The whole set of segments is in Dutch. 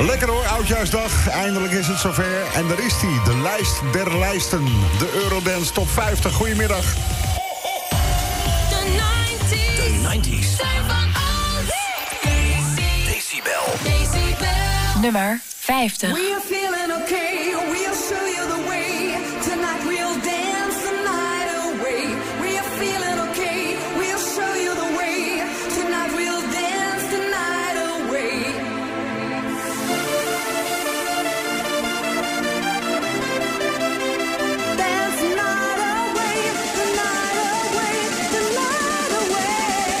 Lekker hoor, oudjaarsdag. Eindelijk is het zover. En daar is hij, de lijst der lijsten. De Eurodance Top 50. Goedemiddag. De 90's. Zijn van Aldi. Decibel. Nummer 50. We are feeling okay. We'll show you the way. Tonight we'll dance the night away. We are feeling okay. We'll show you the way. Tonight we'll dance the night away. Dance the night away. The night away. The night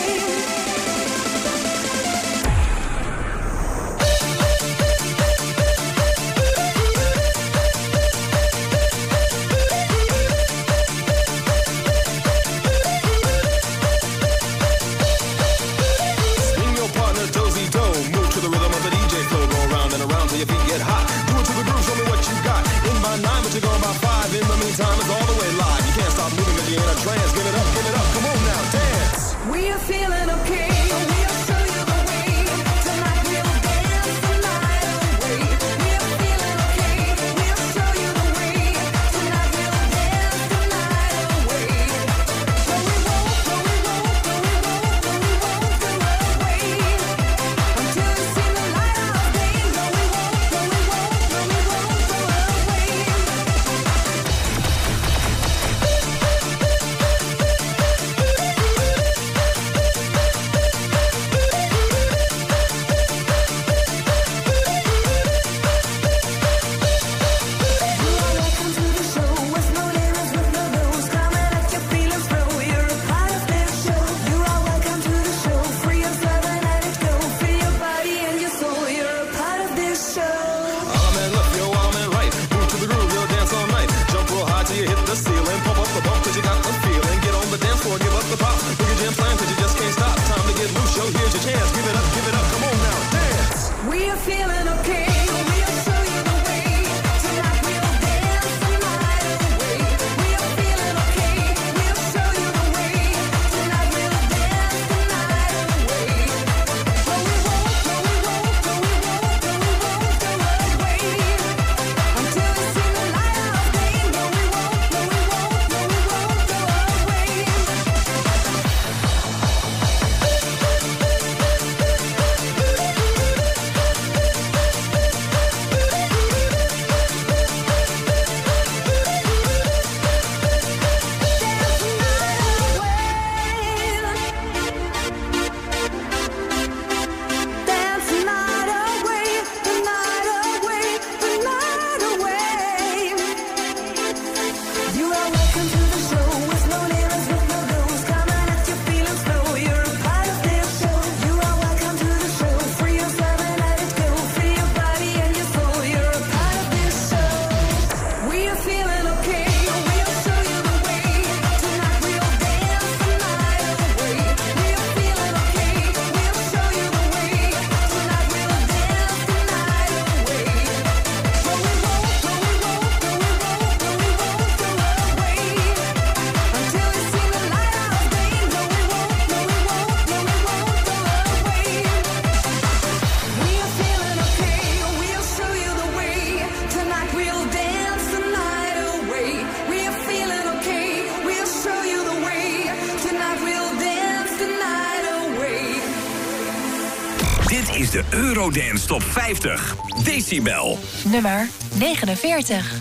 Eurodance Top 50. Decibel. Nummer 49.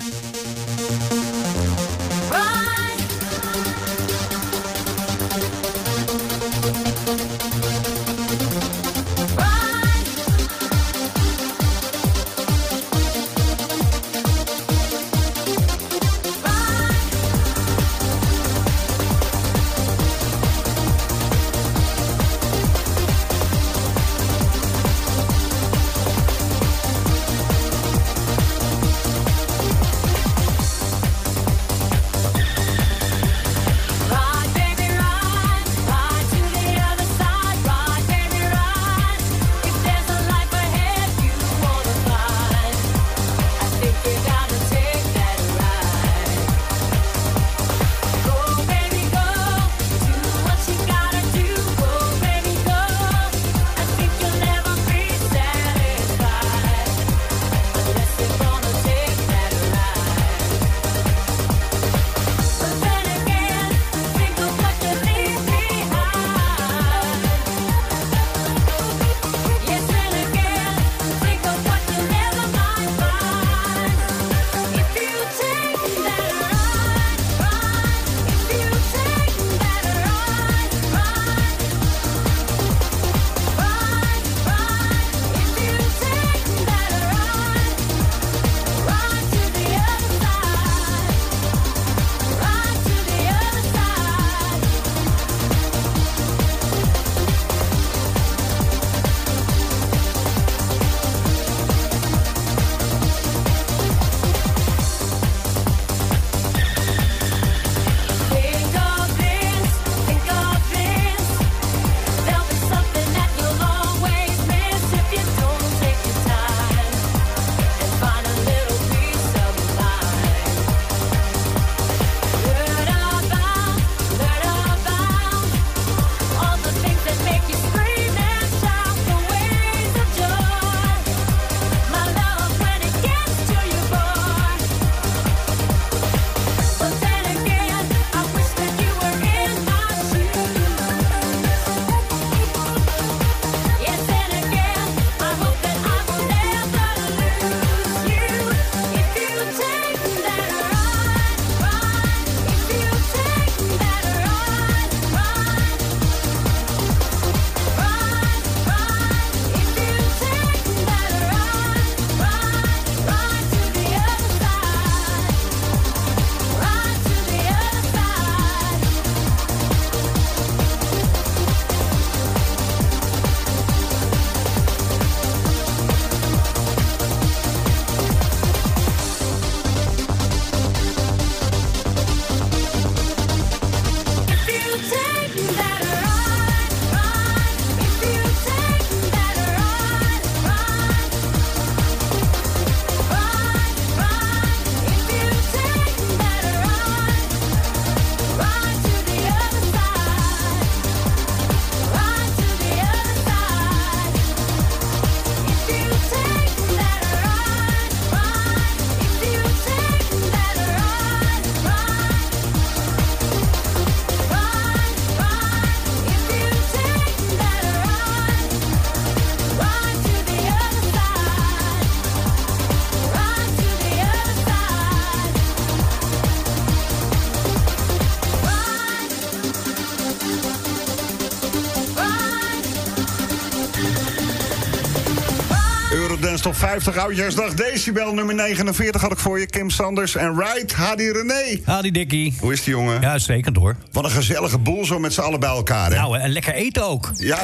Eurodance Top 50 Oudjaarsdag Decibel nummer 49 had ik voor je. Kim Sanders en Wright. Hadi René. Hadi Dikkie. Hoe is die jongen? Ja, uitstekend hoor. Wat een gezellige boel zo met z'n allen bij elkaar. Hè? Nou, en lekker eten ook. Ja,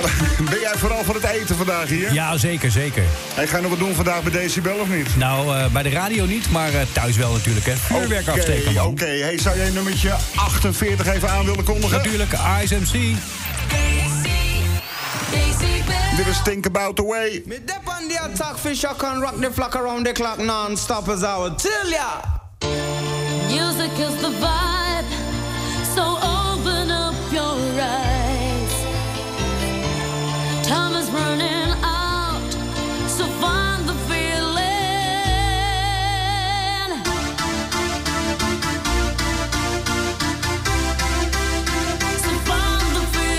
ben jij vooral voor het eten vandaag hier? Ja, zeker, zeker. En ga je nog wat doen vandaag bij Decibel of niet? Nou, bij de radio niet, maar thuis wel natuurlijk. Hè. Vuurwerk afsteken. Oké, oké. Hey, zou jij nummertje 48 even aan willen kondigen? Natuurlijk, Ice MC. Dit is Think About The Way. Me dip on the attack, fish, I can rock the flock around the clock, non-stop as I would tell ya. Music is the vibe, so open up your eyes. Time is running out, so find the feeling. So find the feeling. So find the feeling.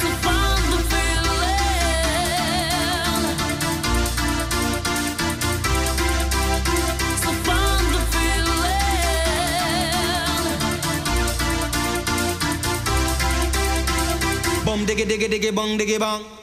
So find the feeling. Bum diggy diggy diggy bong Decibel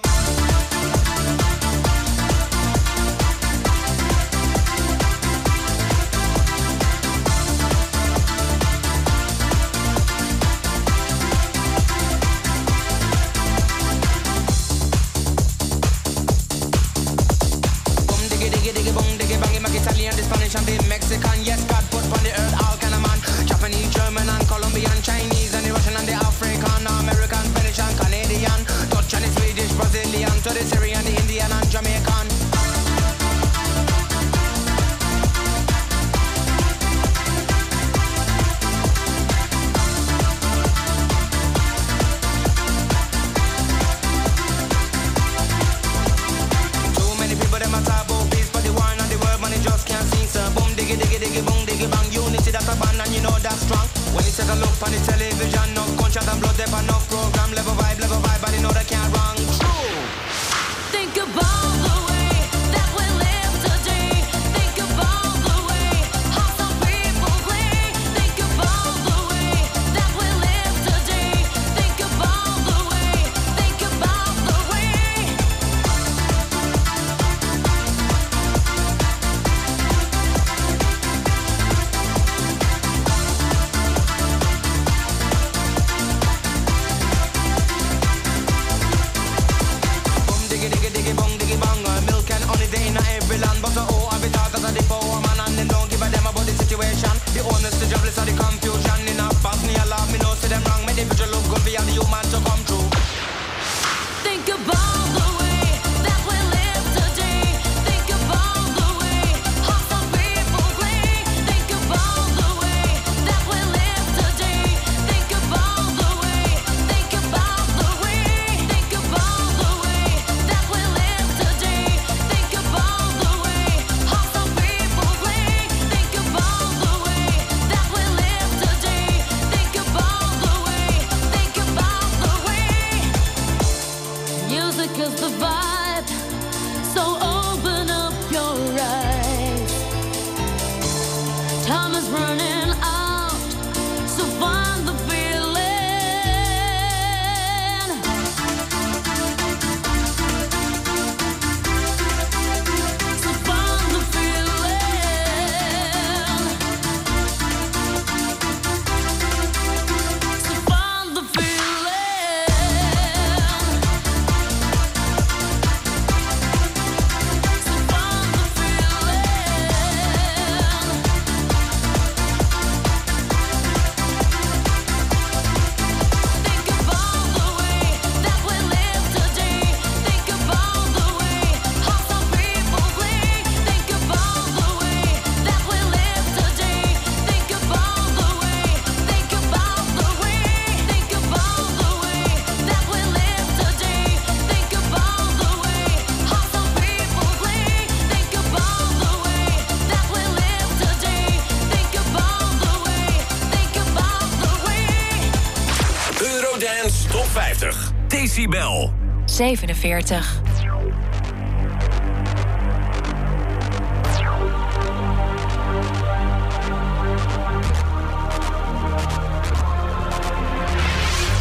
47.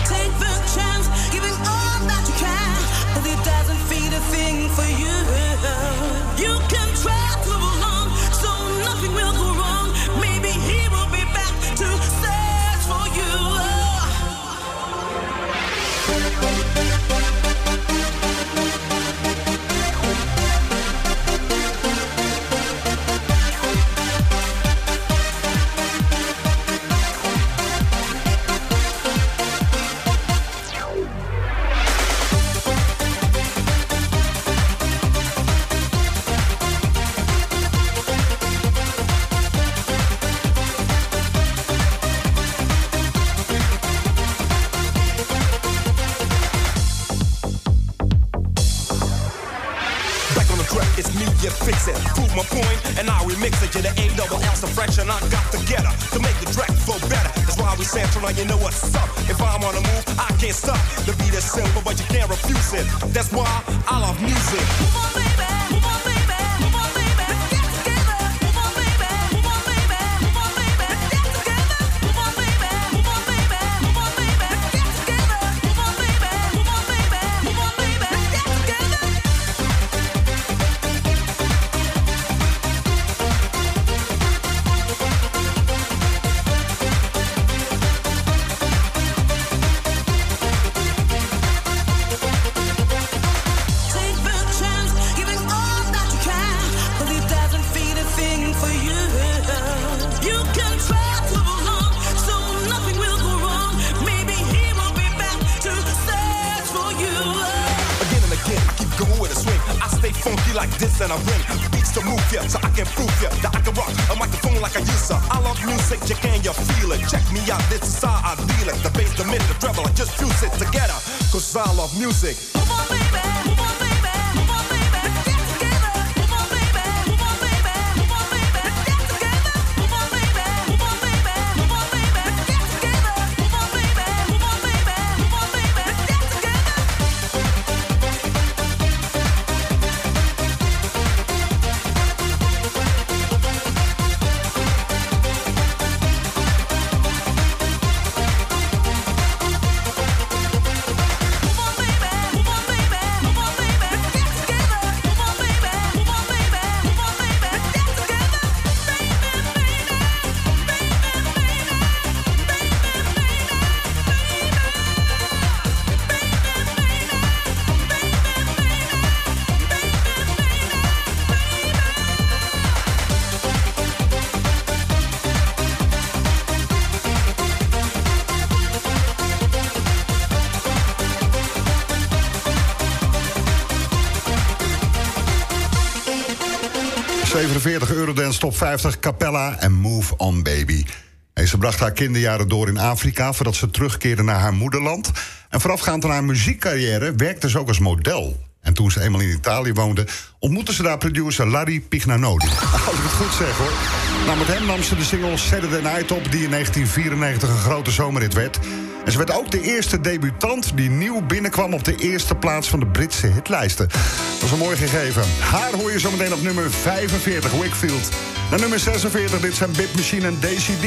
Take the chance, give it you fix it. Prove my point, and now we mix it. You're the A-double-L subtraction. I got together to make the track flow better. That's why we central, now you know what's up. If I'm on the move, I can't stop. The beat is simple, but you can't refuse it. That's why I love music. Move on, baby. Move on, baby. I love music. Move on, baby. Move on, baby. Move on, baby. Let's get together. Move on, baby. Move on, baby. Move on, baby. Let's get together. Move on, baby. Move on, baby. Move on, baby. Let's get together. Move on, baby. Move on, baby. Move on, baby. Let's get Eurodance Top 50, Capella en Move On Baby. En ze bracht haar kinderjaren door in Afrika voordat ze terugkeerde naar haar moederland. En voorafgaand aan haar muziekcarrière werkte ze ook als model. En toen ze eenmaal in Italië woonde, ontmoette ze daar producer Larry Pignanoli. Als ik het goed zeg hoor. Nou, met hem nam ze de single Saturday Night op, die in 1994 een grote zomerhit werd. En ze werd ook de eerste debutant die nieuw binnenkwam op de eerste plaats van de Britse hitlijsten. Dat is een mooi gegeven. Haar hoor je zometeen op nummer 45, Wakefield. Naar nummer 46, dit zijn Bip Machine en DCD.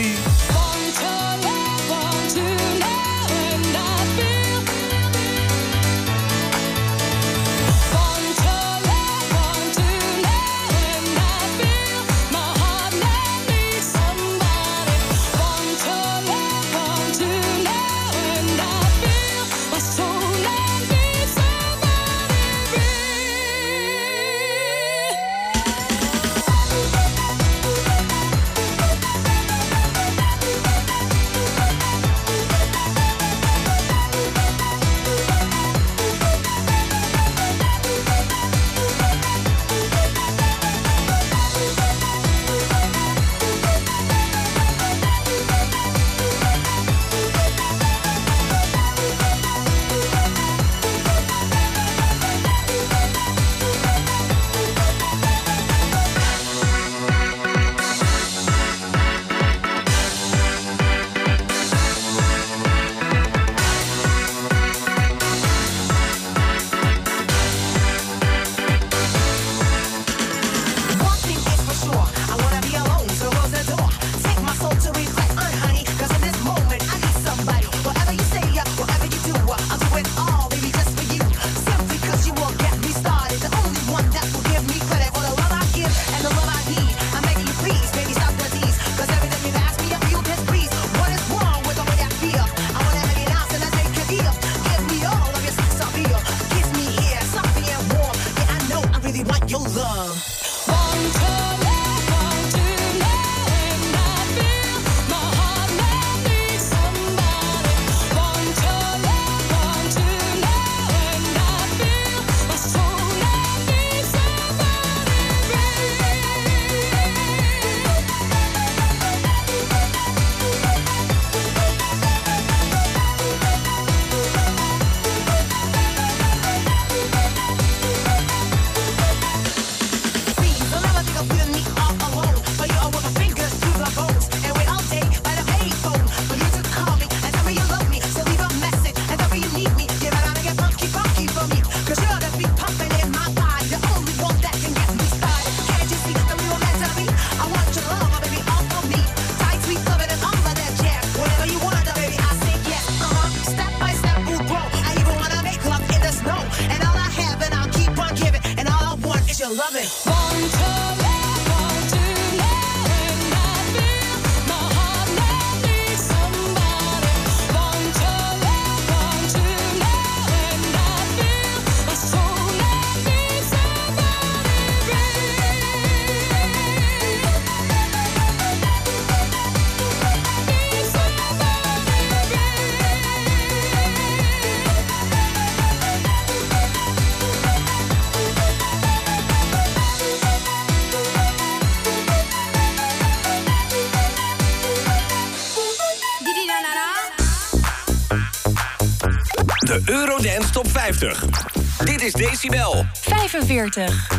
de Eurodance Top 50. Dit is Decibel 45.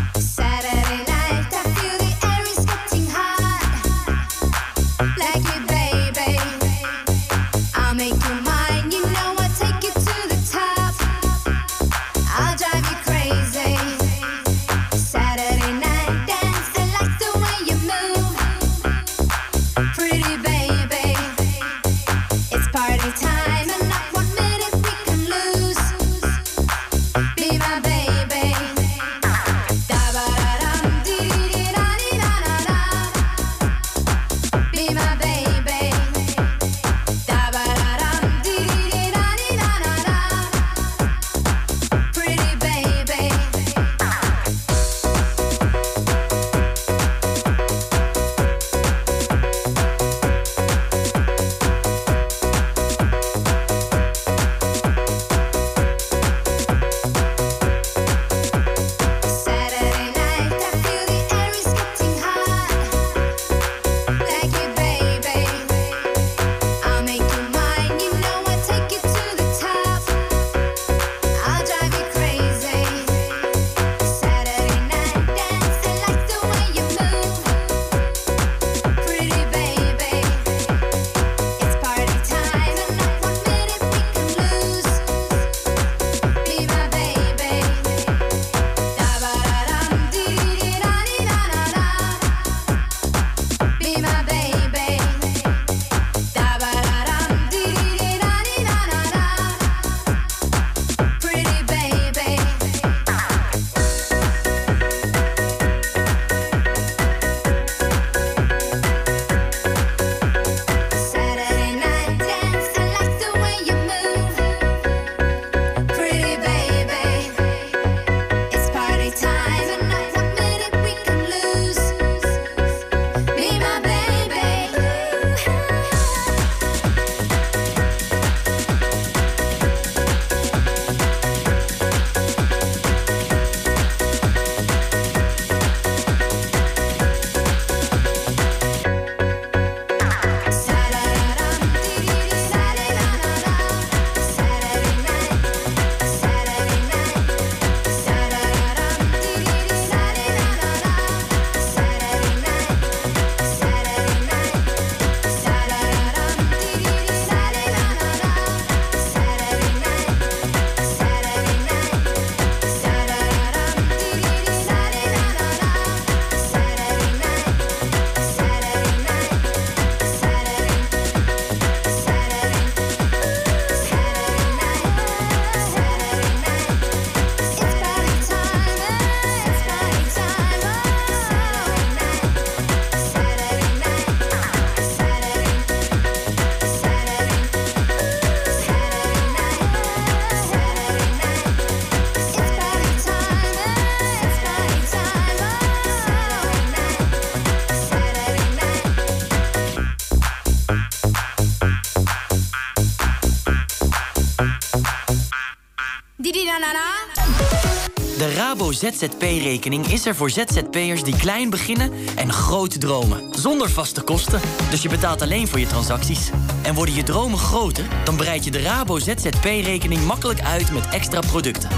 De Rabo ZZP-rekening is er voor ZZP'ers die klein beginnen en groot dromen. Zonder vaste kosten, dus je betaalt alleen voor je transacties. En worden je dromen groter, dan breid je de Rabo ZZP-rekening makkelijk uit met extra producten.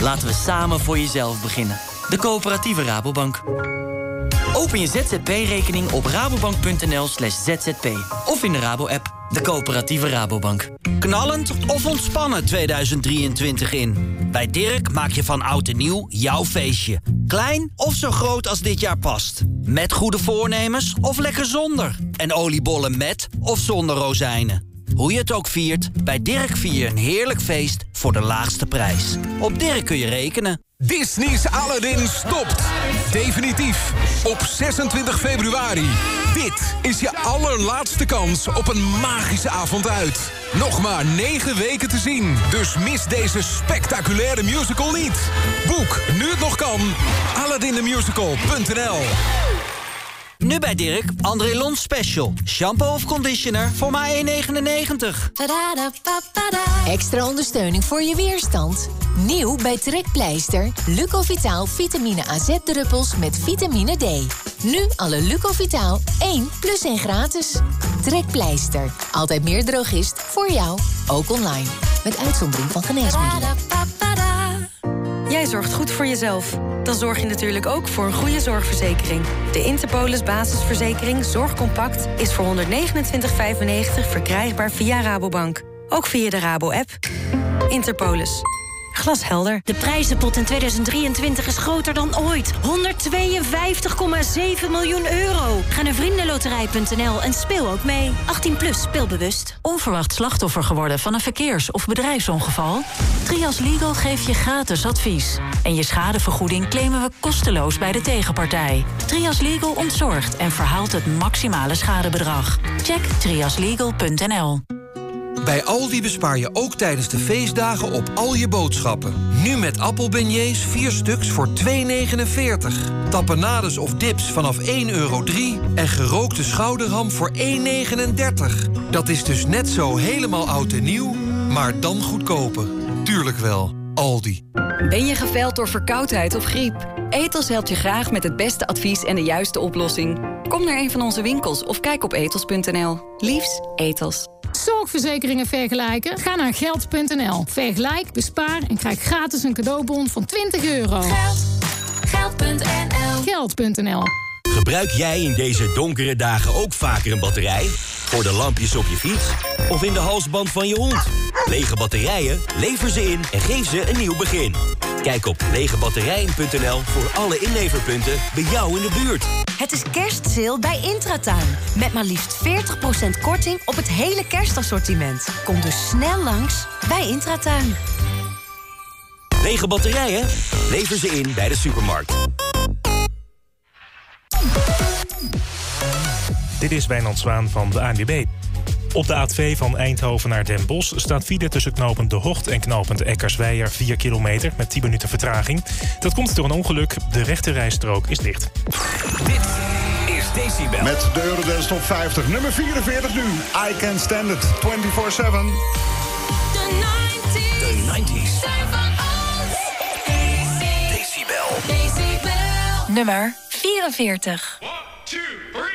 Laten we samen voor jezelf beginnen. De coöperatieve Rabobank. Open je ZZP-rekening op rabobank.nl/zzp of in de Rabo-app. De coöperatieve Rabobank. Knallend of ontspannen 2023 in? Bij Dirk maak je van oud en nieuw jouw feestje. Klein of zo groot als dit jaar past. Met goede voornemens of lekker zonder. En oliebollen met of zonder rozijnen. Hoe je het ook viert, bij Dirk vier je een heerlijk feest voor de laagste prijs. Op Dirk kun je rekenen. Disney's Aladdin stopt. Definitief. Op 26 februari. Dit is je allerlaatste kans op een magische avond uit. Nog maar 9 weken te zien. Dus mis deze spectaculaire musical niet. Boek, nu het nog kan, aladdinthemusical.nl. Nu bij Dirk, André Lons Special. Shampoo of conditioner voor maar €1,99. Extra ondersteuning voor je weerstand. Nieuw bij Trekpleister. LUCOVITAAL vitamine AZ-druppels met vitamine D. Nu alle LUCOVITAAL 1+1 gratis. Trekpleister. Altijd meer drogist voor jou. Ook online. Met uitzondering van geneesmiddelen. Jij zorgt goed voor jezelf. Dan zorg je natuurlijk ook voor een goede zorgverzekering. De Interpolis basisverzekering Zorgcompact is voor €129,95 verkrijgbaar via Rabobank. Ook via de Rabo-app. Interpolis. Glashelder. De prijzenpot in 2023 is groter dan ooit. €152,7 miljoen. Ga naar vriendenloterij.nl en speel ook mee. 18+, speelbewust. Onverwacht slachtoffer geworden van een verkeers- of bedrijfsongeval? Trias Legal geeft je gratis advies. En je schadevergoeding claimen we kosteloos bij de tegenpartij. Trias Legal ontzorgt en verhaalt het maximale schadebedrag. Check triaslegal.nl. Bij Aldi bespaar je ook tijdens de feestdagen op al je boodschappen. Nu met appelbeignets 4 stuks voor €2,49. Tapenades of dips vanaf €1,03. En gerookte schouderham voor €1,39. Dat is dus net zo helemaal oud en nieuw, maar dan goedkoper. Tuurlijk wel, Aldi. Ben je geveld door verkoudheid of griep? Etos helpt je graag met het beste advies en de juiste oplossing. Kom naar een van onze winkels of kijk op etos.nl. Liefs, Etos. Zorgverzekeringen vergelijken? Ga naar geld.nl. Vergelijk, bespaar en krijg gratis een cadeaubon van €20. Geld.nl. Geld.nl. Gebruik jij in deze donkere dagen ook vaker een batterij? Voor de lampjes op je fiets of in de halsband van je hond? Lege batterijen, lever ze in en geef ze een nieuw begin. Kijk op legebatterijen.nl voor alle inleverpunten bij jou in de buurt. Het is kerstsale bij Intratuin. Met maar liefst 40% korting op het hele kerstassortiment. Kom dus snel langs bij Intratuin. Lege batterijen? Lever ze in bij de supermarkt. Dit is Wijnand Zwaan van de ANWB. Op de A2 van Eindhoven naar Den Bosch staat file tussen knooppunt De Hocht en knooppunt Eckersweijer 4 kilometer met 10 minuten vertraging. Dat komt door een ongeluk. De rechterrijstrook is dicht. Dit is Decibel. Met de Eurodance Top 50, nummer 44 nu. I Can Stand It, 24-7. The 90's. Decibel. Nummer 44. 1, 2, 3.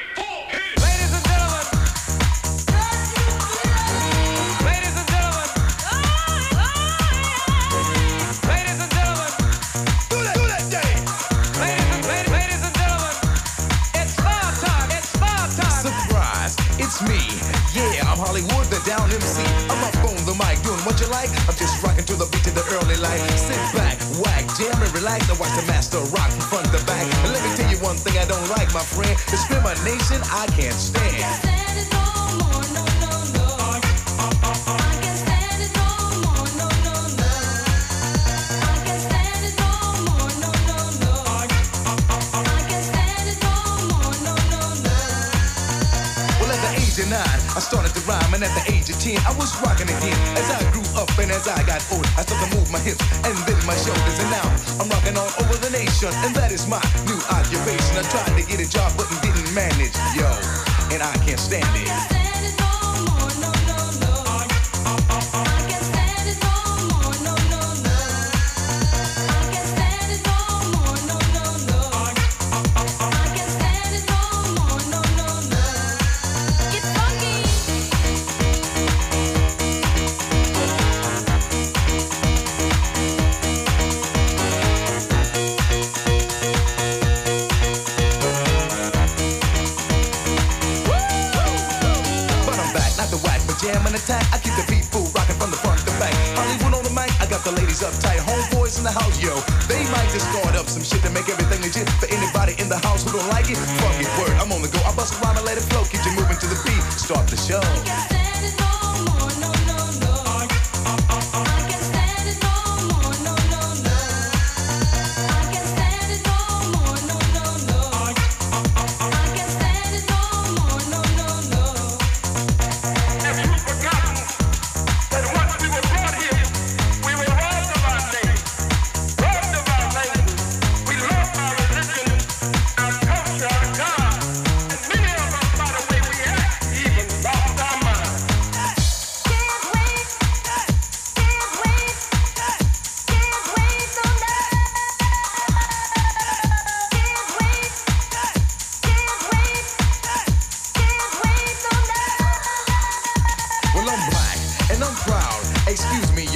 Hollywood, the down MC. I'm up on the mic, doing what you like. I'm just rocking to the beat of the early light. Sit back, whack, jam and relax. I watch the master rock from front to back. And let me tell you one thing I don't like, my friend. Discrimination, I can't stand. I can't stand it no more, no, no, no. I can't stand it no more, no, no, no. I can't stand it no more, no, no, no. I can't stand it no more, no, no, no. Well, at the age of 9, I started to rhyme, and at the age of 10, I was rocking again. As I grew up and as I got older, I started to move my hips and then my shoulders. And now, I'm rocking all over the nation, and that is my new occupation. I tried to get a job, but didn't manage, yo, and I can't stand it. I can't stand it no more, no, no, no. I can't stand it no more, no, no, no. I can't stand it no more, no, no, no. I can't stand it no more, no, no, no. Get funky. I keep the people rocking from the front to back. Hollywood on the mic, I got the ladies uptight. Homeboys in the house, yo, they might just start up some shit to make everything legit. For anybody in the house who don't like it, fuck it, word, I'm on the go. I bust a rhyme and let it flow, keep you moving to the beat. Start the show. I can't stand it no more, no, no, no. I can't stand it no more, no, no, no. I can't stand it no more, no, no, no. I can't stand it no more, no, no, no.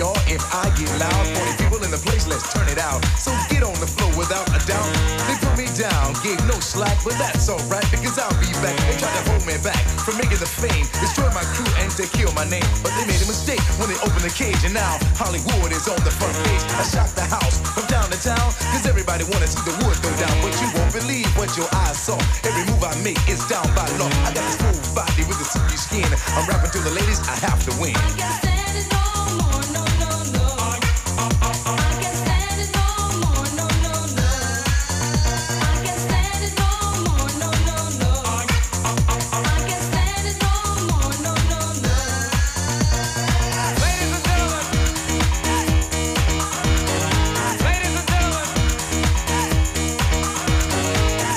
y'all, if I get loud. 40 people in the place, let's turn it out. So get on the floor without a doubt. They put me down, gave no slack, but that's alright, because I'll be back. They tried to hold me back from making the fame, destroy my crew and to kill my name. But they made a mistake when they opened the cage, and now Hollywood is on the front page. I shocked the house from town to town, cause everybody wanna see the wood go down. But you won't believe what your eyes saw. Every move I make is down by law. I got this full body with a silky skin. I'm rapping to the ladies, I have to win. I can't stand it no more, no, no, no. I can't stand it no more, no, no, no. I can't stand it no more, no, no, no. I can't stand it no more, no, no, no. Ladies and gentlemen, ladies and gentlemen, ladies and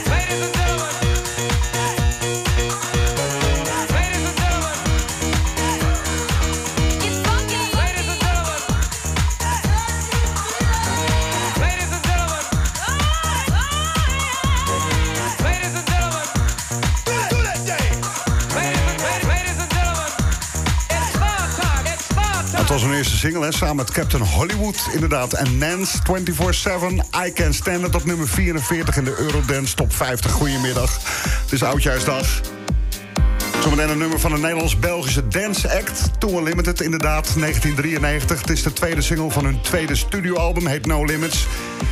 gentlemen, ladies and gentlemen. It's funky. Ladies and gentlemen, ladies and gentlemen, ladies and gentlemen, ladies and gentlemen, it's love time, it's love time. Het was hun eerste single, hè, samen met Captain Hollywood, inderdaad. En Nance, 24-7, I Can Stand It op nummer 44 in de Eurodance Top 50. Goedemiddag, het is Oudjaarsdag. Zometeen een nummer van een Nederlands-Belgische dance act. Tour Limited, inderdaad, 1993. Het is de tweede single van hun tweede studioalbum, heet No Limits.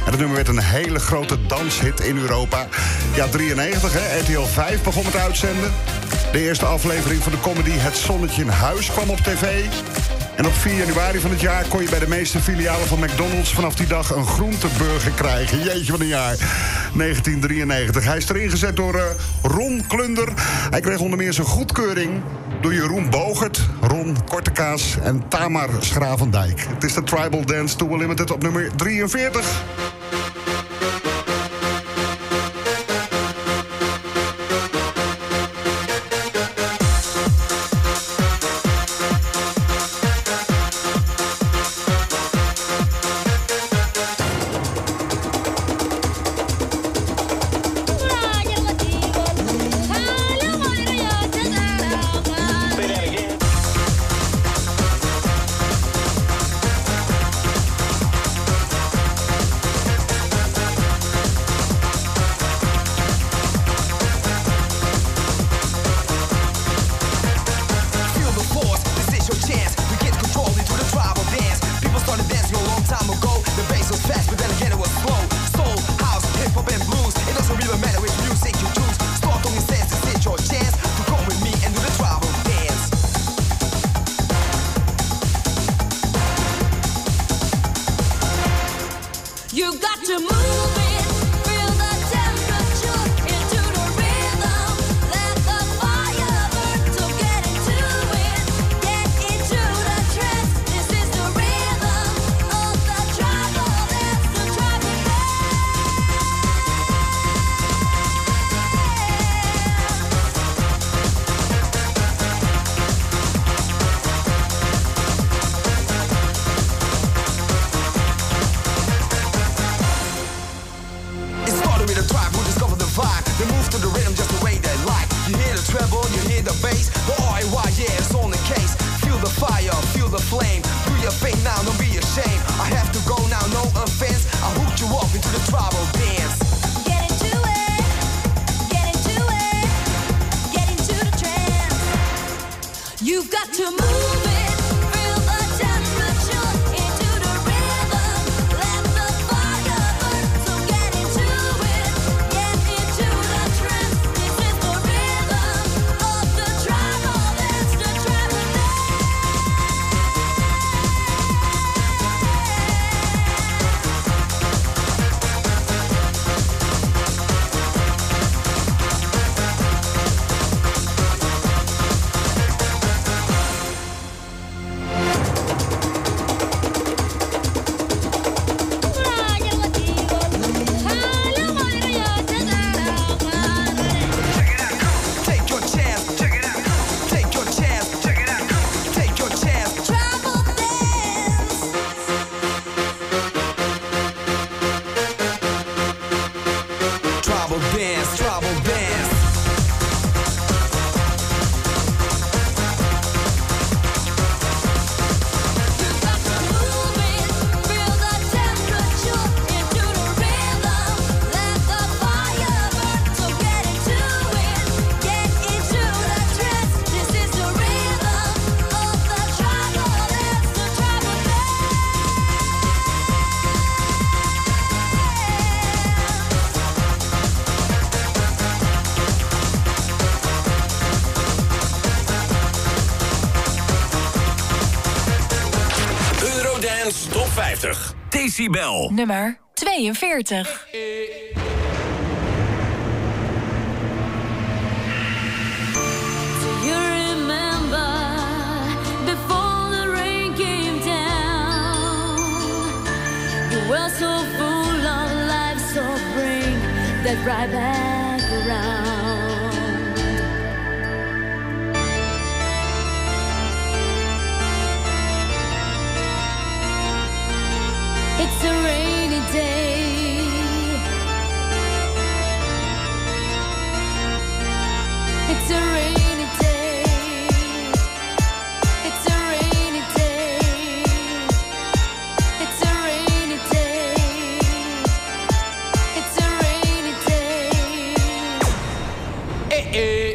En het nummer werd een hele grote danshit in Europa. Ja, 93, hè? RTL 5 begon het uitzenden. De eerste aflevering van de comedy Het Zonnetje in Huis kwam op tv. En op 4 januari van het jaar kon je bij de meeste filialen van McDonald's vanaf die dag een groenteburger krijgen. Jeetje, wat een jaar. 1993. Hij is erin gezet door Ron Klunder. Hij kreeg onder meer zijn goedkeuring door Jeroen Bogert, Ron Kortekaas en Tamar Schravendijk. Het is de Tribal Dance Tour Limited op nummer 43. Eurodance Top 50. Decibel. Nummer 42. We're so full of life, so bring that right back around. It's a rainy day, it's a rainy day, it's a rainy day, it's a rainy day.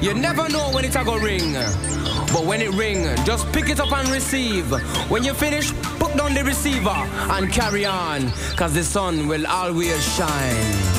You never know when it's a go ring, but when it ring, just pick it up and receive. When you finish, put down the receiver and carry on, cause the sun will always shine.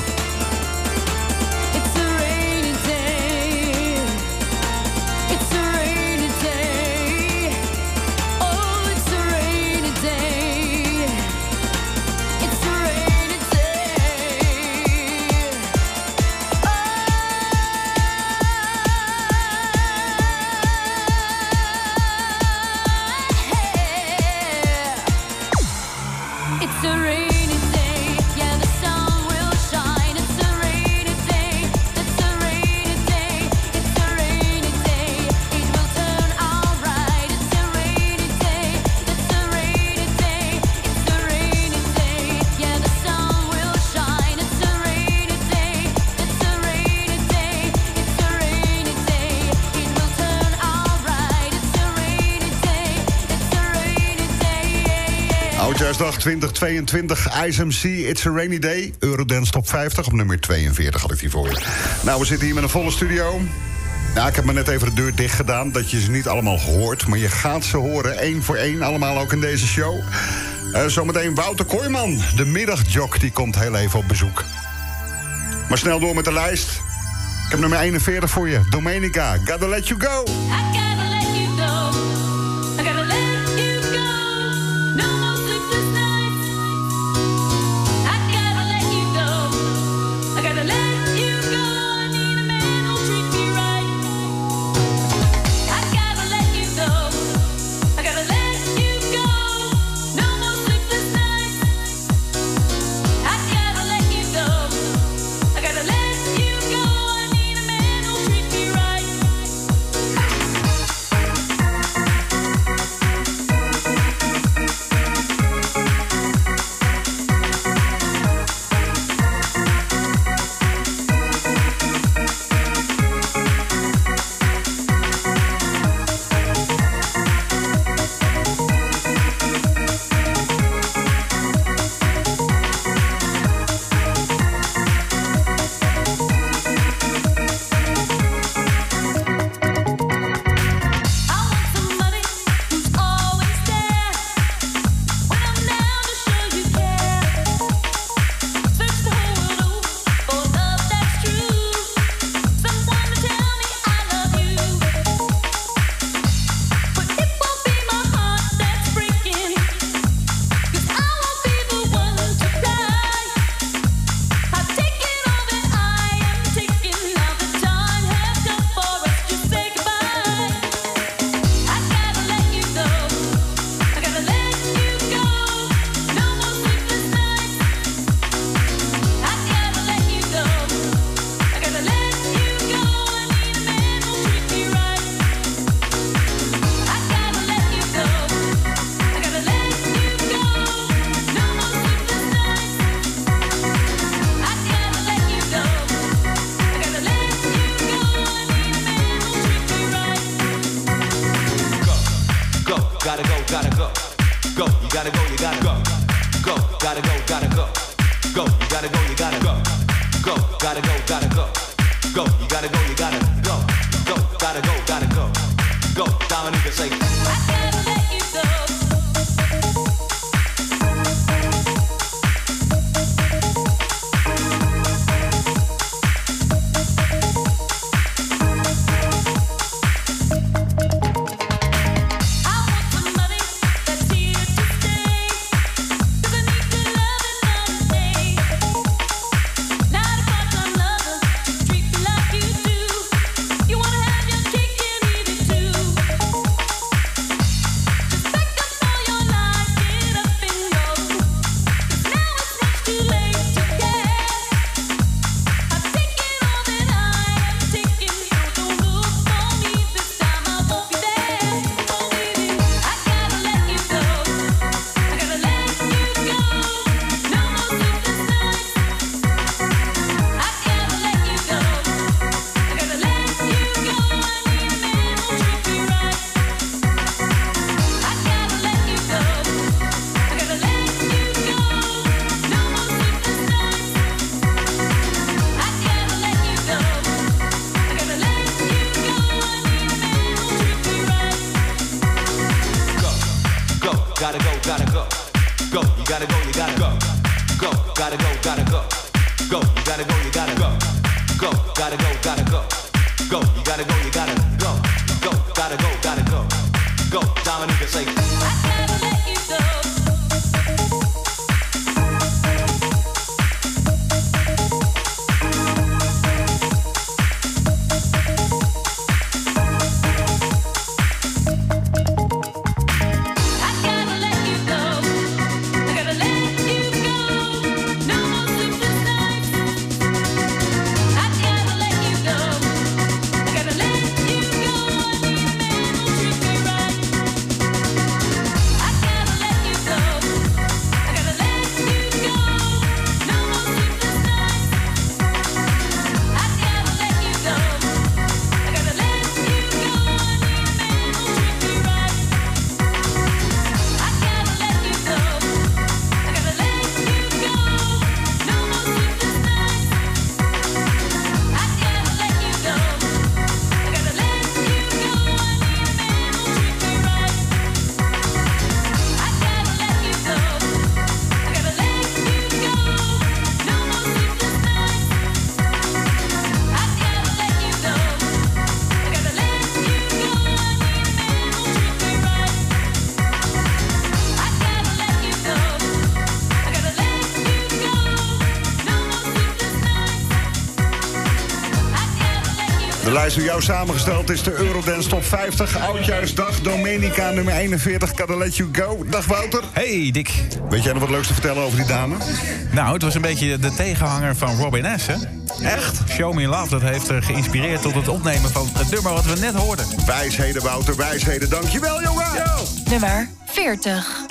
Oudjaarsdag 2022, Ice MC, It's a Rainy Day. Eurodance Top 50, op nummer 42 had ik die voor je. Nou, we zitten hier met een volle studio. Nou, ik heb me net even de deur dicht gedaan, dat je ze niet allemaal hoort. Maar je gaat ze horen, één voor één, allemaal ook in deze show. Zometeen Wouter Kooijman, de middagjock, die komt heel even op bezoek. Maar snel door met de lijst. Ik heb nummer 41 voor je, Domenica, Gotta Let You Go. you gotta go, go, gotta go, gotta go, go, you gotta go, you gotta go, go, gotta go, gotta go, go, down and say. I gotta let you go. Door jou samengesteld is de Eurodance Top 50. Oudjaarsdag, Domenica nummer 41, Gotta Let You Go. Dag Wouter. Hey Dick. Weet jij nog wat leuks te vertellen over die dame? Nou, het was een beetje de tegenhanger van Robin S, hè? Echt? Show Me Love, dat heeft geïnspireerd tot het opnemen van het nummer wat we net hoorden. Wijsheden Wouter, wijsheden. Dankjewel jongen. Yo. Nummer 40.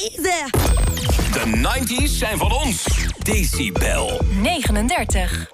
easy. De 90's zijn van ons. Decibel 39.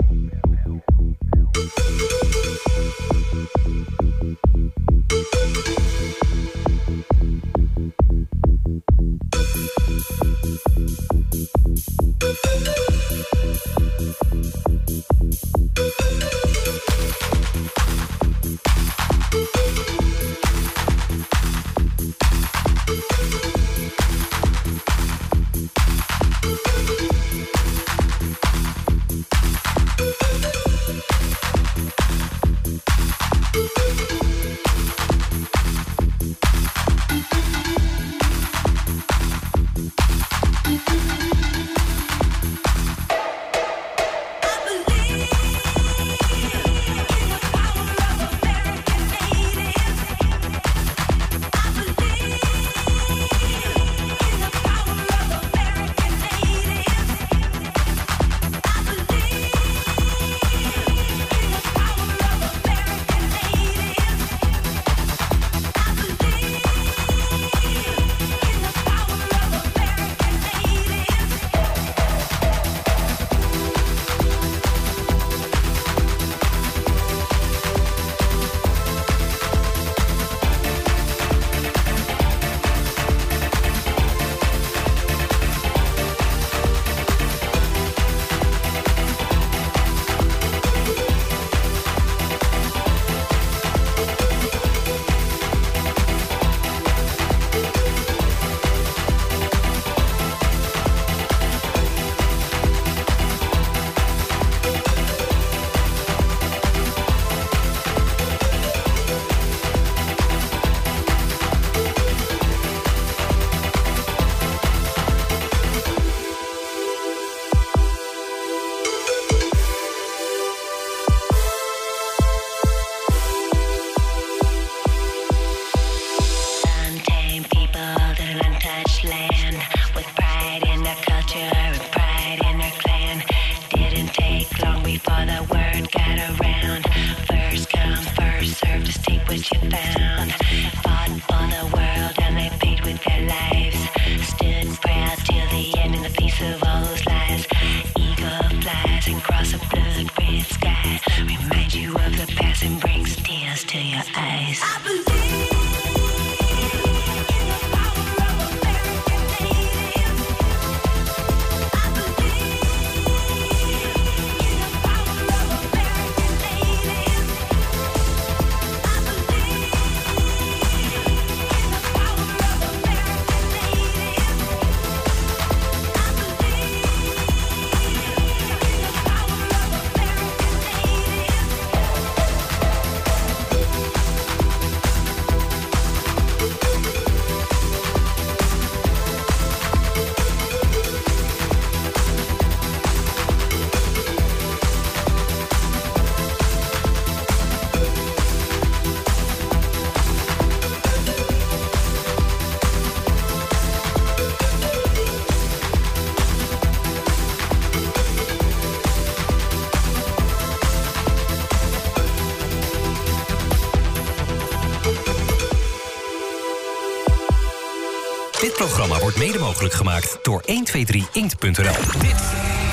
Het programma wordt mede mogelijk gemaakt door 123inkt.nl. Dit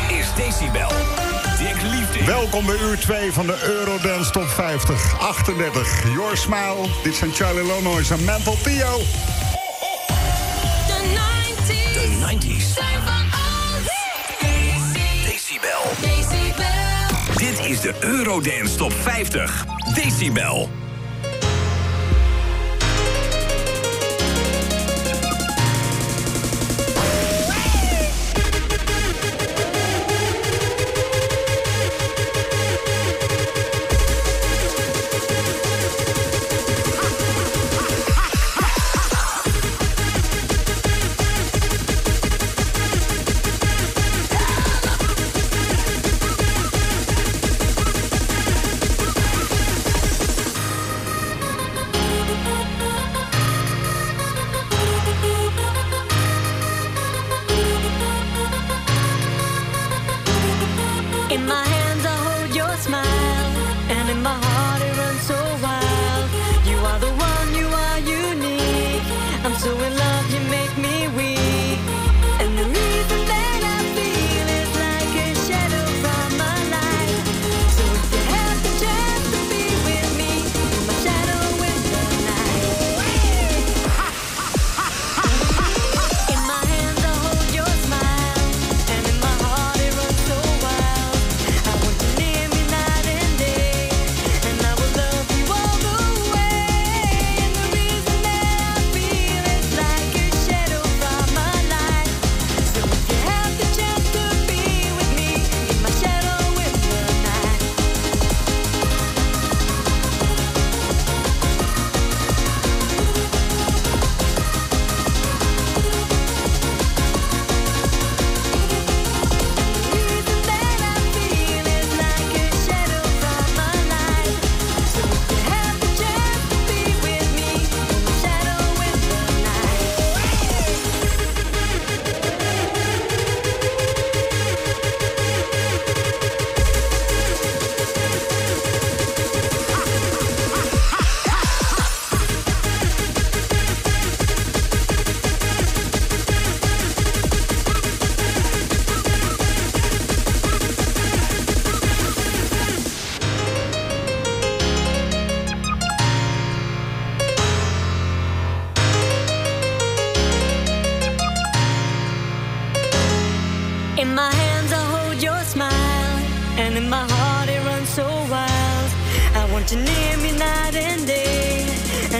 is Decibel. Dirk Liefding. Welkom bij uur 2 van de Eurodance Top 50. 38, Your Smile. Dit zijn Charlie Lonois en Mantle Theo. De 90's. Zijn van Decibel. Decibel. Dit is de Eurodance Top 50. Decibel. So in love, you make me weak.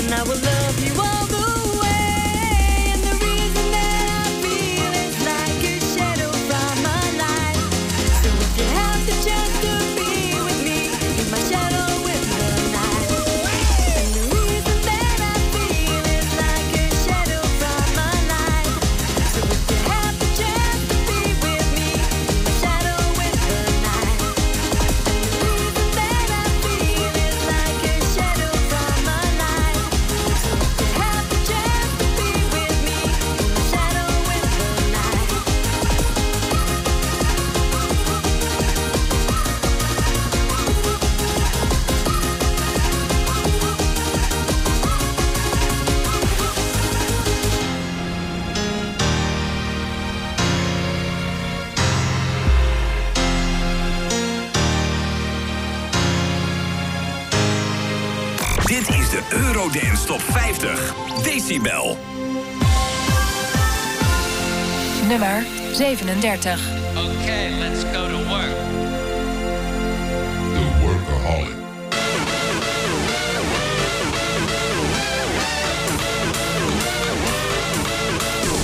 and I will love you all the way. And the reason that I feel is like your shadow from my life. So if you have the chance to be with me, be my shadow with the light. And the reason that I feel is like your shadow from my life. So if you have the chance to be with me, be my shadow with the light. And the reason that I feel is like your shadow from my life. Dit is de Eurodance Top 50. Decibel. Nummer 37. Okay, let's go to work. The workaholic. The workaholic. The workaholic, he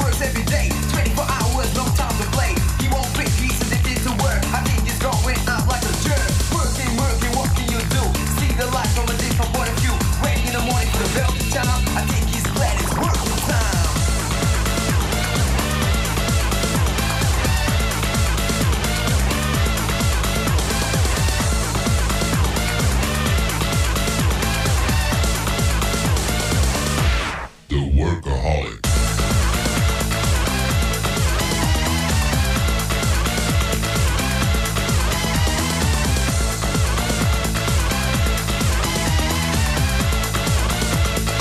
works every day, 24 hours, no time to play. He won't pick, he's addicted to work. I think he's going out like a jerk. Working, working, what can you do? See the light from a different point of view. Waiting in the morning for the bell to chime. I think he's glad it's working time. The workaholic.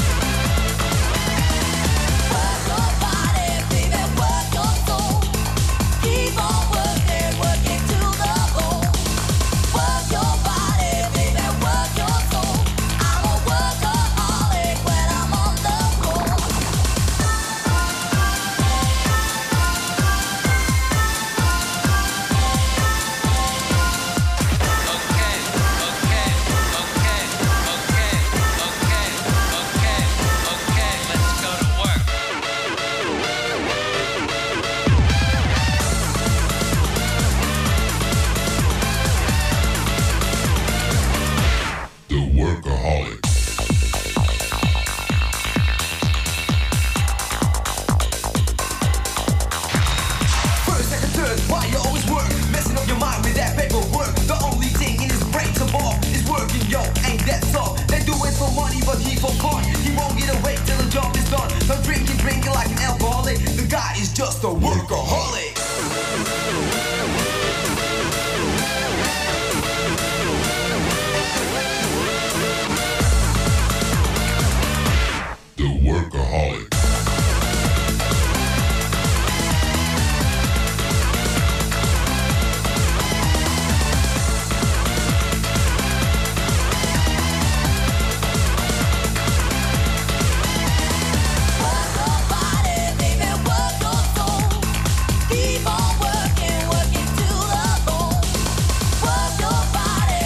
Work your body, baby, work your soul. Keep on working, working to the bone. Work your body, baby, work your soul. I'm a workaholic when I'm on the road. Okay, let's go to work. The workaholic. First, second, third, why you always work? Messing up your mind with that paperwork. The only thing in his brain to more is working, yo, ain't that so? They do it for money, but he forgot. He won't get away till the job is done. So drinking, drinking like an alcoholic. The guy is just a workaholic. The workaholic. Work your body, baby, work your soul. Keep on working, working to the bone. Work your body, baby,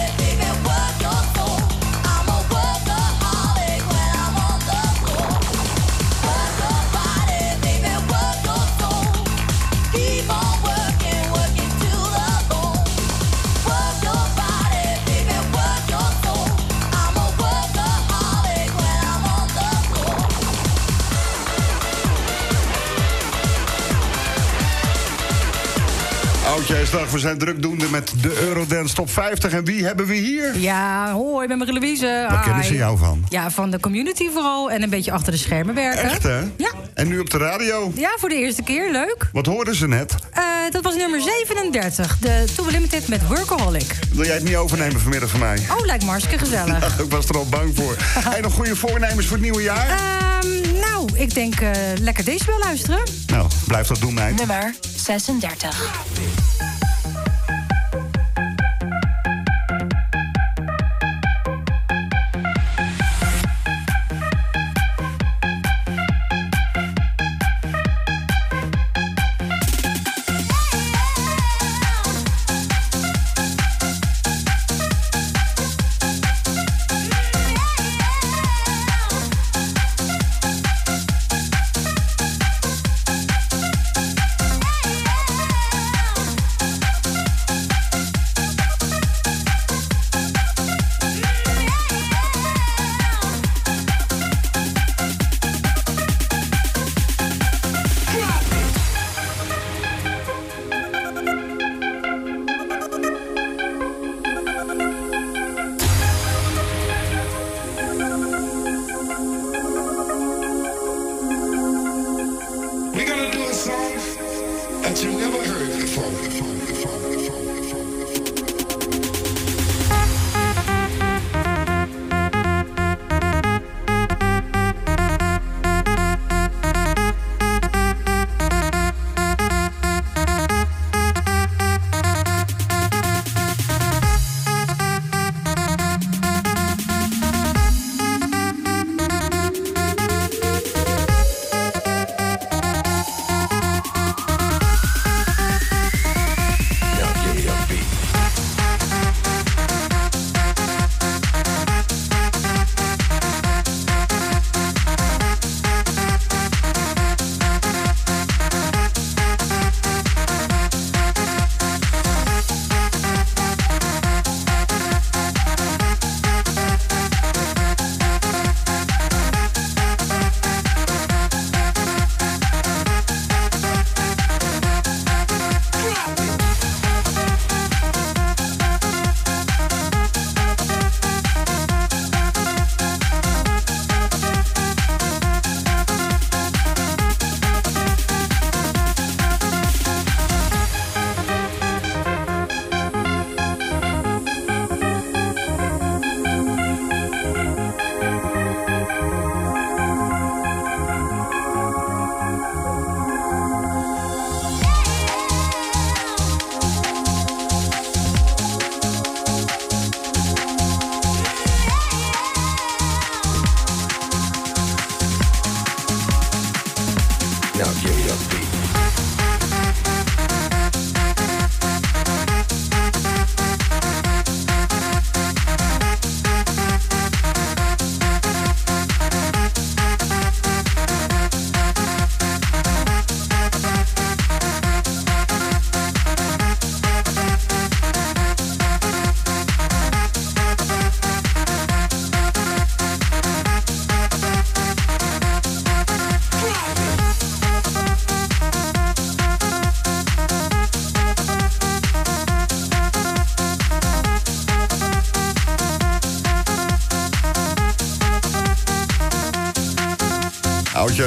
work your soul. I'm a workaholic when I'm on the road. Work your body, baby, work your soul. Keep on working, working to the bone. Work your body, baby, work your soul. I'm a workaholic when I'm on the road. Oudjaarsdag, we zijn drukdoende met de Eurodance Top 50. En wie hebben we hier? Ja, hoi, ik ben Marie-Louise. Waar kennen ze jou van? Ja, van de community vooral en een beetje achter de schermen werken. Echt, hè? Ja. En nu op de radio. Ja, voor de eerste keer, leuk. Wat hoorden ze net? Dat was nummer 37, de Too Limited met Workaholic. Wil jij het niet overnemen vanmiddag van mij? Oh, lijkt me hartstikke gezellig. Ik was er al bang voor. En nog goede voornemens voor het nieuwe jaar? Nou, Nou, ik denk lekker Decibel luisteren. Nou, blijf dat doen, meid. Nummer 36.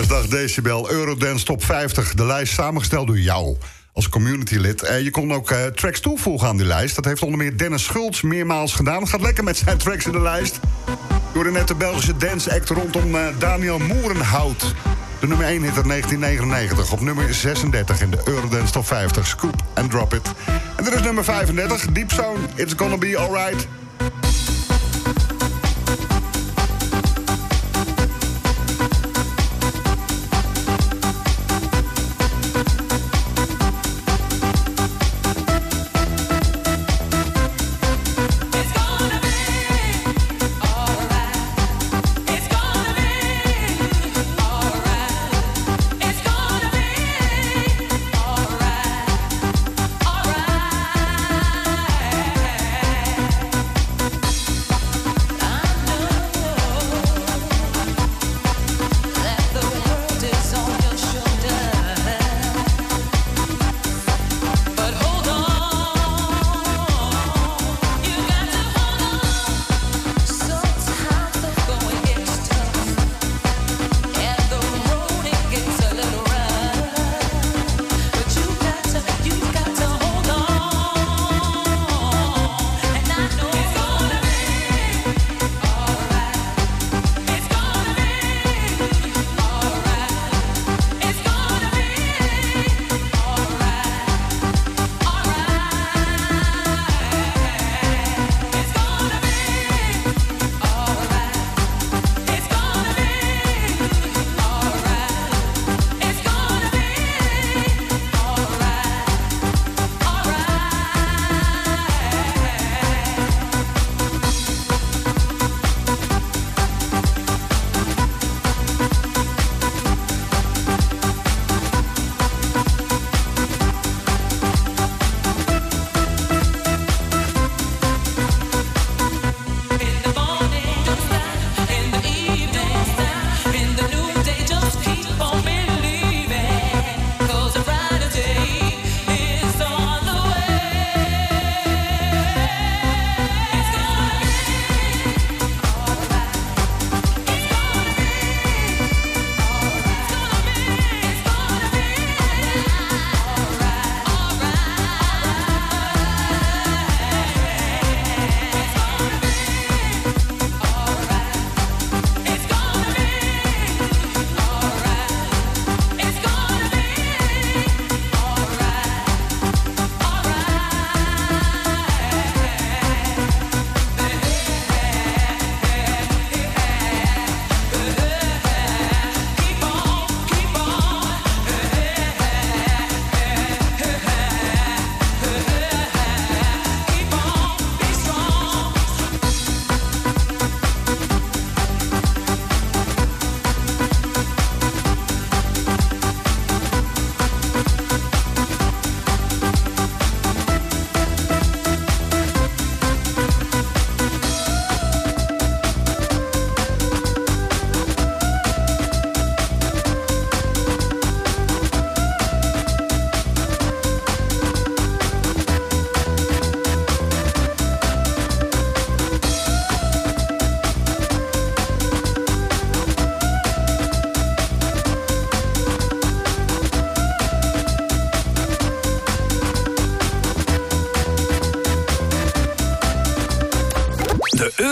Dag Decibel, Eurodance Top 50. De lijst samengesteld door jou als communitylid. Je kon ook tracks toevoegen aan die lijst. Dat heeft onder meer Dennis Schultz meermaals gedaan. Het gaat lekker met zijn tracks in de lijst. Door de nette Belgische dance act rondom Daniel Moerenhout. De nummer 1 hit uit 1999. Op nummer 36 in de Eurodance Top 50. Scoop and Drop It. En dit is nummer 35. Deep Zone, It's Gonna Be Alright.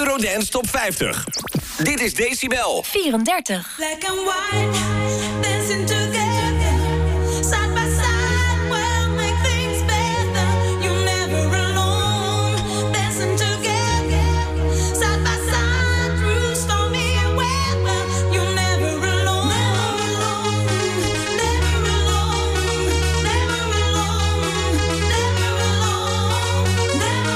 Eurodance Top 50. Dit is Decibel 34. Black and white, dancing together, side by side, we'll make things better. You're never alone, dancing together, side by side, through stormy weather. You're never alone, never alone, never alone, never alone, never alone, never alone, never alone, never alone.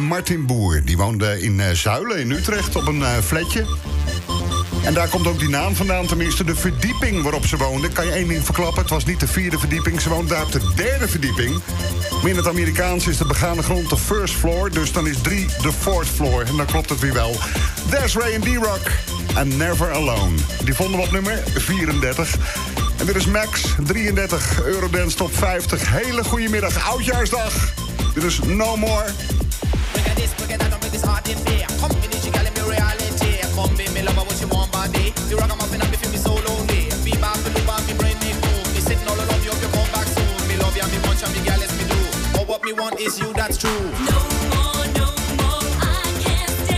Martin Boer, die woonde in Zuilen in Utrecht op een flatje. En daar komt ook die naam vandaan, tenminste de verdieping waarop ze woonde. Kan je één ding verklappen, het was niet de vierde verdieping. Ze woonde daar op de derde verdieping. Maar in het Amerikaans is de begane grond de first floor, dus dan is 3 de fourth floor. En dan klopt het weer wel. That's Ray and D-Rock and Never Alone. Die vonden we op nummer 34. En dit is Max, 33, Eurodance Top 50. Hele goede middag, oudjaarsdag. Dit is No More... Look at that, I'm with this heart in fear. Come finish, you gotta be reality. Come be me lover, what you want, buddy. The rock I'm up and I be feel me so lonely. Be back to the bar, me brain, me move. Me sitting all alone, you hope you come back soon. Me love you and me punch and me girl, let me do. But what me want is you, that's true. No more, no more, I can't.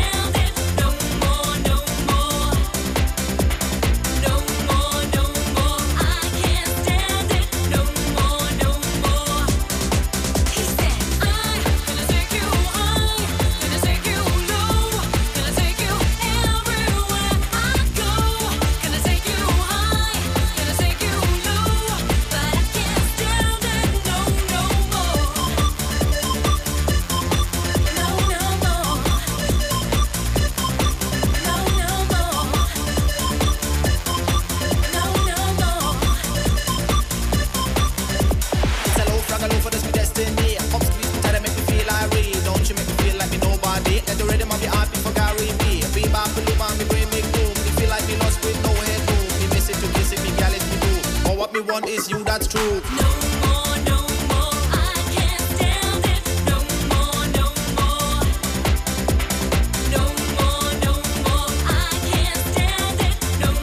against you, that's true. No more, I can't stand it. No more. No more, I can't stand it. No more.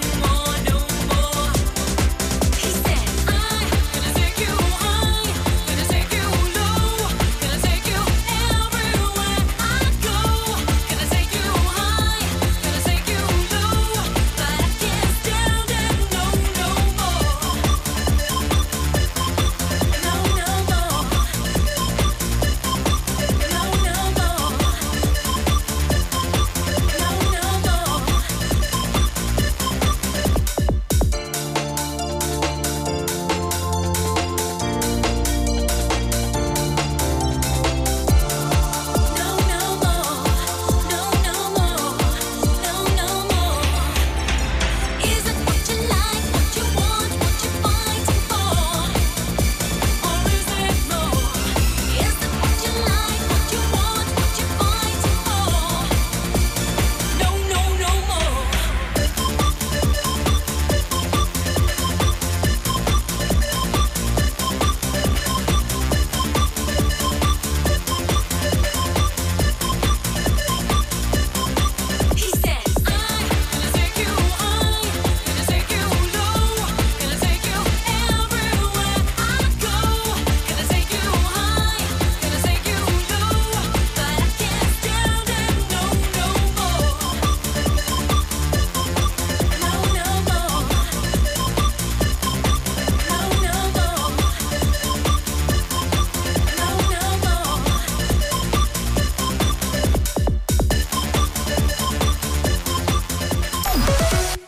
He said, I'm gonna take you high, gonna take you low, gonna take you everywhere I go. Gonna take you high, gonna take you low, but I can't stand it. No more. No more. Is it what you like, what you want, what you're fighting for? Or is it more? Is it what you like, what you want, what you're fighting for? No more. He said, I'm gonna take you high, gonna take you low, gonna take you everywhere I go. Gonna take you high, gonna take you low, but I can't stand it. No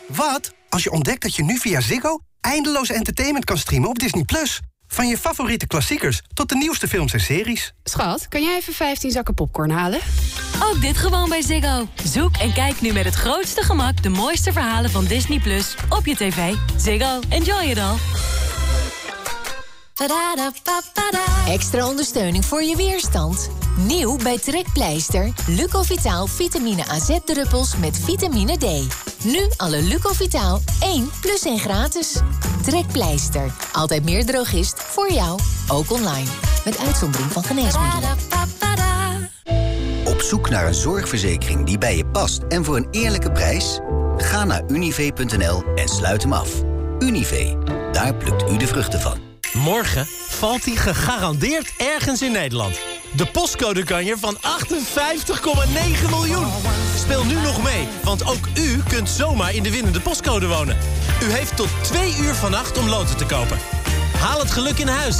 more. Wat als je ontdekt dat je nu via Ziggo eindeloos entertainment kan streamen op Disney+. Van je favoriete klassiekers tot de nieuwste films en series. Schat, kan jij even 15 zakken popcorn halen? Ook dit gewoon bij Ziggo. Zoek en kijk nu met het grootste gemak de mooiste verhalen van Disney Plus op je tv. Ziggo, enjoy it all. Extra ondersteuning voor je weerstand. Nieuw bij Trekpleister. LUCOVITAAL vitamine AZ-druppels met vitamine D. Nu alle LUCOVITAAL 1+1 gratis. Trekpleister. Altijd meer drogist voor jou. Ook online. Met uitzondering van geneesmiddelen. Op zoek naar een zorgverzekering die bij je past en voor een eerlijke prijs? Ga naar univ.nl en sluit hem af. Univ. Daar plukt u de vruchten van. Morgen valt hij gegarandeerd ergens in Nederland. De postcode kanjer van 58,9 miljoen. Speel nu nog mee, want ook u kunt zomaar in de winnende postcode wonen. U heeft tot 2 uur vannacht om loten te kopen. Haal het geluk in huis.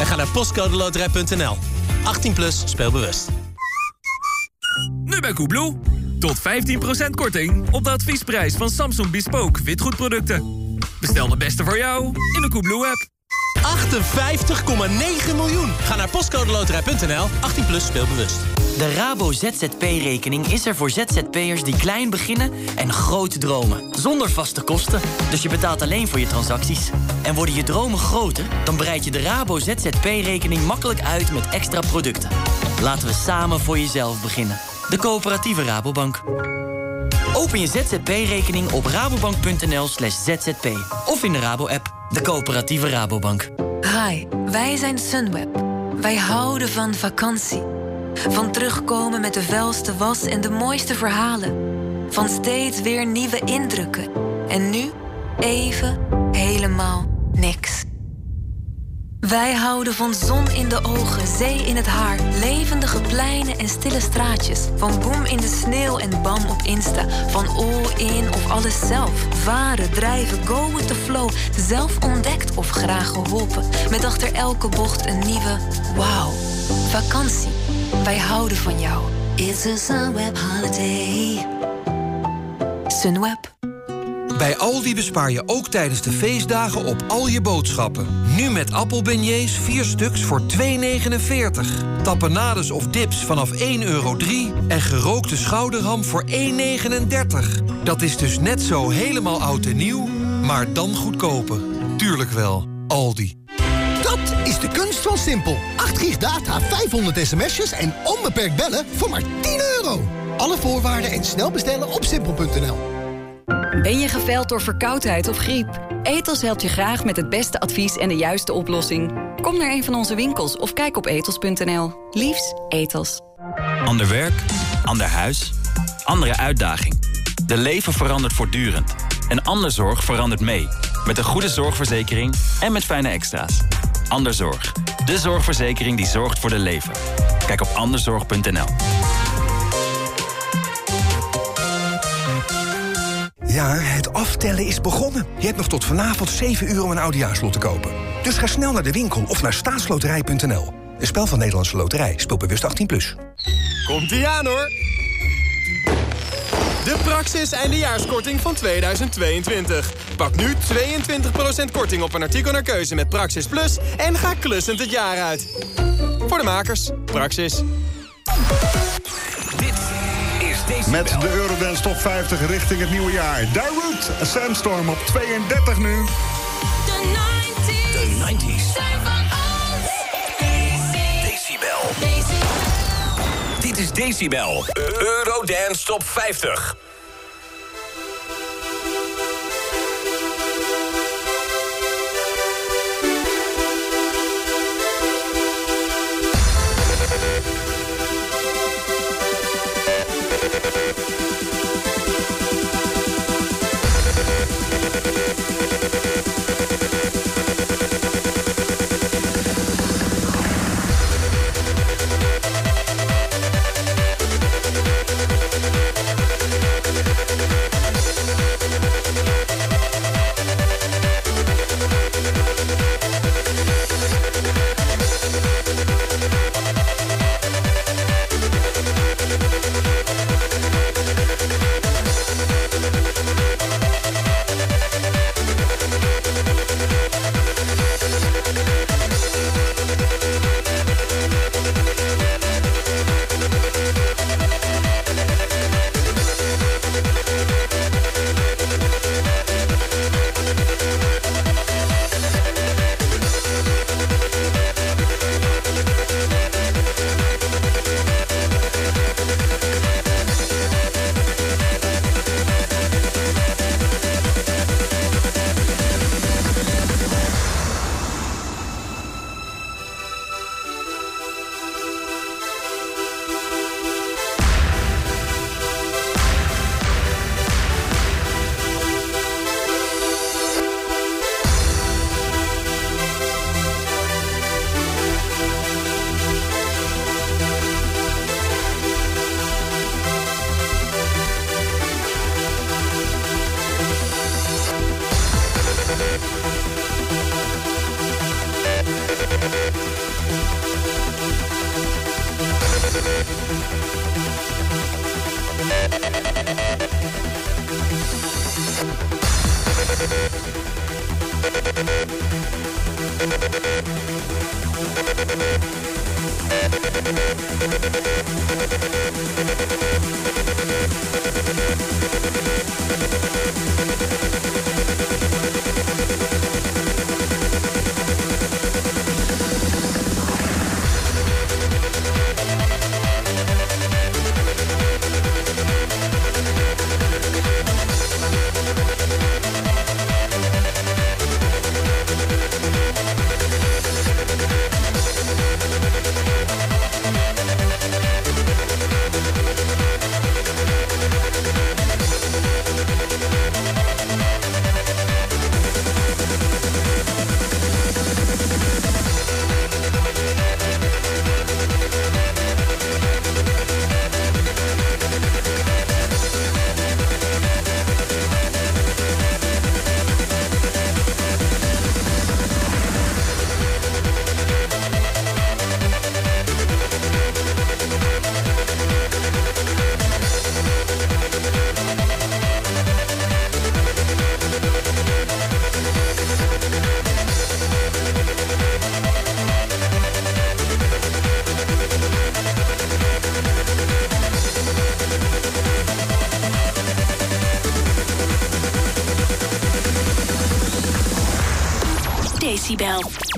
En ga naar postcodeloterij.nl. 18+, speel bewust. Nu bij Coolblue. Tot 15% korting op de adviesprijs van Samsung Bespoke witgoedproducten. Bestel de beste voor jou in de Coolblue-app. 58,9 miljoen. Ga naar postcodeloterij.nl. 18+, speel bewust. De Rabo ZZP-rekening is er voor ZZP'ers die klein beginnen en groot dromen. Zonder vaste kosten, dus je betaalt alleen voor je transacties. En worden je dromen groter, dan breid je de Rabo ZZP-rekening makkelijk uit met extra producten. Laten we samen voor jezelf beginnen. De coöperatieve Rabobank. Open je ZZP-rekening op rabobank.nl/zzp of in de Rabo-app. De coöperatieve Rabobank. Hi, wij zijn Sunweb. Wij houden van vakantie. Van terugkomen met de vuilste was en de mooiste verhalen. Van steeds weer nieuwe indrukken. En nu even helemaal niks. Wij houden van zon in de ogen, zee in het haar, levendige pleinen en stille straatjes. Van boom in de sneeuw en bam op Insta. Van all-in of alles zelf. Varen, drijven, go with the flow. Zelf ontdekt of graag geholpen. Met achter elke bocht een nieuwe wauw. Vakantie. Wij houden van jou. It's a Sunweb holiday. Sunweb. Bij Aldi bespaar je ook tijdens de feestdagen op al je boodschappen. Nu met appelbeignets 4 stuks voor 2,49. Tapenades of dips vanaf €1,03. En gerookte schouderham voor €1,39. Dat is dus net zo helemaal oud en nieuw, maar dan goedkoper. Tuurlijk wel, Aldi. Dat is de kunst van Simpel. 8 gig data, 500 sms'jes en onbeperkt bellen voor maar €10. Alle voorwaarden en snel bestellen op simpel.nl. Ben je geveld door verkoudheid of griep? Etos helpt je graag met het beste advies en de juiste oplossing. Kom naar een van onze winkels of kijk op etos.nl. Liefs, Etos. Ander werk, ander huis, andere uitdaging. De leven verandert voortdurend. En anderzorg verandert mee. Met een goede zorgverzekering en met fijne extra's. Anderzorg, de zorgverzekering die zorgt voor de leven. Kijk op anderzorg.nl. Ja, het aftellen is begonnen. Je hebt nog tot vanavond 7 uur om een oudejaarslot te kopen. Dus ga snel naar de winkel of naar staatsloterij.nl. Een spel van Nederlandse Loterij. Speelbewust 18+. Komt-ie aan, hoor. De Praxis eindejaarskorting van 2022. Pak nu 22% korting op een artikel naar keuze met Praxis Plus en ga klussend het jaar uit. Voor de makers, Praxis. Met de Eurodance Top 50 richting het nieuwe jaar. Darude, A Sandstorm op 32 nu. De 90's zijn van ons. Decibel. Dit is Decibel, Eurodance Top 50.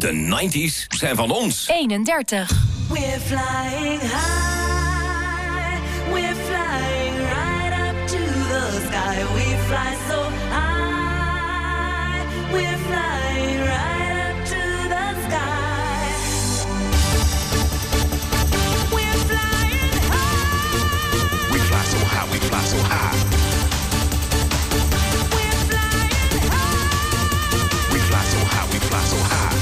De 90's zijn van ons. 31. We're flying high. We're flying right up to the sky. fly so high, we're flying right up to the sky. We're flying high. We fly so high, we fly so high. We're flying high. We fly so high, we fly so high.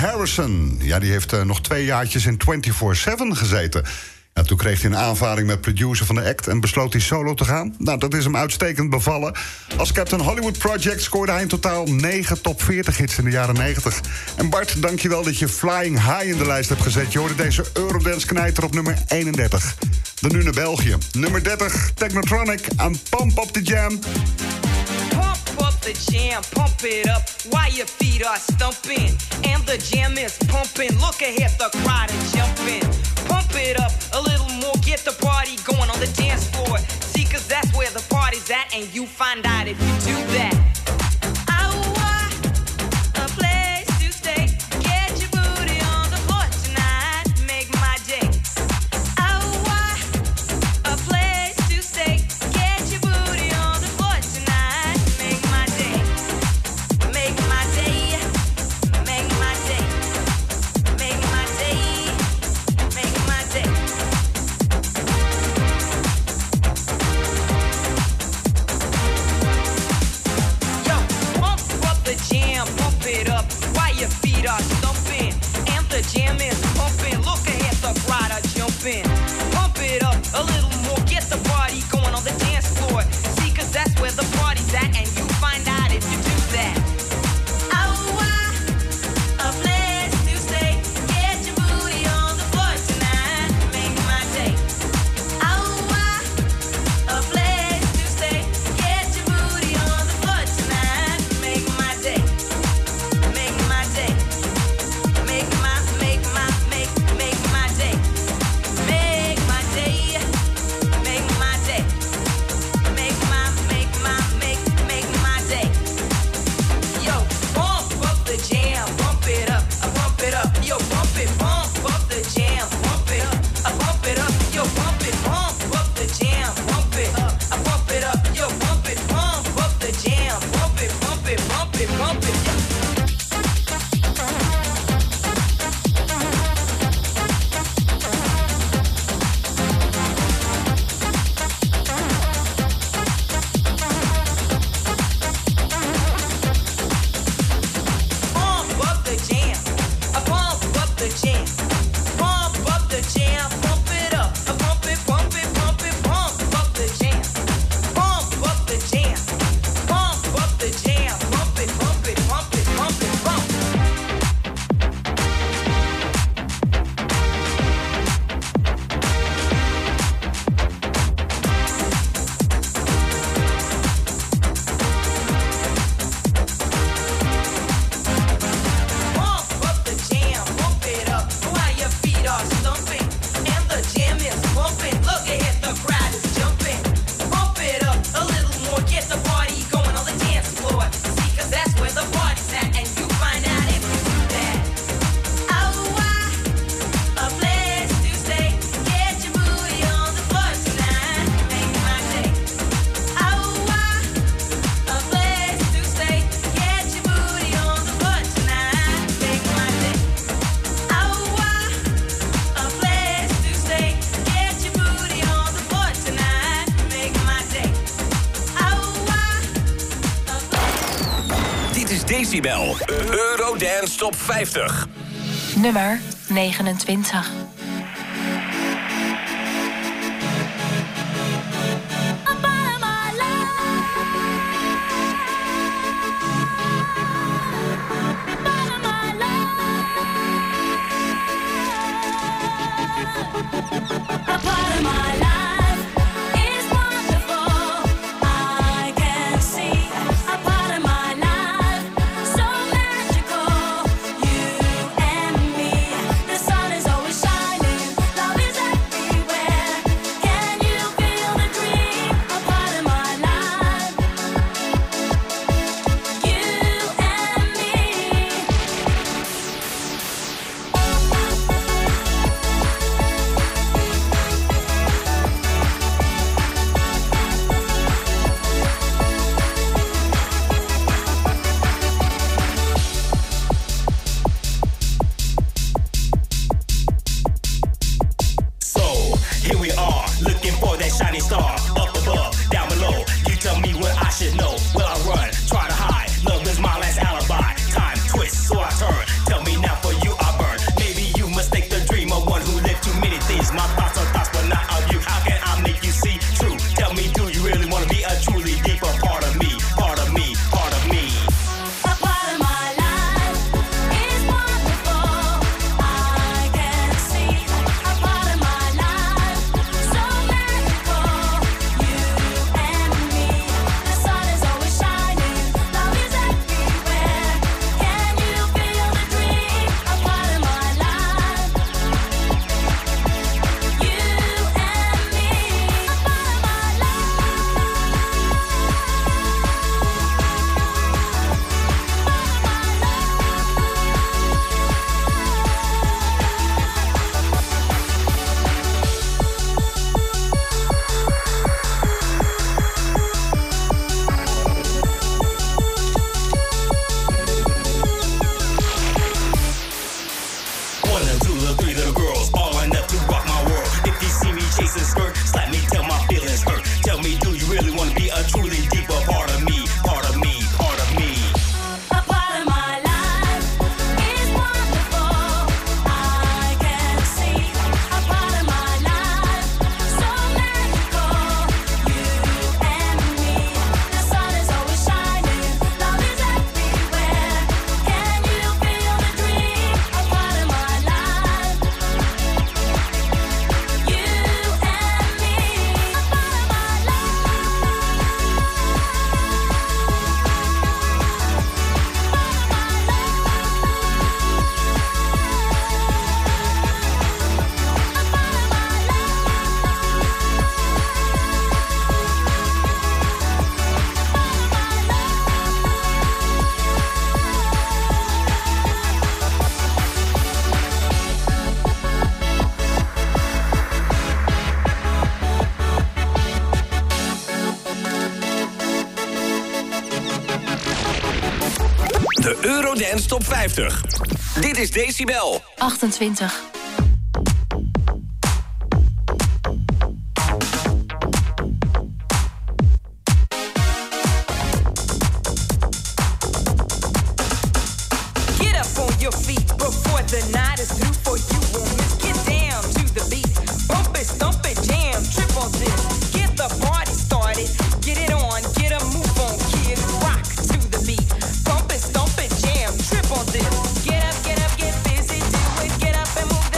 Harrison, ja, die heeft nog 2 jaartjes in 24-7 gezeten. Ja, toen kreeg hij een aanvaring met producer van de act en besloot hij solo te gaan. Nou, dat is hem uitstekend bevallen. Als Captain Hollywood Project scoorde hij in totaal 9 top 40 hits in de jaren 90. En Bart, dankjewel dat je Flying High in de lijst hebt gezet. Je hoorde deze Eurodance knijter op nummer 31. Dan nu naar België. Nummer 30, Technotronic aan Pump Up The Jam. The jam, pump it up while your feet are stumping and the jam is pumping. Look ahead, the crowd is jumping. Pump it up a little more, get the party going on the dance floor. See, cause that's where the party's at, and you find out if you do that. I want a place to stay. Get your booty on the floor tonight, make my day. I want a place to stay. Get your booty on the floor tonight, make my day. Are stumping and the jam is pumping. Look ahead, the crowd are jumping. Pump it up a little more, get the party going on the dance floor. See, cause that's where the party's at, and you find out if you do that. Decibel, Eurodance Top 50. Nummer 29. De Eurodance Top 50. Dit is Decibel. 28. Get up, get up, get busy, do it, get up and move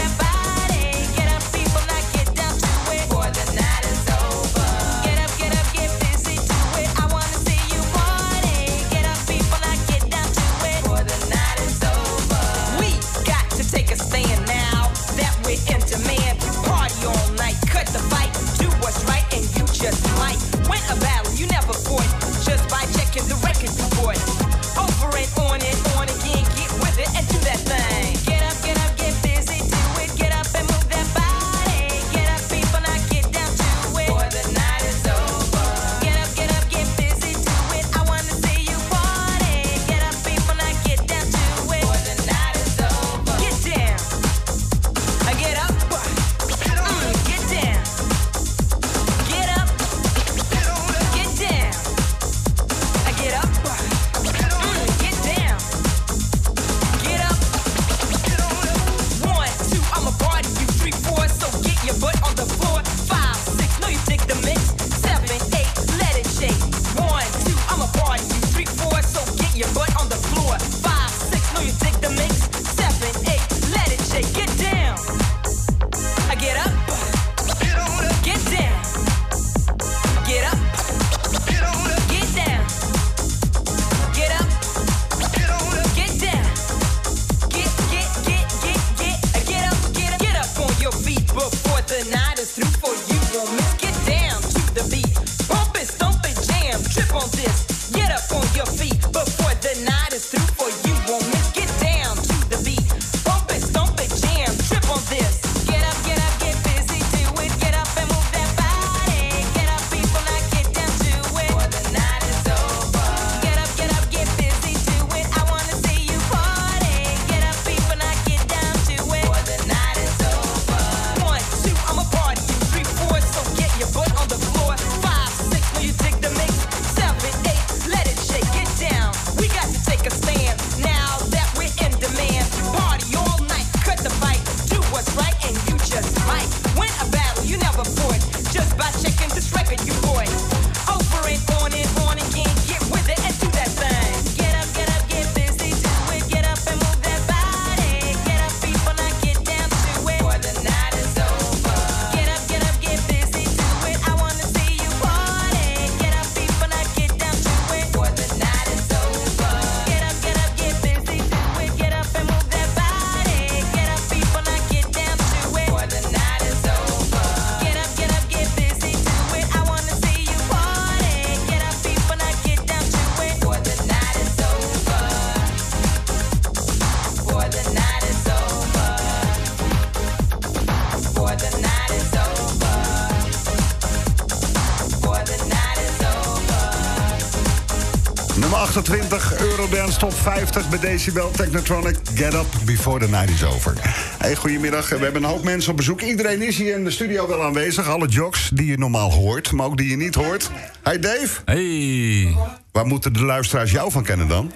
28, Eurodance Top 50 bij Decibel, Technotronic. Get up before the night is over. Hey, goedemiddag, we hebben een hoop mensen op bezoek. Iedereen is hier in de studio wel aanwezig. Alle jocks die je normaal hoort, maar ook die je niet hoort. Hey Dave. Hey. Waar moeten de luisteraars jou van kennen dan?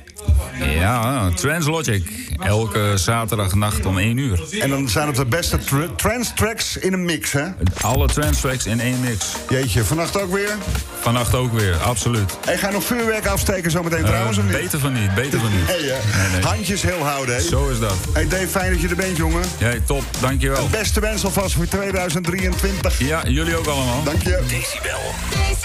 Ja, Translogic. Elke zaterdagnacht om 1 uur. En dan zijn het de beste trance-tracks in een mix, hè? Alle trance-tracks in één mix. Jeetje, vannacht ook weer? Vannacht ook weer, absoluut. En ga je nog vuurwerk afsteken zometeen trouwens of niet? Beter van niet, beter van niet. Nee. Handjes heel houden, hè? Zo is dat. Hey Dave, fijn dat je er bent, jongen. Ja, top, dankjewel. Het beste wens alvast voor 2023. Ja, jullie ook allemaal. Dank je. Decibel. Is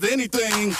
there anything?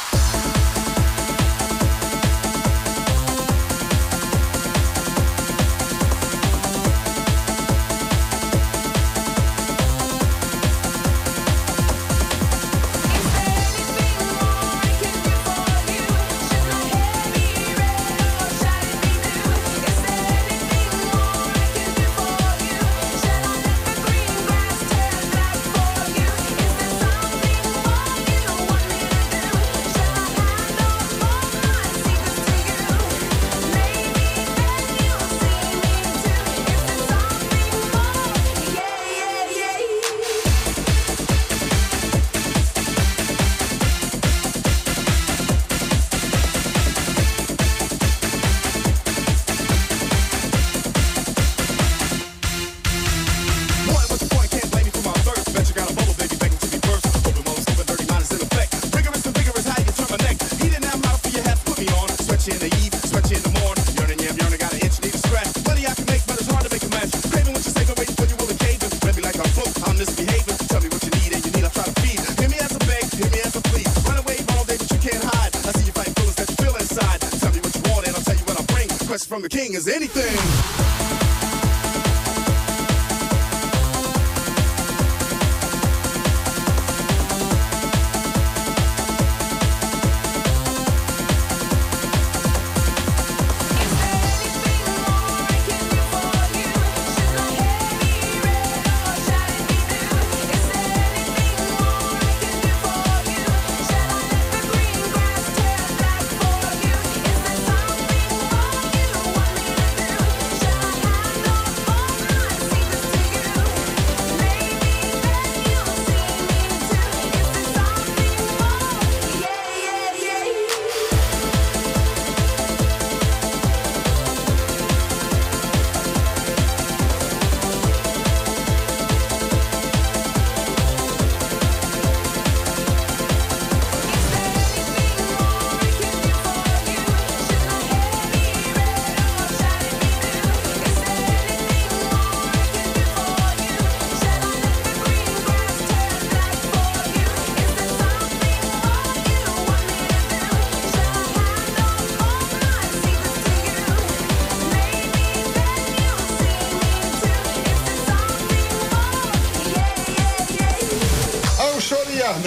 From the king is anything.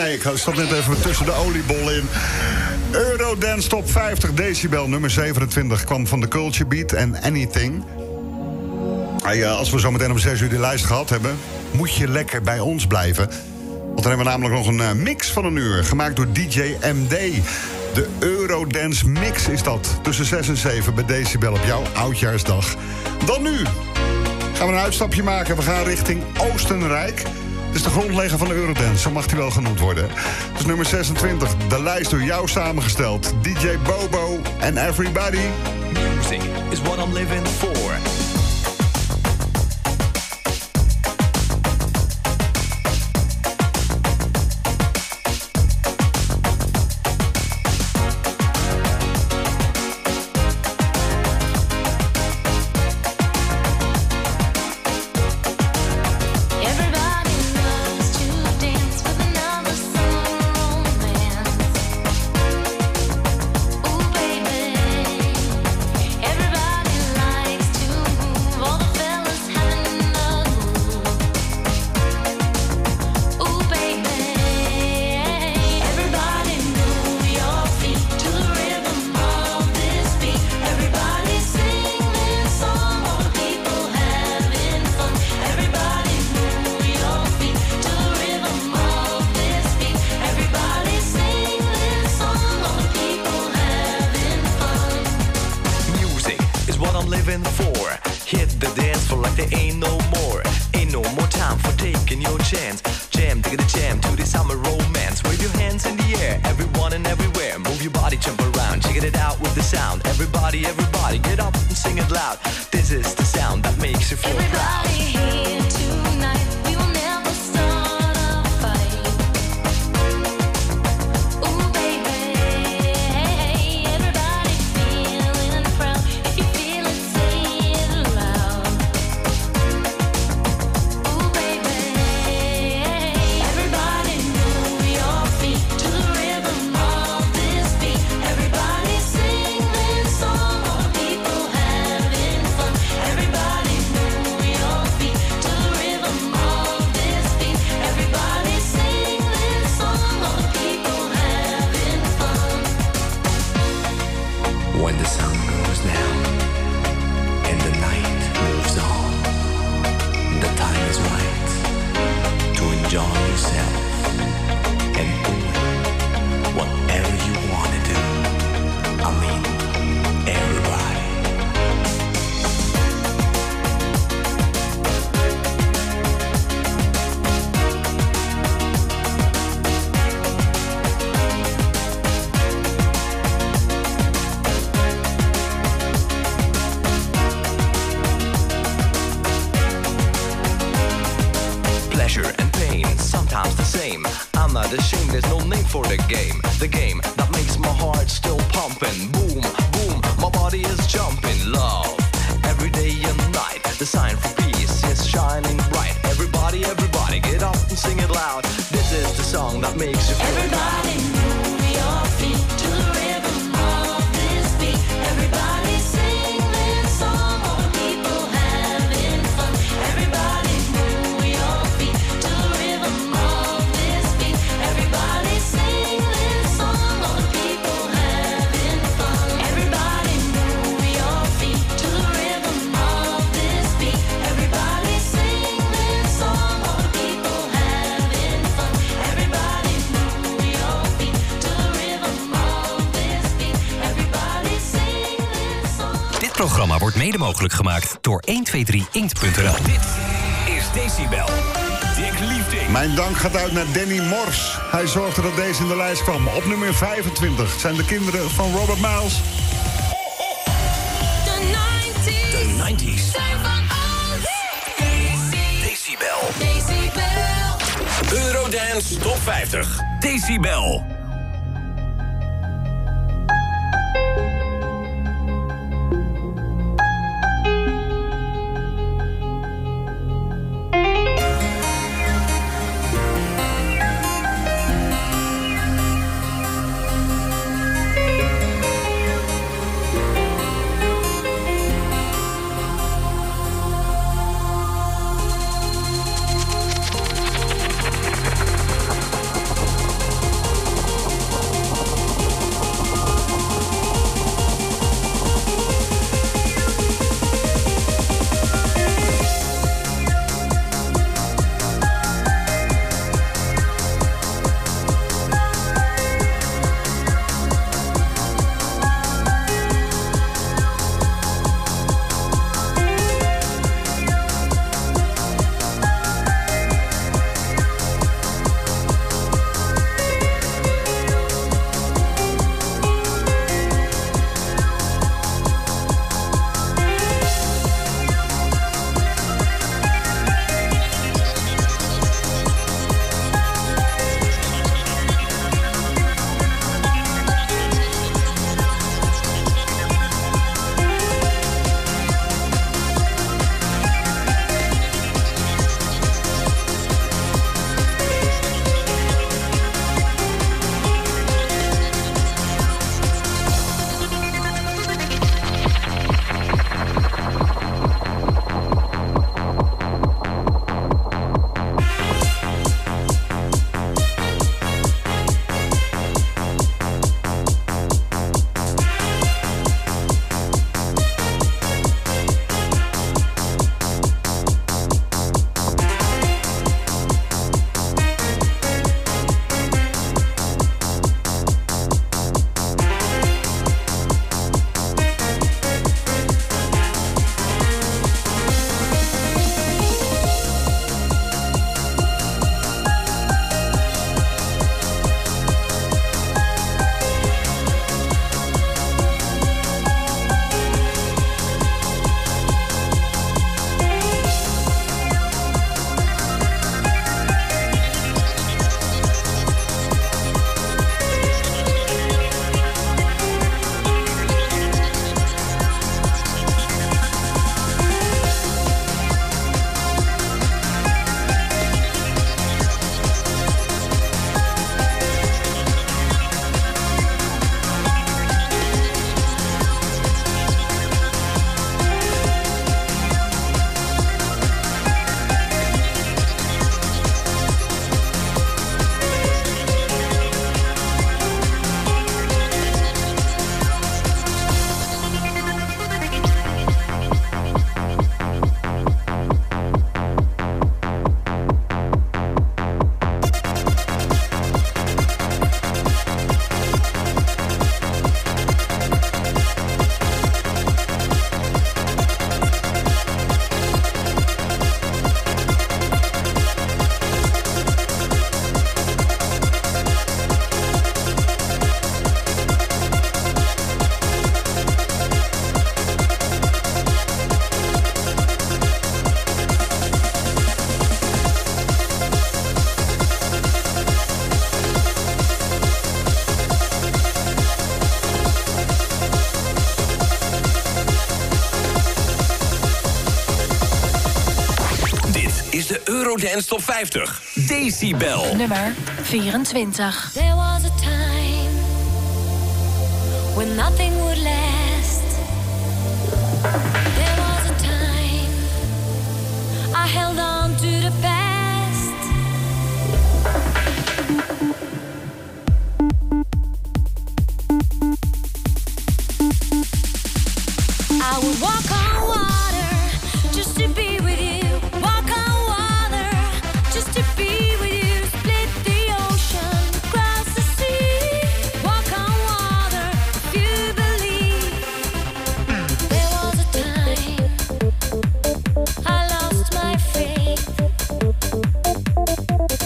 Ik stond net even tussen de oliebol in. Eurodance Top 50 Decibel, nummer 27, kwam van de Culture Beat en Anything. Als we zo meteen om 6 uur die lijst gehad hebben, moet je lekker bij ons blijven. Want dan hebben we namelijk nog een mix van een uur, gemaakt door DJ MD. De Eurodance Mix is dat, tussen 6 en 7 bij Decibel op jouw oudjaarsdag. Dan nu... Gaan we een uitstapje maken. We gaan richting Oostenrijk. Het is de grondlegger van de Eurodance, zo mag hij wel genoemd worden. Het is nummer 26, de lijst door jou samengesteld. DJ Bobo en Everybody. Music is what I'm living for. Het programma wordt mede mogelijk gemaakt door 123inkt.nl. Dit is Decibel. Dick Liefding. Mijn dank gaat uit naar Danny Mors. Hij zorgde dat deze in de lijst kwam. Op nummer 25 zijn de kinderen van Robert Miles. De 90's. Zijn van Aldi. Decibel. Eurodance Top 50. Decibel. is de Eurodance Top 50. Decibel. Nummer 24. There was a time when nothing would last. There was a time I held on to the past. I would walk on water just to be with you. Walk on water just to be with you. Split the ocean, cross the sea. Walk on water if you believe. There was a time I lost my faith.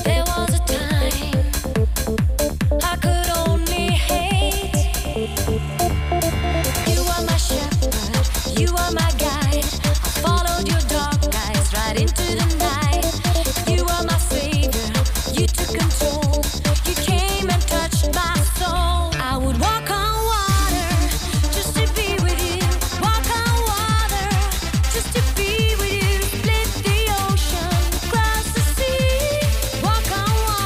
There was a time I could only hate. You are my shepherd, you are my guide. I followed your dark eyes right into the night. You are my savior, you took control. You came and touched my soul. I would walk on water just to be with you. Walk on water just to be with you. Split the ocean, cross the sea.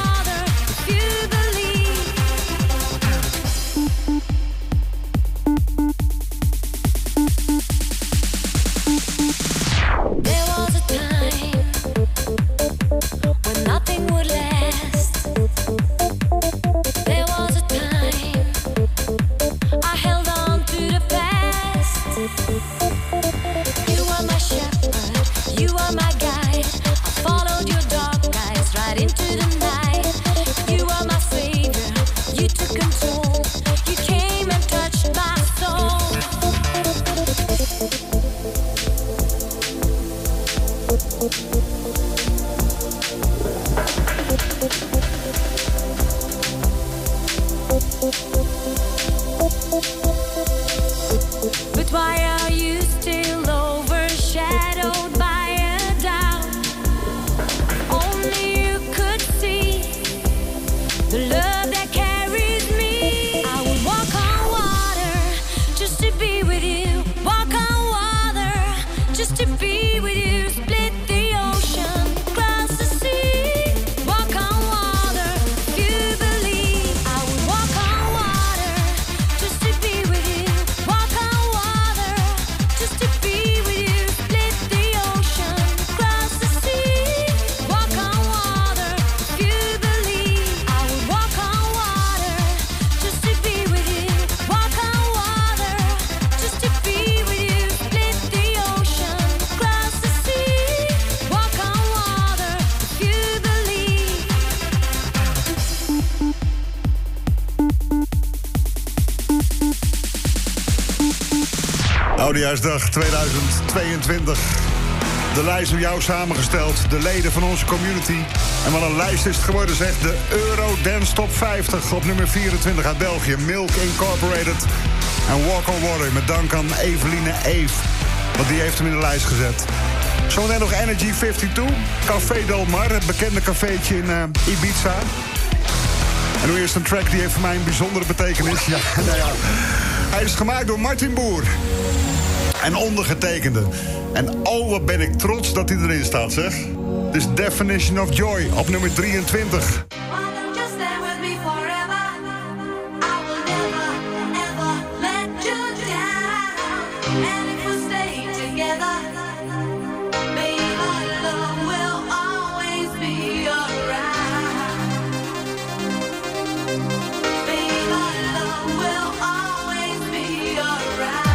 Walk on water if you believe. There was a time when nothing would last. There was a time I held on to the past. You are my shepherd, you are my guide. I followed your dark eyes right into the night. You are my savior, you took control. You came and touched my soul. But why are you still overshadowed by a doubt? Only you could see the love that carries me. I would walk on water just to be with you. Walk on water just to be with you. Split the ocean, cross the sea. Walk on water if you believe. I would walk on water just to be with you. Walk on water just to be with you. Split the ocean, cross the sea. Walk on water if you believe. I would walk on water just to be with you. Walk on water just to be with you. Split the ocean, cross the sea. Walk on water if you believe. Oudejaarsdag 2022. De lijst door jou samengesteld. De leden van onze community. En wat een lijst is het geworden, zegt de Eurodance Top 50. Op nummer 24 uit België. Milk Incorporated. En Walk on Water. Met dank aan Eveline Eve. Want die heeft hem in de lijst gezet. Zometeen nog Energy 52. Café Del Mar. Het bekende cafeetje in Ibiza. En nu eerst een track die heeft voor mij een bijzondere betekenis. Ja, nou ja. Hij is gemaakt door Martin Boer. En ondergetekende. En oh, wat ben ik trots dat hij erin staat, zeg. Het is Definition of Joy op nummer 23. Just stay with me forever. I will never, ever let you down. And if we stay together, baby, love will always be around. Baby, love will always be around. Baby, love will always be around.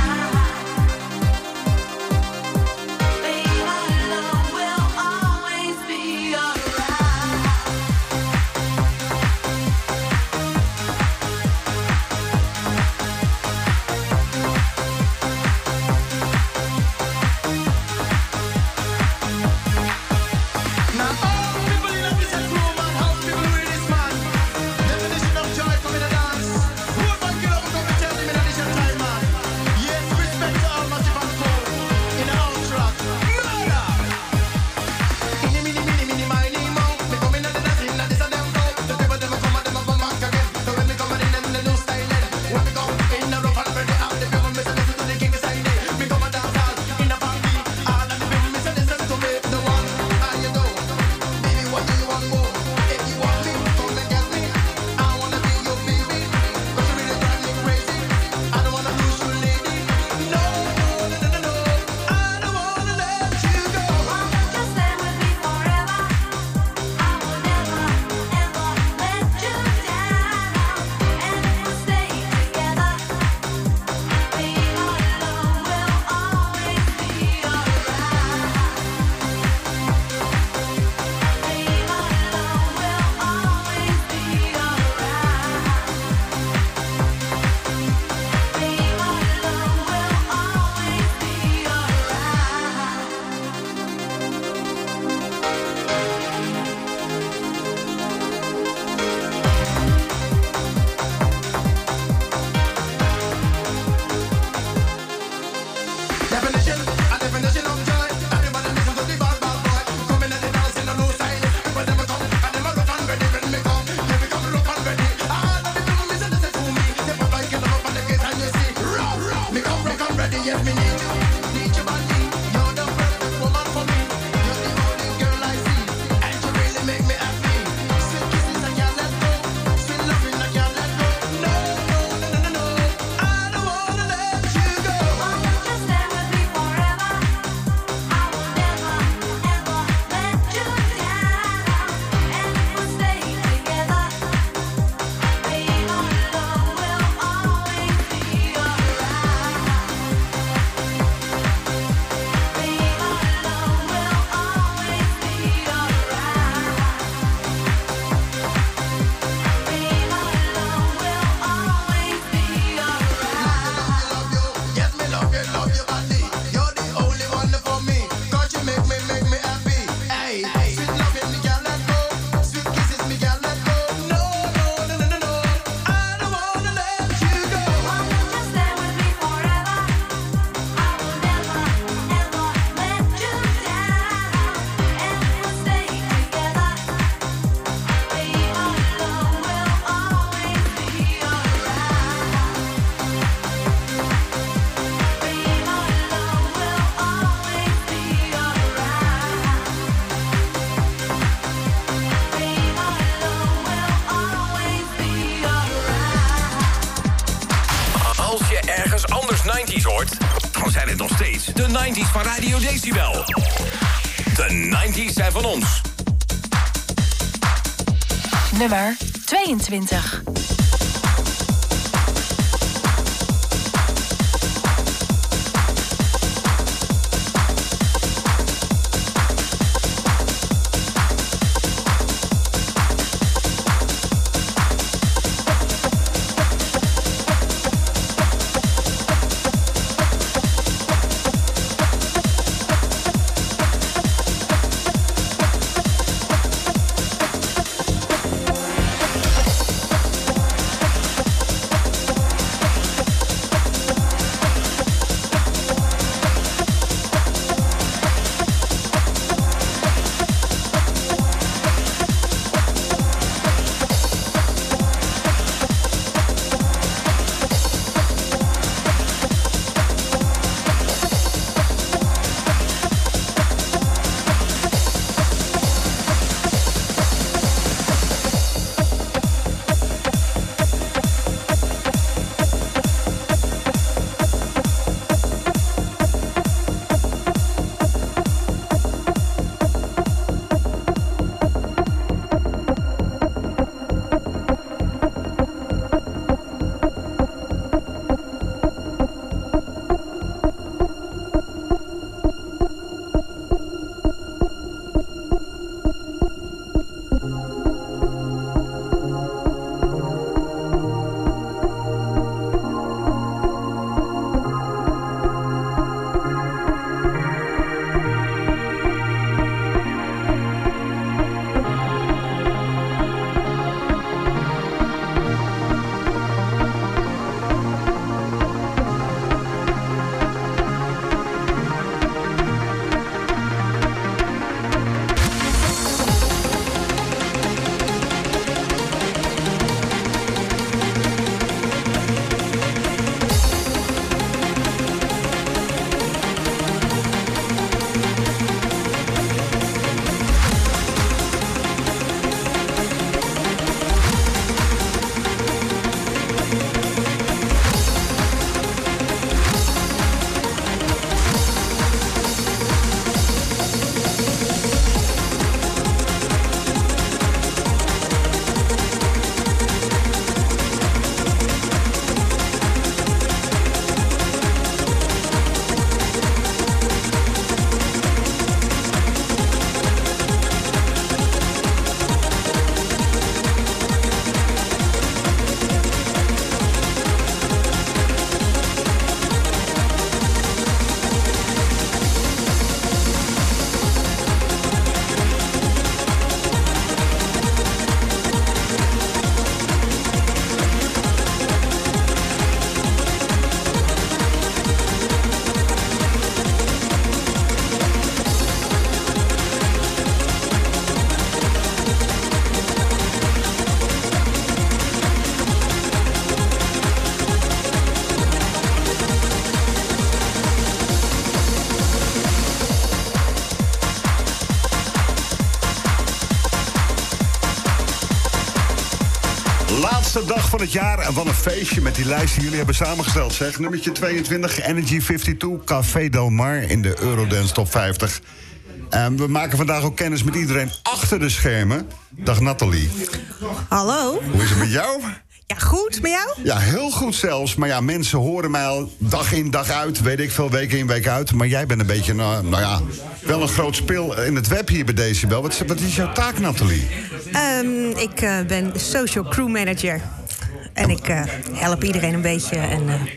het nog steeds. De 90's van Radio Decibel. De 90's zijn van ons. Nummer 22. De dag van het jaar en wat een feestje met die lijst die jullie hebben samengesteld, zeg. Nummertje 22, Energy 52, Café Del Mar in de Eurodance Top 50. En we maken vandaag ook kennis met iedereen achter de schermen. Dag Nathalie. Hallo. Hoe is het met jou? Ja, goed. Met jou? Ja, heel goed zelfs. Maar ja, mensen horen mij al dag in, dag uit. Weet ik veel, weken in, week uit. Maar jij bent een beetje, nou ja, wel een groot spil in het web hier bij Decibel. Wat is jouw taak, Nathalie? Ik ben social crew manager. En ik help iedereen een beetje en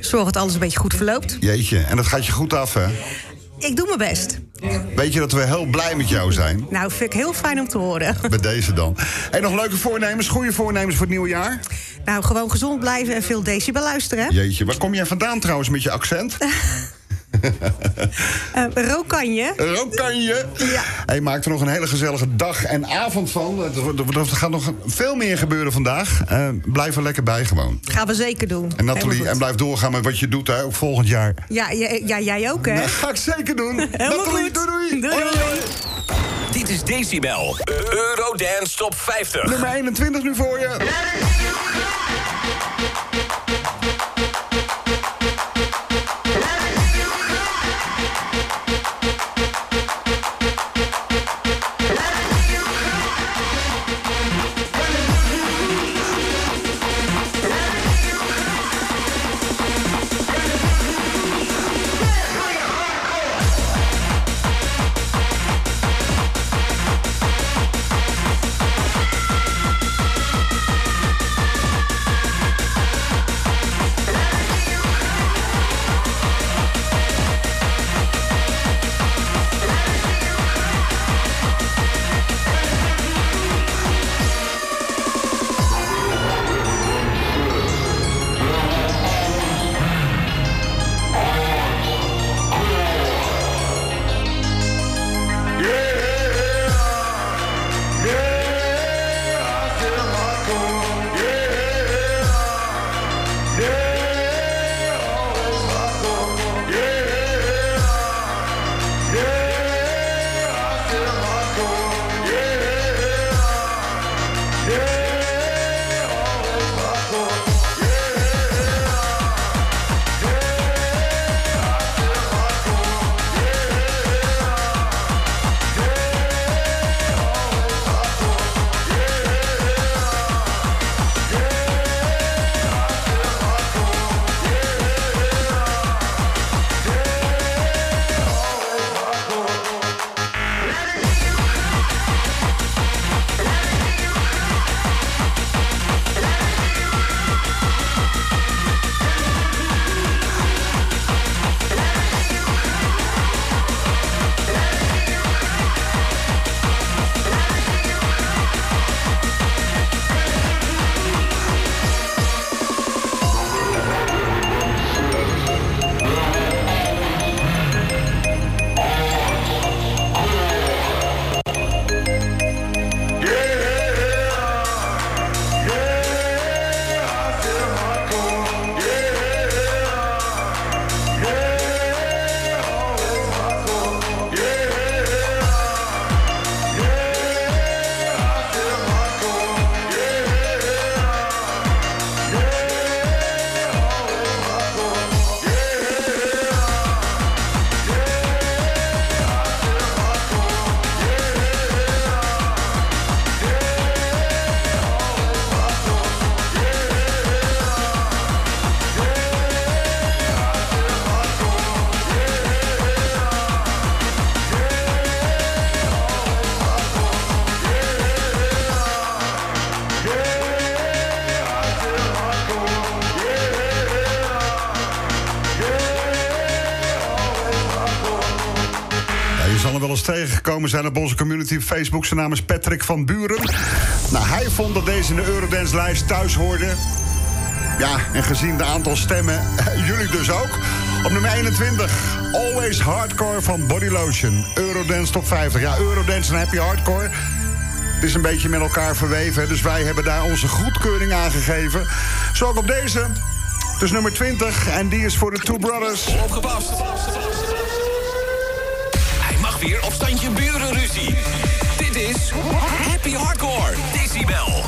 zorg dat alles een beetje goed verloopt. Jeetje, en dat gaat je goed af, hè? Ik doe mijn best. Weet je dat we heel blij met jou zijn? Nou, vind ik heel fijn om te horen. Bij deze dan. En nog leuke voornemens, goede voornemens voor het nieuwe jaar? Nou, gewoon gezond blijven en veel Decibel luisteren, hè? Jeetje, waar kom jij vandaan trouwens met je accent? Rookanje. Rookanje. Ja. Hij maakt er nog een hele gezellige dag en avond van. Er gaat nog veel meer gebeuren vandaag. Blijf er lekker bij gewoon. Gaan we zeker doen. En Nathalie, en blijf doorgaan met wat je doet, hè, ook volgend jaar. Ja, jij ook, hè? Nou, ga ik zeker doen. Nathalie, doei. Doei. Dit is Decibel, Eurodance Top 50. Nummer 21 nu voor je. Let it zal hem wel eens tegengekomen zijn op onze community op Facebook. Zijn naam is Patrick van Buren. Nou, hij vond dat deze in de Eurodance-lijst thuis hoorde. Ja, en gezien de aantal stemmen, jullie dus ook. Op nummer 21, Always Hardcore van Body Lotion. Eurodance top 50. Ja, Eurodance en Happy Hardcore. Het is een beetje met elkaar verweven, dus wij hebben daar onze goedkeuring aan gegeven. Zo ook op deze. Dus nummer 20, en die is voor de 2 Brothers. Opgepast. Hij mag weer op standje burenruzie. Dit is Happy Hardcore, Decibel.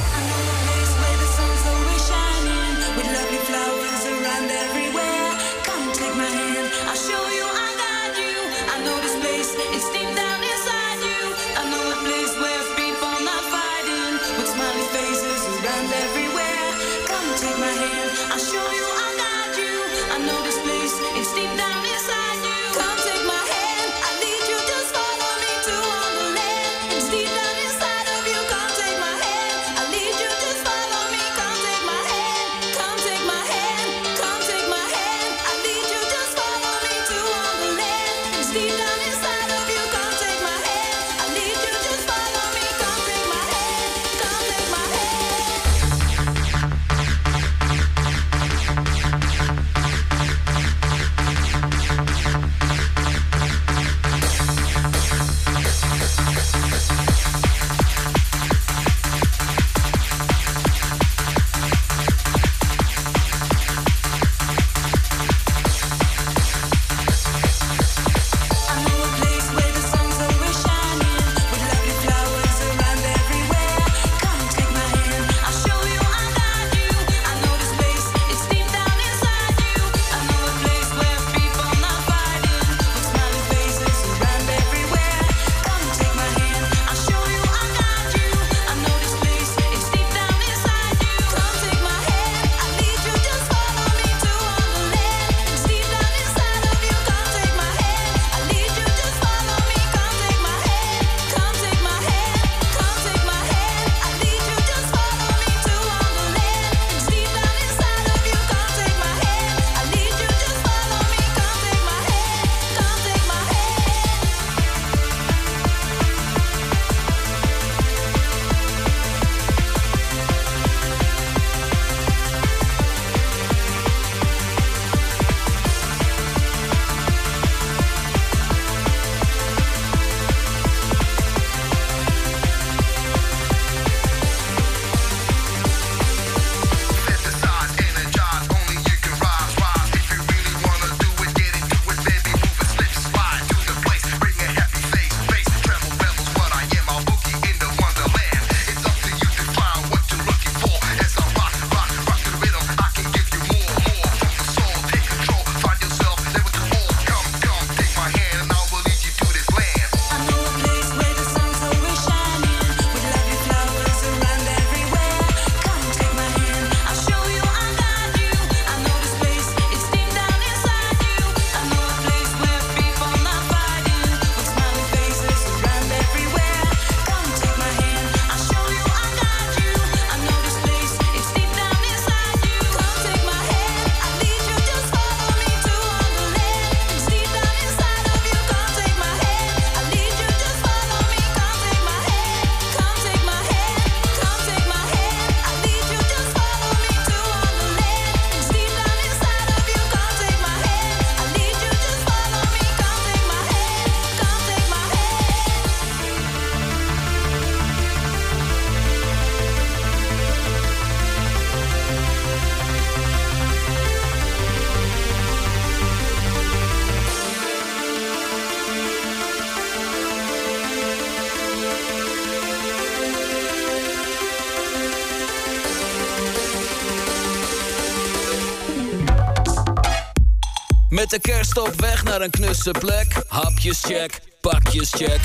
Met de kerst op weg naar een knusse plek. Hapjes check, pakjes check.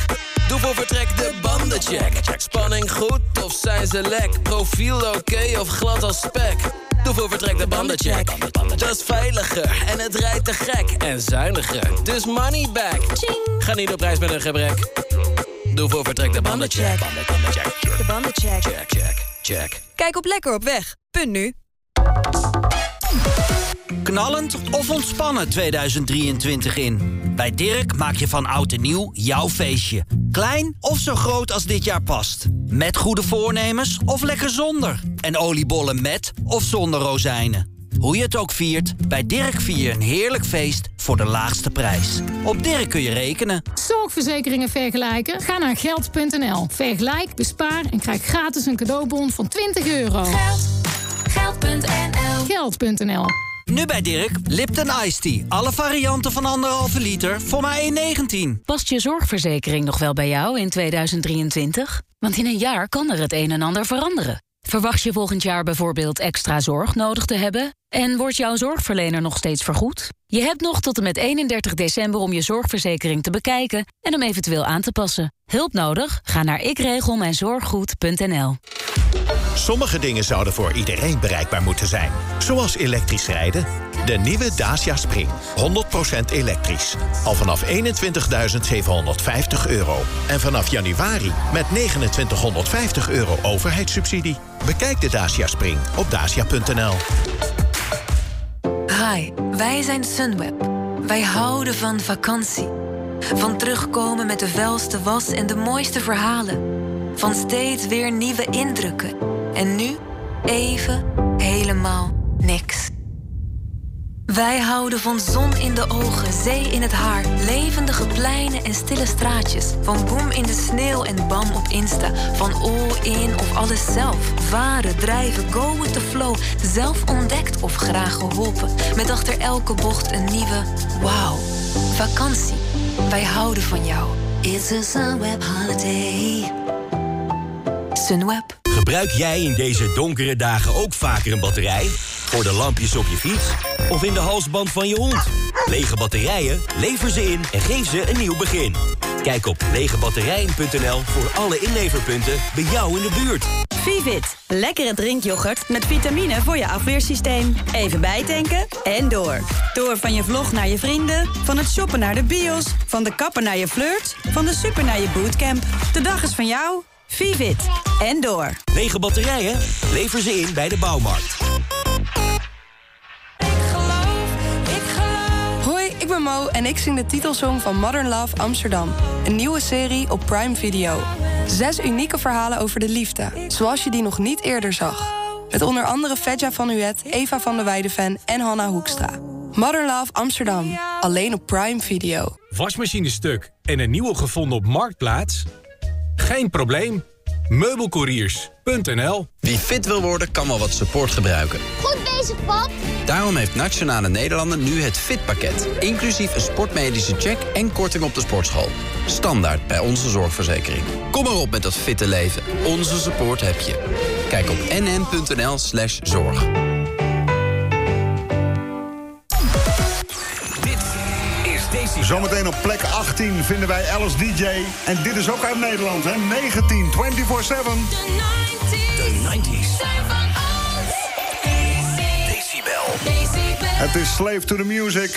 Doe voor vertrek de banden check. Spanning goed of zijn ze lek? Profiel oké of glad als spek? Doe voor vertrek de banden check. Dat is veiliger en het rijdt te gek. En zuiniger, dus money back. Ga niet op reis met een gebrek. Doe voor vertrek de banden check. De banden check. Check, check, check. Kijk op lekker op weg. Punt nu. Knallend of ontspannen 2023 in? Bij Dirk maak je van oud en nieuw jouw feestje. Klein of zo groot als dit jaar past. Met goede voornemens of lekker zonder. En oliebollen met of zonder rozijnen. Hoe je het ook viert, bij Dirk vier je een heerlijk feest voor de laagste prijs. Op Dirk kun je rekenen. Zorgverzekeringen vergelijken? Ga naar geld.nl. Vergelijk, bespaar en krijg gratis een cadeaubon van €20. Geld.nl. Geld.nl. Nu bij Dirk, Lipton Ice Tea. Alle varianten van 1,5 liter voor maar €1,19. Past je zorgverzekering nog wel bij jou in 2023? Want in een jaar kan er het een en ander veranderen. Verwacht je volgend jaar bijvoorbeeld extra zorg nodig te hebben? En wordt jouw zorgverlener nog steeds vergoed? Je hebt nog tot en met 31 december om je zorgverzekering te bekijken en om eventueel aan te passen. Hulp nodig? Ga naar ikregelmijnzorggoed.nl. Sommige dingen zouden voor iedereen bereikbaar moeten zijn. Zoals elektrisch rijden. De nieuwe Dacia Spring. 100% elektrisch. Al vanaf €21.750. En vanaf januari met €2950 overheidssubsidie. Bekijk de Dacia Spring op dacia.nl. Hi, wij zijn Sunweb. Wij houden van vakantie. Van terugkomen met de vuilste was en de mooiste verhalen. Van steeds weer nieuwe indrukken. En nu even helemaal niks. Wij houden van zon in de ogen, zee in het haar... levendige pleinen en stille straatjes. Van boom in de sneeuw en bam op Insta. Van all-in of alles zelf. Varen, drijven, go with the flow. Zelf ontdekt of graag geholpen. Met achter elke bocht een nieuwe wauw. Vakantie. Wij houden van jou. It's a Sunweb holiday. Sunweb. Gebruik jij in deze donkere dagen ook vaker een batterij? Voor de lampjes op je fiets of in de halsband van je hond? Lege batterijen, lever ze in en geef ze een nieuw begin. Kijk op legebatterijen.nl voor alle inleverpunten bij jou in de buurt. Vivit, lekkere drinkyoghurt met vitamine voor je afweersysteem. Even bijtanken en door. Door van je vlog naar je vrienden, van het shoppen naar de bios... van de kapper naar je flirt, van de super naar je bootcamp. De dag is van jou... Vivit. En door. Lege batterijen? Lever ze in bij de bouwmarkt. Ik geloof. Hoi, ik ben Mo en ik zing de titelsong van Modern Love Amsterdam. Een nieuwe serie op Prime Video. 6 unieke verhalen over de liefde, zoals je die nog niet eerder zag. Met onder andere Fedja van Huet, Eva van der Weideven en Hanna Hoekstra. Modern Love Amsterdam. Alleen op Prime Video. Wasmachine stuk en een nieuwe gevonden op Marktplaats? Geen probleem. Meubelcouriers.nl. Wie fit wil worden, kan wel wat support gebruiken. Goed bezig, pap. Daarom heeft Nationale Nederlanden nu het Fitpakket. Inclusief een sportmedische check en korting op de sportschool. Standaard bij onze zorgverzekering. Kom maar op met dat fitte leven. Onze support heb je. Kijk op nn.nl/zorg. Zometeen op plek 18 vinden wij Alice DJ. En dit is ook uit Nederland, hè? 19, 24-7. De 90's. Decibel. Het is Slave to the Music.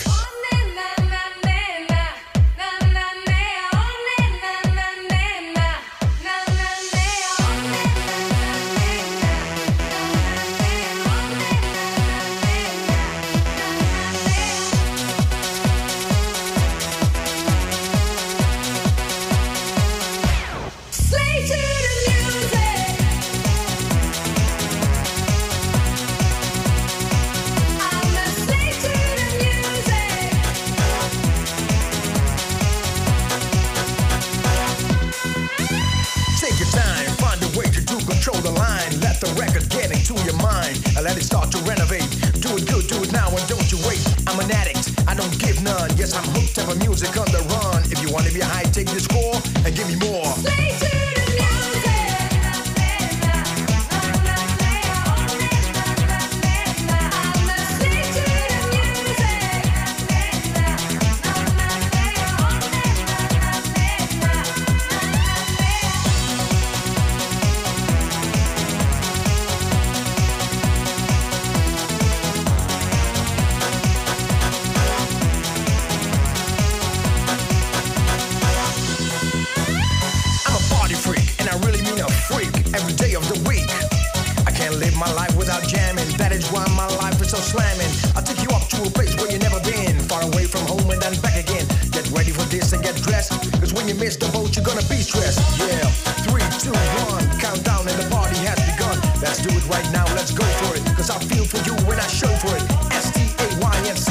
My life without jamming, that is why my life is so slamming. I take you up to to a place where you never been, far away from home and then back again. Get ready for this and get dressed, cause when you miss the boat you're gonna be stressed. Yeah, 3, 2, 1, countdown and the party has begun. Let's do it right now, let's go for it, cause I feel for you when I show for it. S-T-A-Y-N-C.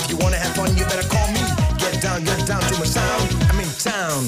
If you wanna have fun you better call me. Get down to my sound, I'm in town.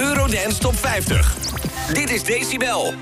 Eurodance Top 50. Dit is Decibel.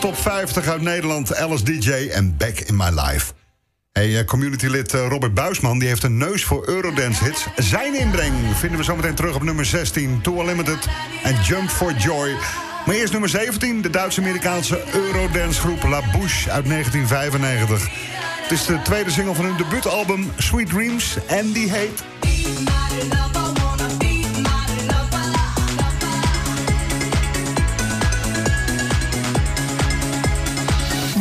top 50 uit Nederland, Alice DJ en Back in My Life. Hey, communitylid Robert Buisman die heeft een neus voor Eurodance-hits. Zijn inbreng vinden we zometeen terug op nummer 16, Too Unlimited en Jump for Joy. Maar eerst nummer 17, de Duits-Amerikaanse Eurodance-groep La Bouche uit 1995. Het is de tweede single van hun debuutalbum Sweet Dreams en die heet...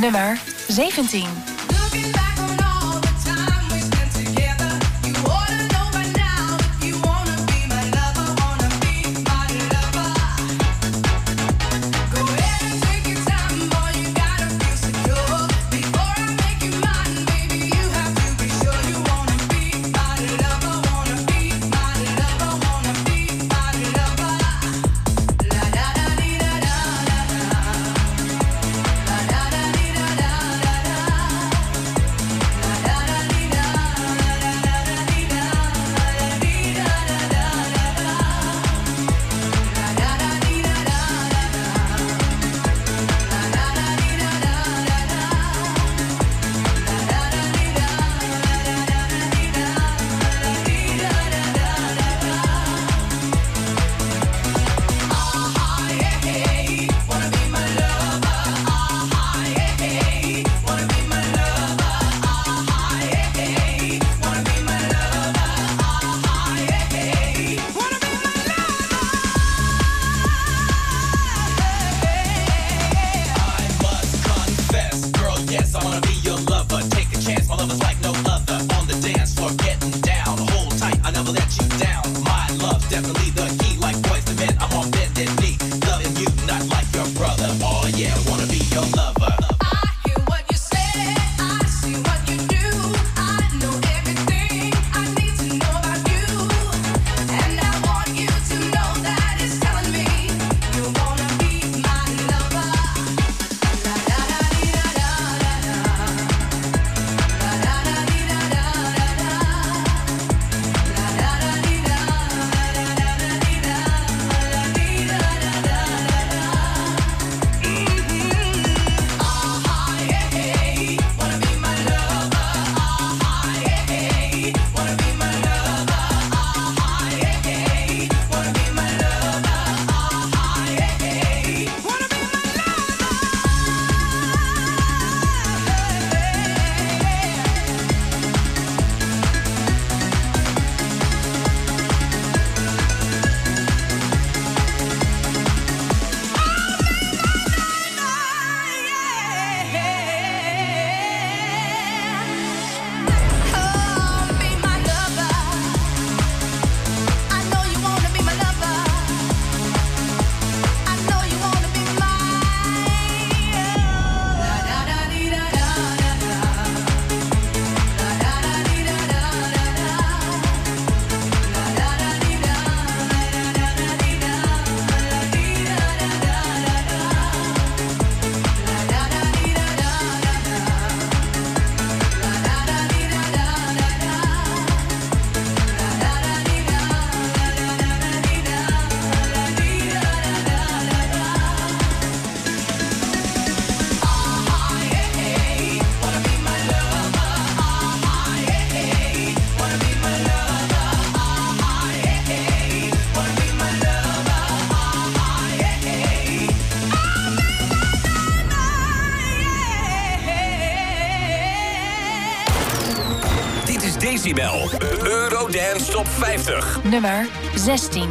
Nummer 17. Decibel, Eurodance Top 50. Nummer 16.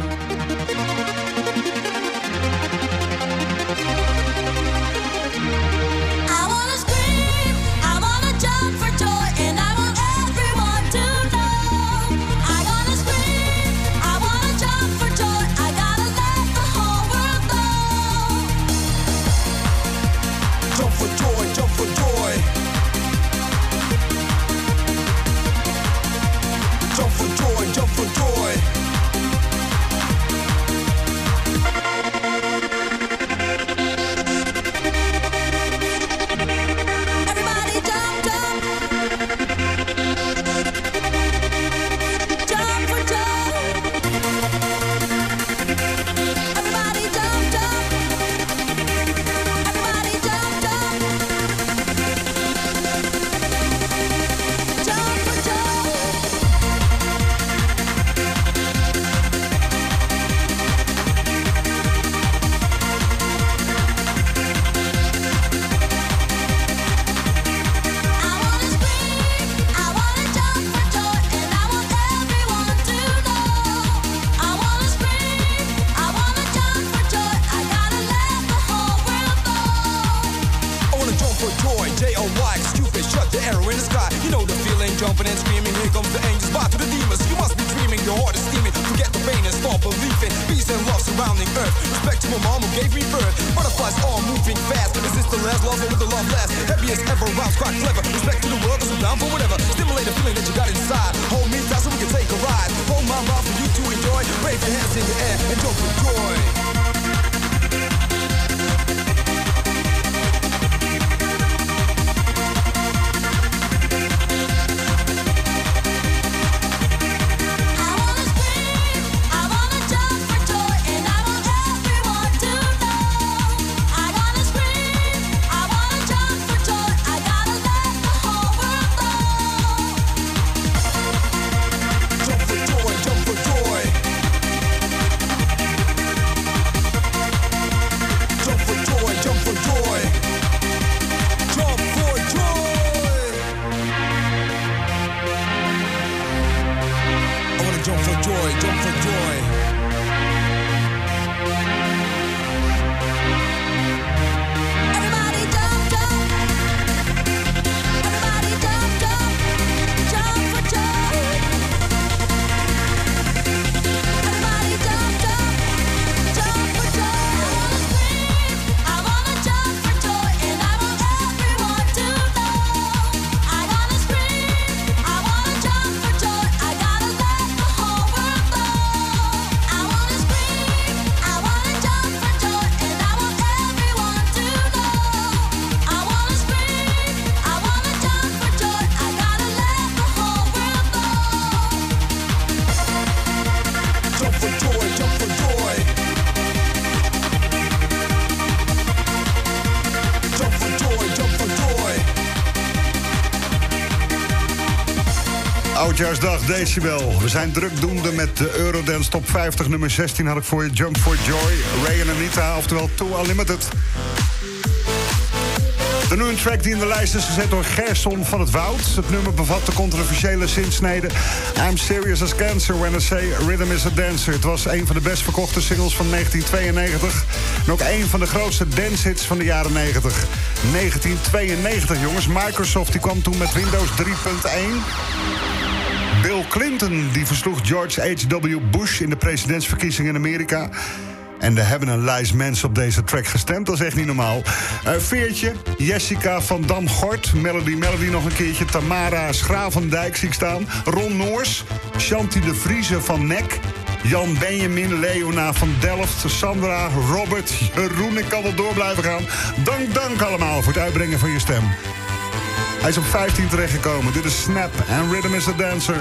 jumping and screaming. Here comes the angels, watch the demons. You must be dreaming, your heart is steaming. Forget the pain and start believing. Peace and love surrounding earth. Respect to my mom who gave me birth. Butterflies all moving fast. Is this the last love or will the love last? Happy as ever, rhymes quite clever. Respect to the world, cause I'm down for whatever. Stimulate the feeling that you got inside. Hold me down so we can take a ride. Hold my mouth for you to enjoy. Wave your hands in the air and jump for joy. Oudjaarsdag, Decibel. We zijn drukdoende met de Eurodance Top 50. Nummer 16 had ik voor je, Jump for Joy. Ray en Anita, oftewel 2 Unlimited. Er nu een track die in de lijst is gezet door Gerson van het Woud. Het nummer bevat de controversiële zinsnede: I'm serious as cancer when I say rhythm is a dancer. Het was een van de best verkochte singles van 1992. En ook een van de grootste dancehits van de jaren 90. 1992, jongens. Microsoft die kwam toen met Windows 3.1... Bill Clinton die versloeg George H.W. Bush in de presidentsverkiezingen in Amerika. En er hebben een lijst mensen op deze track gestemd, dat is echt niet normaal. Veertje, Jessica van Dam-Gort, Melody nog een keertje... Tamara Schravendijk zie ik staan, Ron Noors, Shanti de Vrieze van Nek... Jan Benjamin, Leona van Delft, Sandra, Robert, Jeroen... ik kan wel door blijven gaan. Dank allemaal voor het uitbrengen van je stem. Hij is op 15 terechtgekomen. Dit is Snap en Rhythm is a Dancer.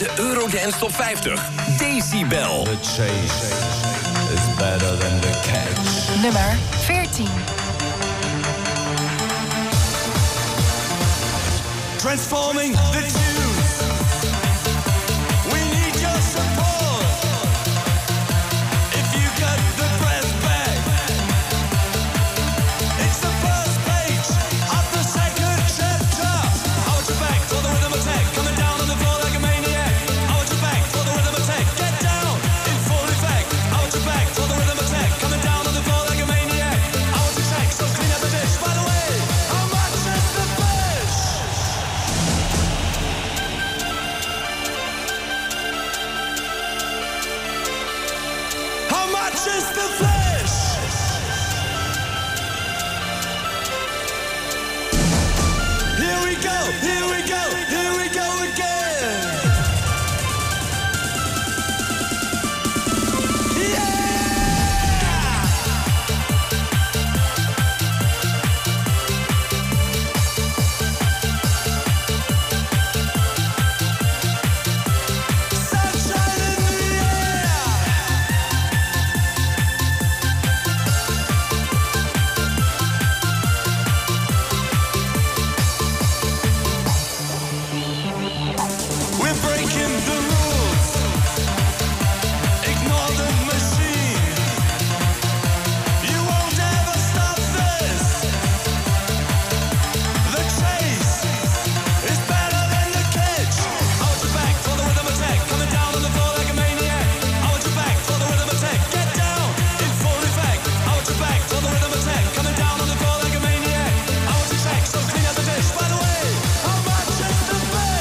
de Eurodance Top 50. Decibel. The chase is better than the catch. Nummer 14. Transforming the tunes. We need your support. If you got the breath back. It's the first page of the second chapter. I want you back for the rhythm attack. Coming down on the floor like a maniac. I want you back for the rhythm attack. Get down in full effect. I want you back for the rhythm attack. Coming down on the floor like a maniac. I want you back, so clean up the dish. By the way, how much is the just the flesh. Here we go, here we go, here we go again. By the way, how much is the fish?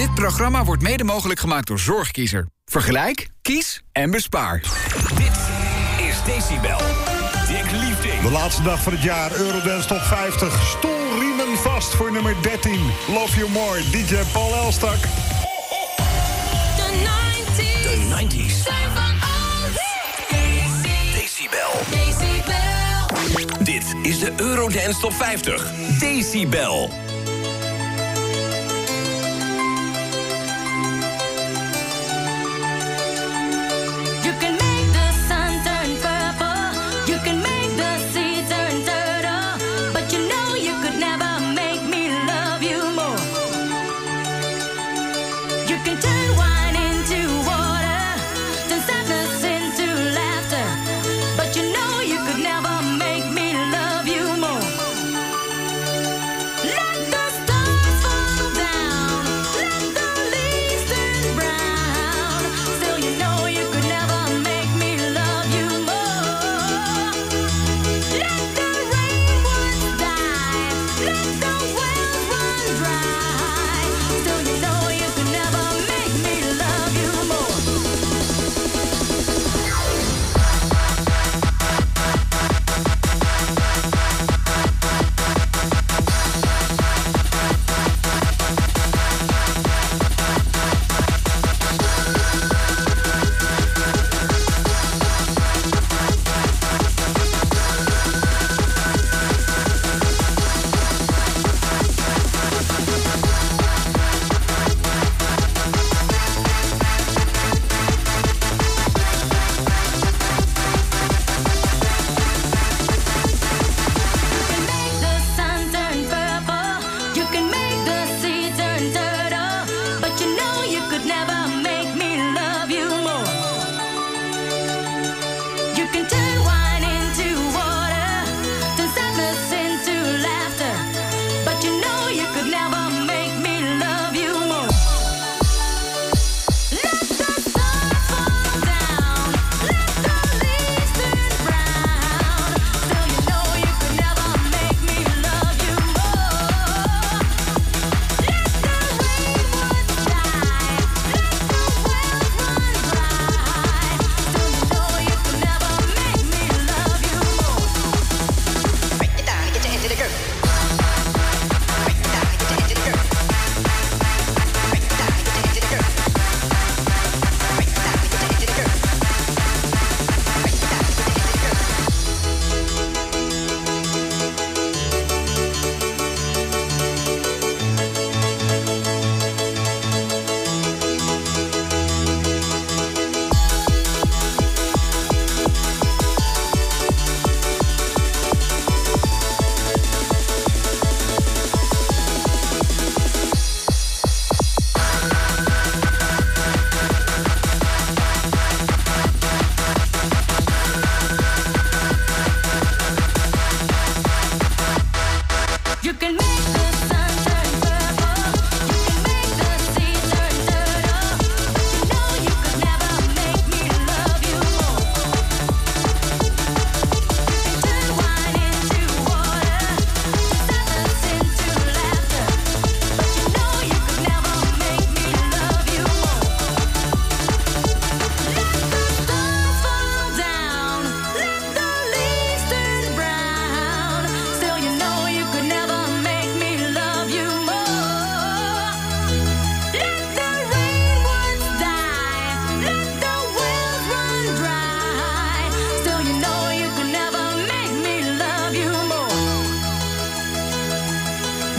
Dit programma wordt mede mogelijk gemaakt door Zorgkiezer. Vergelijk, kies en bespaar. Dit is Decibel. Dick Liefding. De laatste dag van het jaar, Eurodance Top 50. Stoelriemen vast voor nummer 13. Love You More, DJ Paul Elstak. De 90's. Zijn van Aldi. Decibel. Dit is de Eurodance Top 50. Decibel.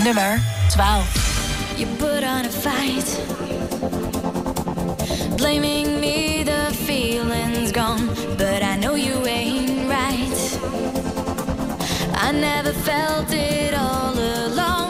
Nummer 12. You put on a fight, blaming me, the feeling's gone, but I know you ain't right. I never felt it all along.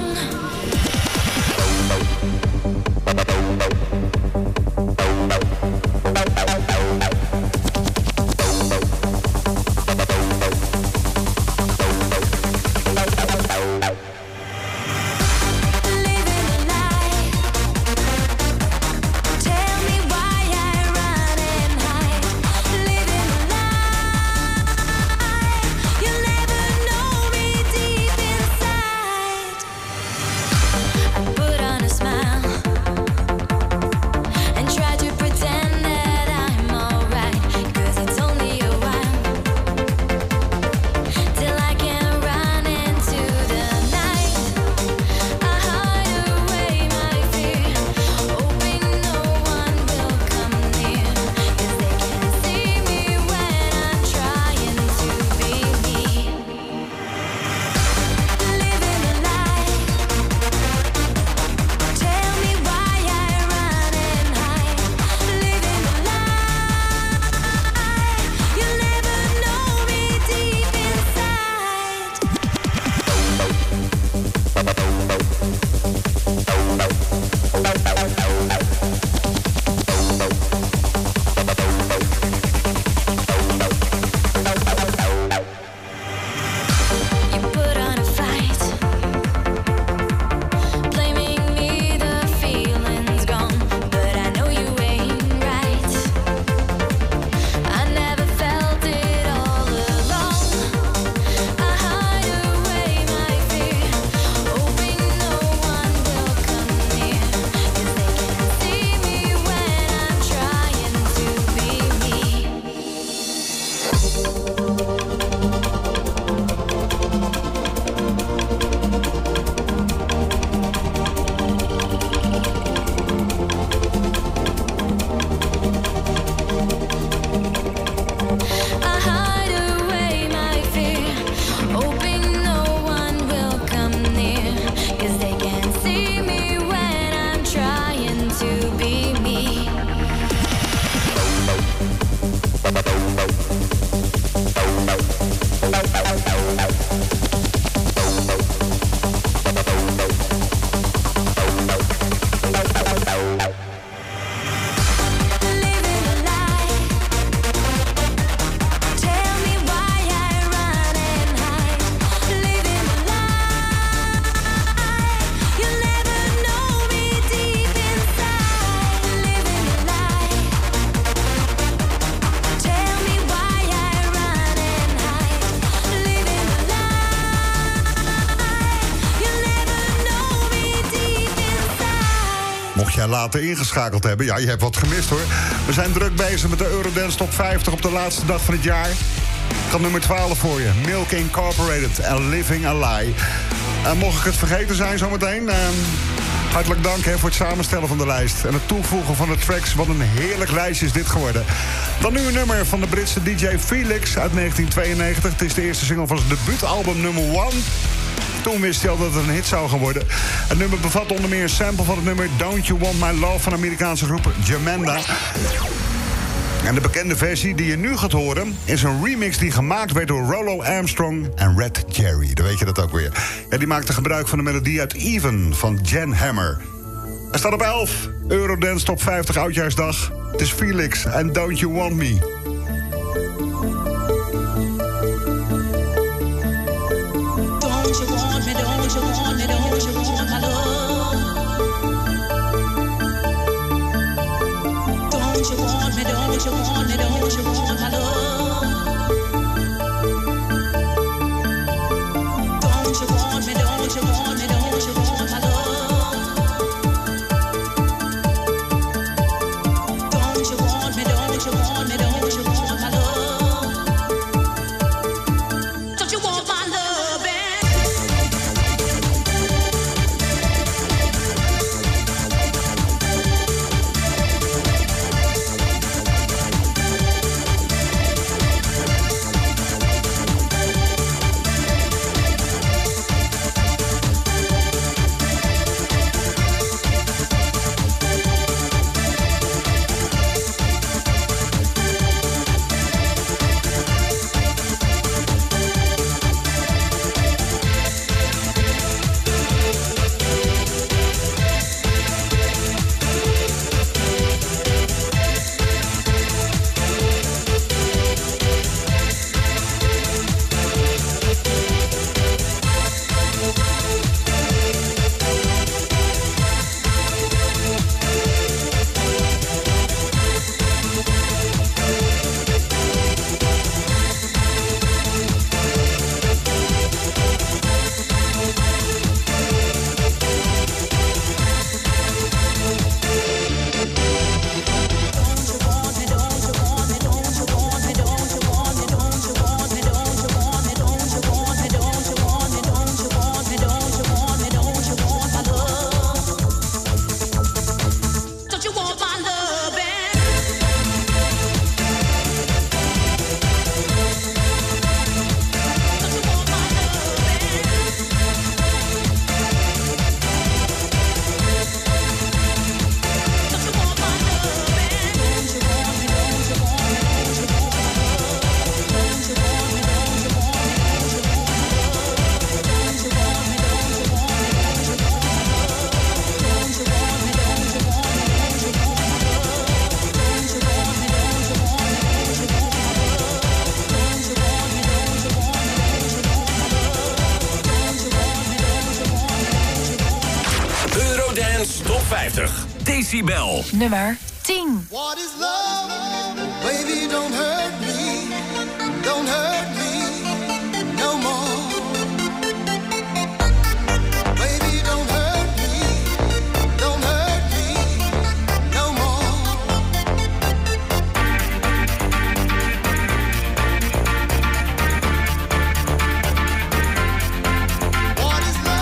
Mocht jij later ingeschakeld hebben, ja, je hebt wat gemist hoor. We zijn druk bezig met de Eurodance Top 50 op de laatste dag van het jaar. Ik had nummer 12 voor je. Milk Incorporated en Living a Lie. En mocht ik het vergeten zijn zometeen... hartelijk dank hè, voor het samenstellen van de lijst en het toevoegen van de tracks. Wat een heerlijk lijstje is dit geworden. Dan nu een nummer van de Britse DJ Felix uit 1992. Het is de eerste single van zijn debuutalbum nummer 1. Toen wist hij al dat het een hit zou gaan worden. Het nummer bevat onder meer een sample van het nummer Don't You Want My Love van de Amerikaanse groep Jamanda. En de bekende versie die je nu gaat horen is een remix die gemaakt werd door Rollo Armstrong en Red Jerry. Dan weet je dat ook weer. Ja, die maakte gebruik van de melodie uit Even van Jan Hammer. Hij staat op 11. Eurodance Top 50 Oudjaarsdag. Het is Felix en Don't You Want Me. Decibel. Nummer 10. What is love? Baby, don't hurt me. Don't hurt me no more. Baby, don't hurt me. Don't hurt me no more. What is love?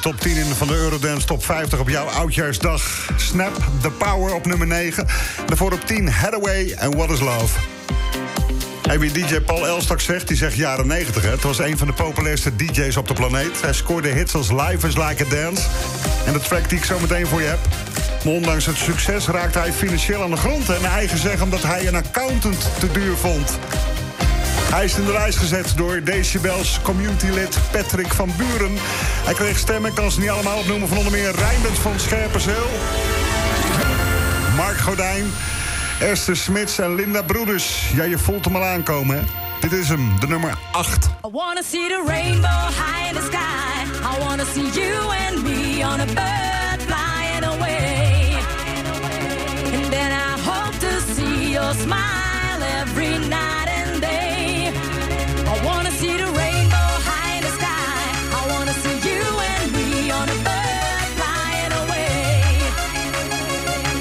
Top 10 van de Eurodance, top 50 op jouw oudjaarsdag. Snap the Power op nummer 9. Daarvoor op 10, Hathaway en What is Love. En wie DJ Paul Elstak zegt, die zegt jaren 90. Hè? Het was een van de populairste DJ's op de planeet. Hij scoorde hits als Life is Like a Dance. En de track die ik zo meteen voor je heb. Maar ondanks het succes raakte hij financieel aan de grond en naar eigen zeggen omdat hij een accountant te duur vond. Hij is in de lijst gezet door Decibels communitylid Patrick van Buren. Hij kreeg stemmen, ik kan ze niet allemaal opnoemen, van onder meer Reindert van Scherpenzeel, Mark Godijn, Esther Smits en Linda Broeders. Ja, je voelt hem al aankomen, hè? Dit is hem, de nummer 8. I wanna see the rainbow high in the sky. I wanna see you and me on a bird flying away. And then I hope to see your smile every night and day. I wanna see the rainbow high in the sky. I wanna see you and me on a bird flying away.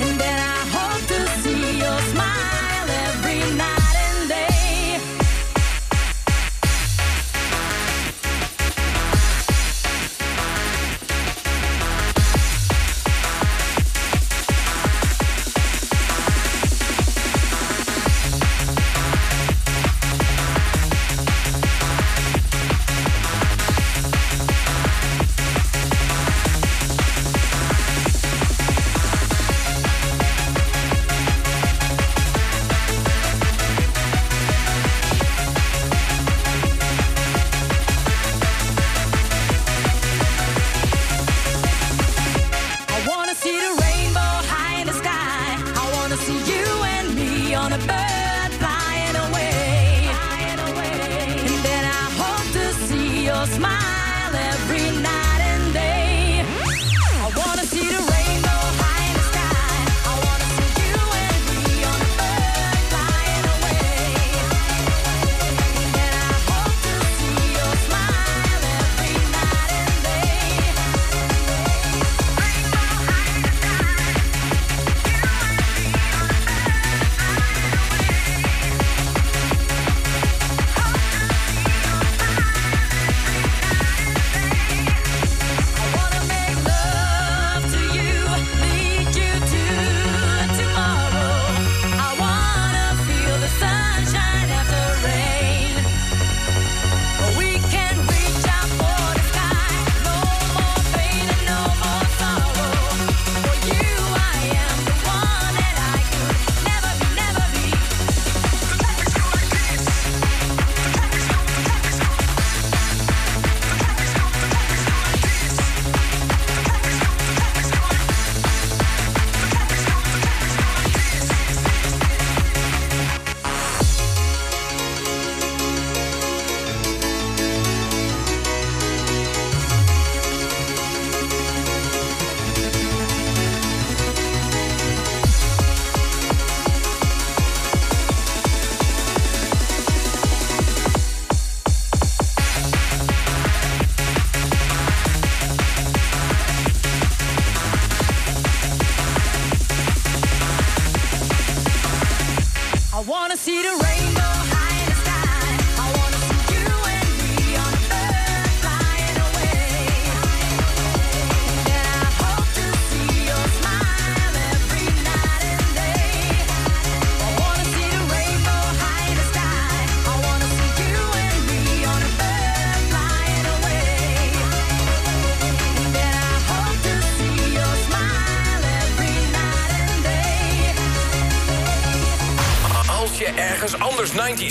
And then I hope to see your smile every night.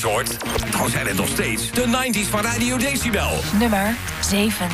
Soort. Trouwens zijn het nog steeds de 90's van Radio Decibel. Nummer 7.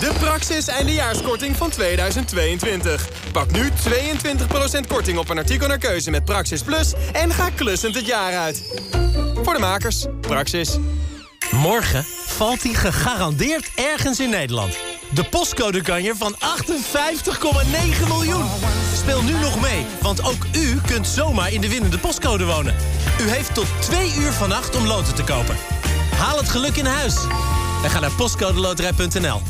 De Praxis eindejaarskorting van 2022. Pak nu 22% korting op een artikel naar keuze met Praxis Plus en ga klussend het jaar uit. Voor de makers, Praxis. Morgen valt hij gegarandeerd ergens in Nederland. De postcode kan je van 58,9 miljoen. Speel nu nog mee, want ook u kunt zomaar in de winnende postcode wonen. U heeft tot 2 uur vannacht om loten te kopen. Haal het geluk in huis. En ga naar postcodeloterij.nl.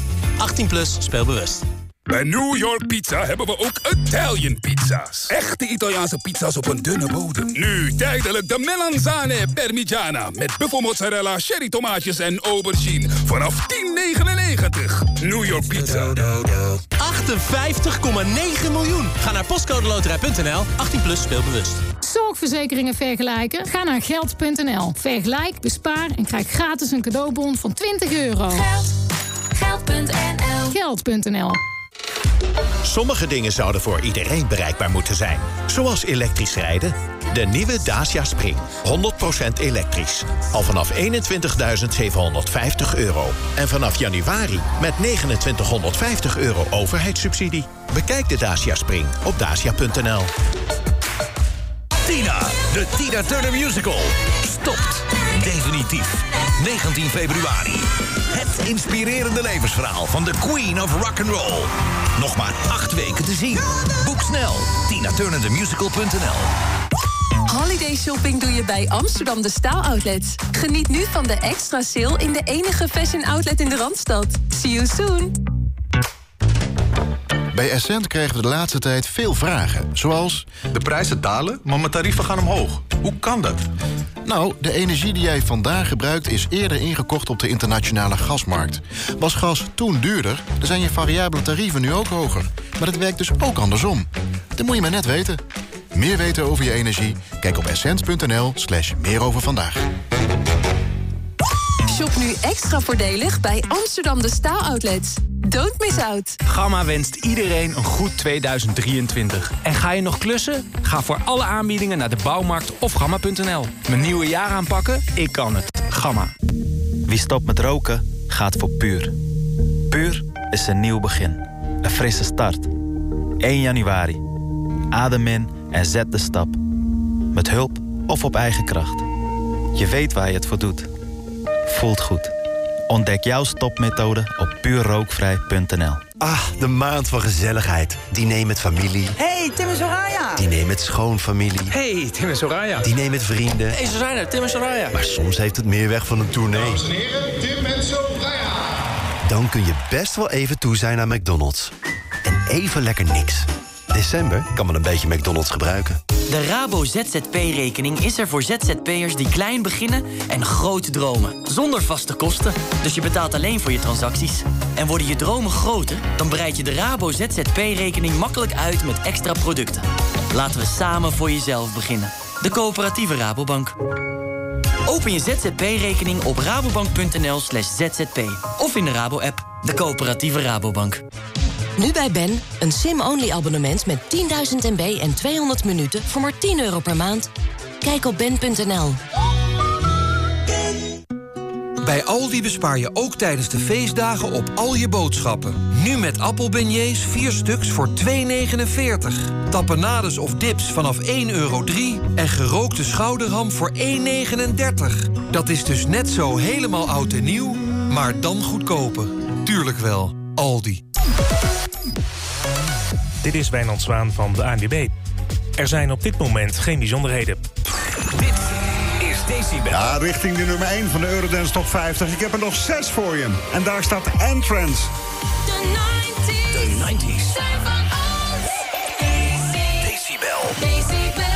18+, speel bewust. Bij New York Pizza hebben we ook Italian pizza's. Echte Italiaanse pizza's op een dunne bodem. Nu tijdelijk de melanzane parmigiana. Met buffelmozzarella, cherry tomaatjes en aubergine. Vanaf 10,99. New York Pizza. 58,9 miljoen. Ga naar postcodeloterij.nl. 18+, speel bewust. Zorgverzekeringen vergelijken? Ga naar geld.nl. Vergelijk, bespaar en krijg gratis een cadeaubon van €20. Geld.nl. Geld.nl. Sommige dingen zouden voor iedereen bereikbaar moeten zijn. Zoals elektrisch rijden. De nieuwe Dacia Spring. 100% elektrisch. Al vanaf €21.750. En vanaf januari met €2950 overheidssubsidie. Bekijk de Dacia Spring op dacia.nl. Tina, de Tina Turner Musical, stopt definitief 19 februari. Het inspirerende levensverhaal van de Queen of Rock'n'Roll. Nog maar 8 weken te zien. Boek snel, tinaturnerthemusical.nl. Holiday shopping doe je bij Amsterdam De Staal Outlets. Geniet nu van de extra sale in de enige fashion outlet in de Randstad. See you soon! Bij Essent krijgen we de laatste tijd veel vragen, zoals... De prijzen dalen, maar mijn tarieven gaan omhoog. Hoe kan dat? Nou, de energie die jij vandaag gebruikt is eerder ingekocht op de internationale gasmarkt. Was gas toen duurder, dan zijn je variabele tarieven nu ook hoger. Maar het werkt dus ook andersom. Dat moet je maar net weten. Meer weten over je energie? Kijk op essent.nl/meerovervandaag. Shop nu extra voordelig bij Amsterdam De Staal Outlets. Don't miss out. Gamma wenst iedereen een goed 2023. En ga je nog klussen? Ga voor alle aanbiedingen naar de bouwmarkt of gamma.nl. Mijn nieuwe jaar aanpakken? Ik kan het. Gamma. Wie stopt met roken, gaat voor Puur. Puur is een nieuw begin. Een frisse start. 1 januari. Adem in en zet de stap. Met hulp of op eigen kracht. Je weet waar je het voor doet. Voelt goed. Ontdek jouw stopmethode op puurrookvrij.nl. Ah, de maand van gezelligheid. Diner met familie. Hey, Tim en Soraya. Diner met schoonfamilie. Hey, Tim en Soraya. Diner met vrienden. Hey, Soraya, Tim en Soraya. Maar soms heeft het meer weg van een tournee. Dames en heren, Tim en Soraya. Dan kun je best wel even toe zijn aan McDonald's. En even lekker niks. December kan men een beetje McDonald's gebruiken. De Rabo ZZP-rekening is er voor ZZP'ers die klein beginnen en groot dromen. Zonder vaste kosten, dus je betaalt alleen voor je transacties. En worden je dromen groter, dan breid je de Rabo ZZP-rekening makkelijk uit met extra producten. Laten we samen voor jezelf beginnen. De coöperatieve Rabobank. Open je ZZP-rekening op rabobank.nl/zzp. Of in de Rabo-app, de coöperatieve Rabobank. Nu bij Ben, een sim-only abonnement met 10.000 MB en 200 minuten voor maar €10 per maand. Kijk op ben.nl. Bij Aldi bespaar je ook tijdens de feestdagen op al je boodschappen. Nu met appelbeignets 4 stuks voor €2,49. Tapenades of dips vanaf €1,03. En gerookte schouderham voor €1,39. Dat is dus net zo helemaal oud en nieuw, maar dan goedkoper. Tuurlijk wel, Aldi. Dit is Wijnand Zwaan van de ANWB. Er zijn op dit moment geen bijzonderheden. Decibel. Ja, richting de nummer 1 van de Eurodance Top 50. Ik heb er nog 6 voor je. En daar staat Entrance. The 90's. Zijn van ons. Decibel. Decibel.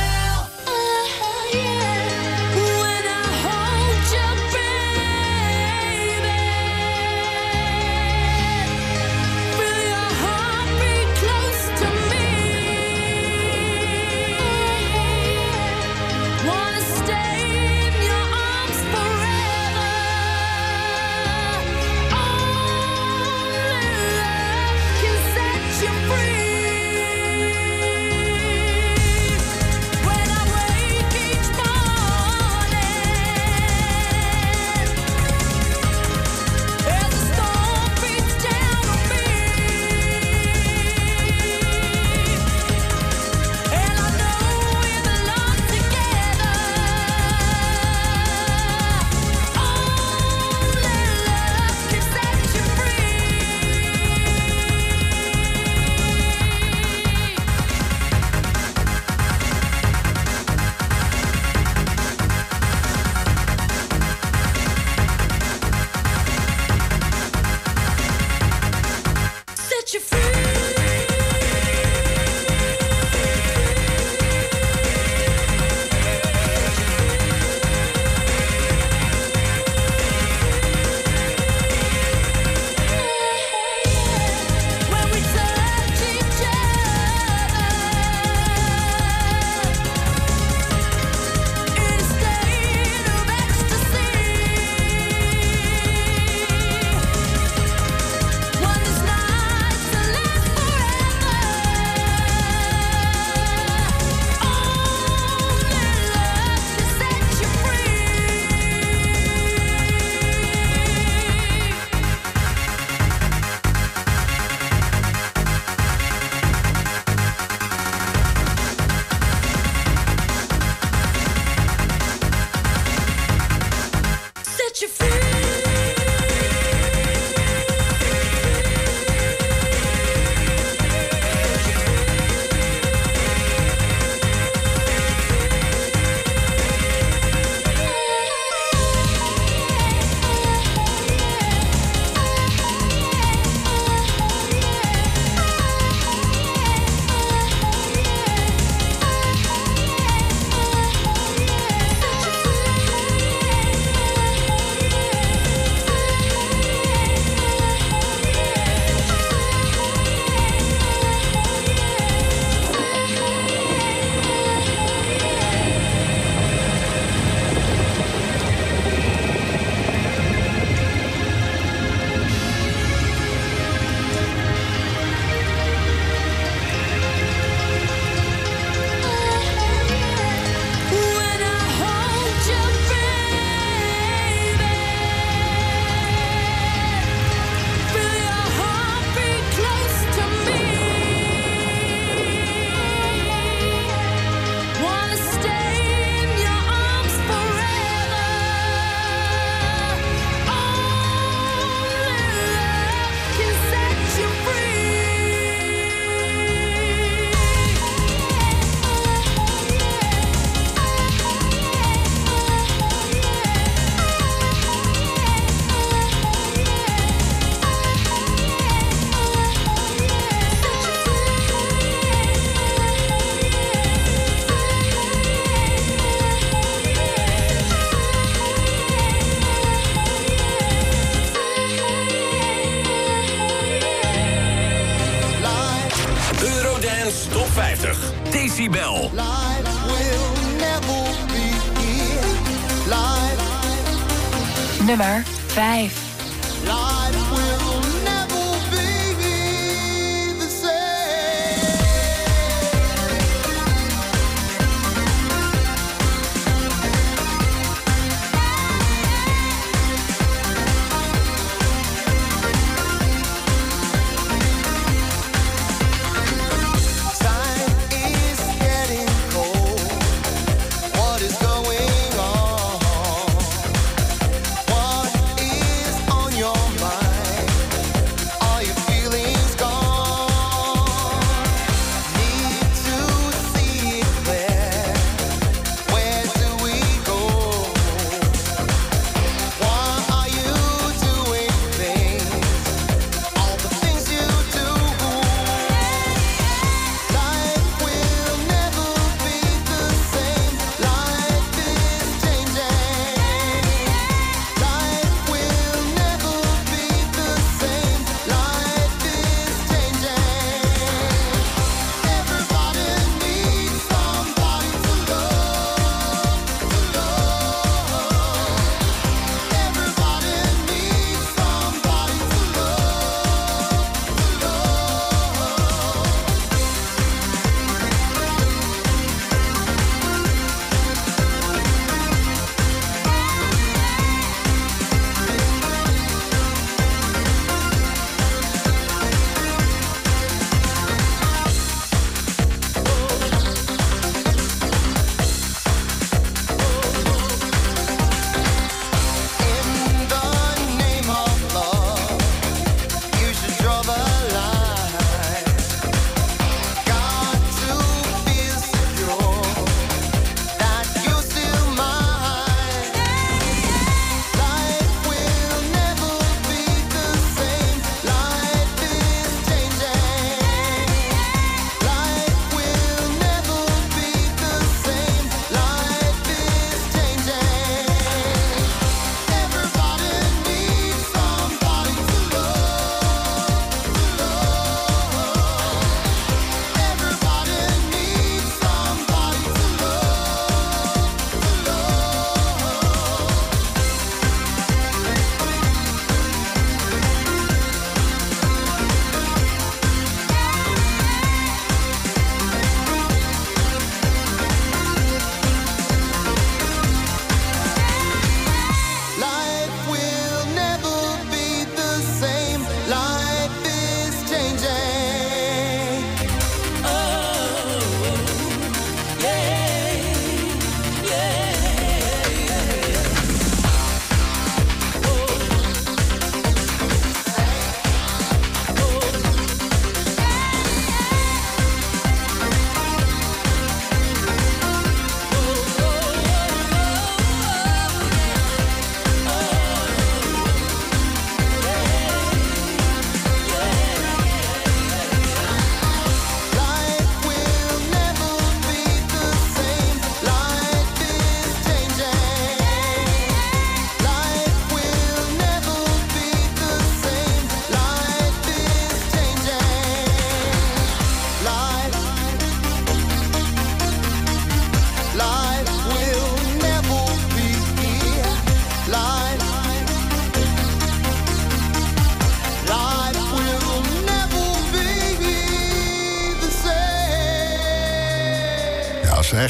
Life will never be here. Nummer 5.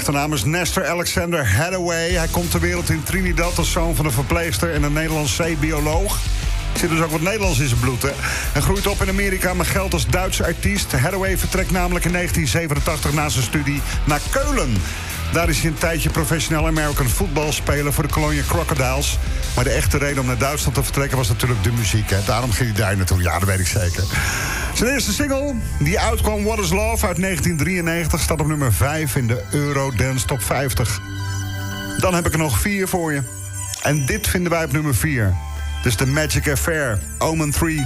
Zijn naam is Nestor Alexander Hathaway. Hij komt ter wereld in Trinidad als zoon van een verpleegster en een Nederlands zeebioloog. Er zit dus ook wat Nederlands in zijn bloed, hè? Hij groeit op in Amerika, maar geldt als Duitse artiest. Hathaway vertrekt namelijk in 1987 na zijn studie naar Keulen. Daar is hij een tijdje professioneel American football speler voor de Cologne Crocodiles. Maar de echte reden om naar Duitsland te vertrekken was natuurlijk de muziek, hè? Daarom ging hij daar naartoe, ja, dat weet ik zeker. Zijn eerste single, die uitkwam, What is Love, uit 1993... staat op nummer 5 in de Eurodance Top 50. Dan heb ik er nog 4 voor je. En dit vinden wij op nummer 4. Dus The Magic Affair, Omen 3...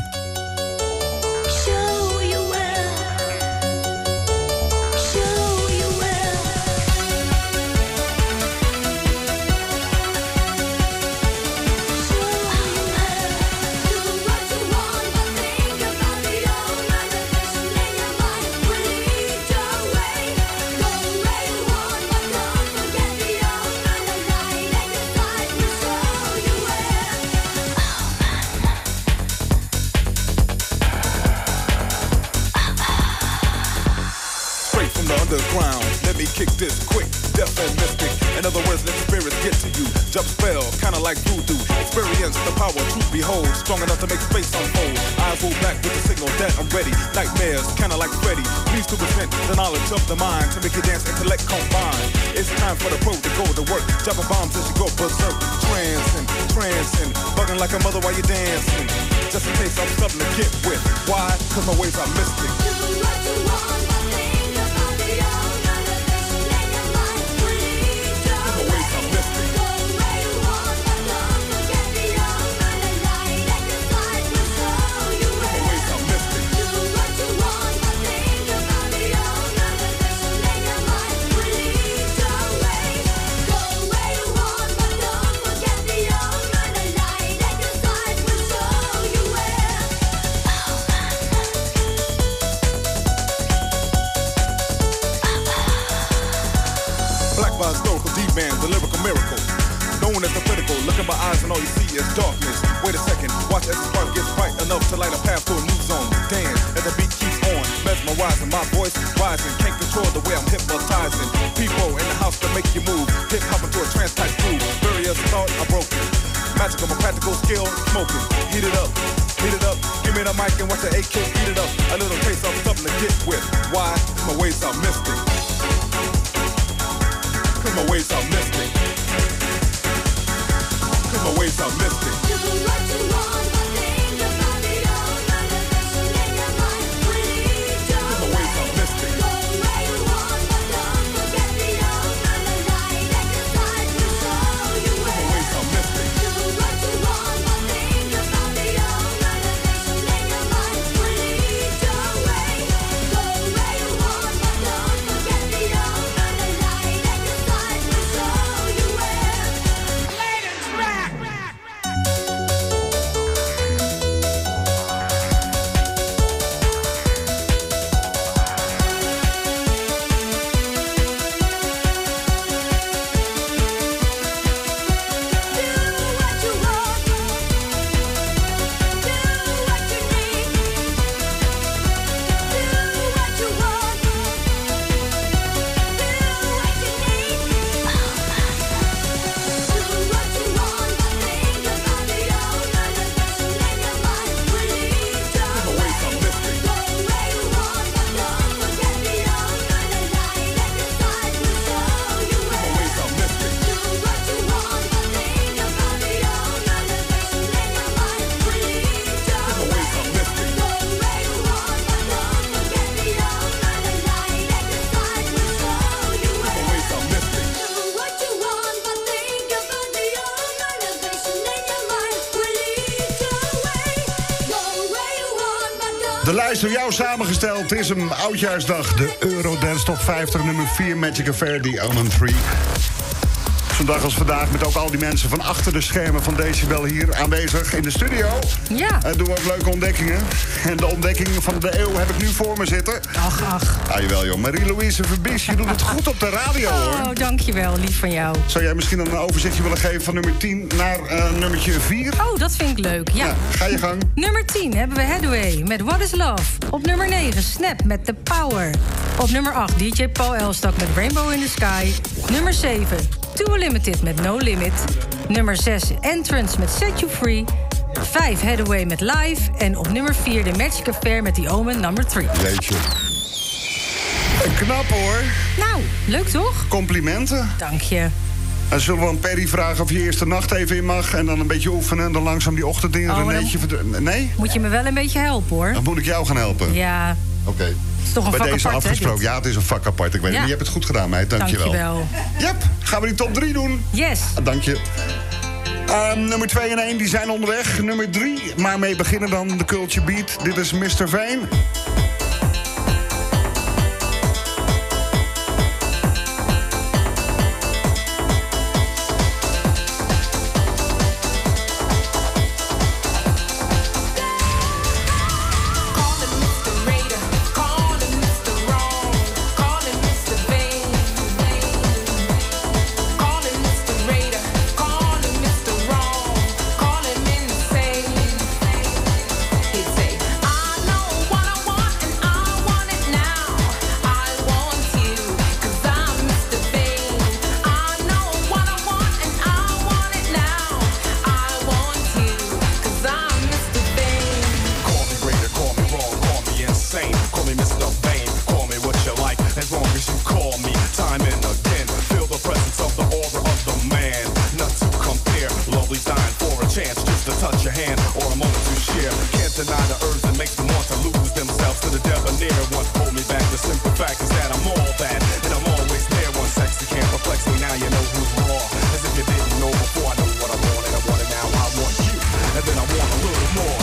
underground. Let me kick this quick, deaf and mystic. In other words, let spirits get to you. Jump spell, kinda like voodoo. Experience the power, truth behold. Strong enough to make space unfold. I roll back with the signal that I'm ready. Nightmares, kinda like Freddy. Please to present the knowledge of the mind to make you dance, intellect combined. It's time for the pro to go to work. Dropping bombs as you go berserk. Trancing, bugging like a mother while you're dancing. Just in case I'm something to get with. Why? Cause my ways are mystic. Do what you want. Look in my eyes and all you see is darkness. Wait a second, watch as the spark gets bright enough to light a path to a new zone. Dance as the beat keeps on, mesmerizing. My voice rising, can't control the way I'm hypnotizing. People in the house to make you move. Hip hop into a trance type groove. Various thoughts are broken. Magical, my practical skill, smoking. Heat it up. Give me the mic and watch the AK beat it up. A little taste of something to get with. Why? 'Cause my ways are mystic. 'Cause my ways are mystic. My ways are mystic. Do what you want, but then your body on under session and your mind freedom. My ways are mystic. Go where you want, but don't forget the other light at the time to show you where. My ways are mystic. Do what you want, but then your body on under session and your mind freedom. Go where you want, but don't forget the other light at the time to show you where. Door jou samengesteld. Het is een oudjaarsdag. De Eurodance Top 50, nummer 4, Magic Affair, The Omen 3. Zo'n dag als vandaag, met ook al die mensen van achter de schermen van Decibel hier aanwezig in de studio. Ja. En doen we ook leuke ontdekkingen. En de ontdekking van de eeuw heb ik nu voor me zitten. Ach. Ah, jawel joh. Marie-Louise Verbies, je doet het goed op de radio hoor. Oh, dankjewel. Lief van jou. Zou jij misschien dan een overzichtje willen geven van nummer 10 naar nummertje 4? Oh, dat vind ik leuk, ja. Ga je gang. Nummer 10 hebben we Hathaway met What is Love. Op nummer 9 Snap met The Power. Op nummer 8 DJ Paul Elstak met Rainbow in the Sky. Nummer 7 Too Limited met No Limit. Nummer 6 Entrance met Set You Free. 5 Hathaway met Live. En op nummer 4 de Magic Affair met The Omen nummer 3. Jeetje. Knap hoor. Nou, leuk toch? Complimenten. Dank je. En zullen we aan Perry vragen of je eerst de nacht even in mag... en dan een beetje oefenen en dan langzaam die ochtenddingen... Nee? Moet je me wel een beetje helpen, hoor. Dan moet ik jou gaan helpen. Ja. Oké. Het is toch een vak apart, hè? Bij deze afgesproken. Ja, het is een vak apart. Ik weet het. Je hebt het goed gedaan, meid. Dank je wel. Yep. Gaan we die top 3 doen? Yes. Dank je. Nummer 2 en 1, die zijn onderweg. Nummer 3, maar mee beginnen dan de Culture Beat. Dit is Mr. Vane. deny the urge that makes them want to lose themselves to the debonair one. Hold me back, the simple fact is that I'm all bad, and I'm always there. One sexy can't perplex me, now you know who's raw. As if you didn't know before, I know what I want, and I want it now, I want you, and then I want a little more.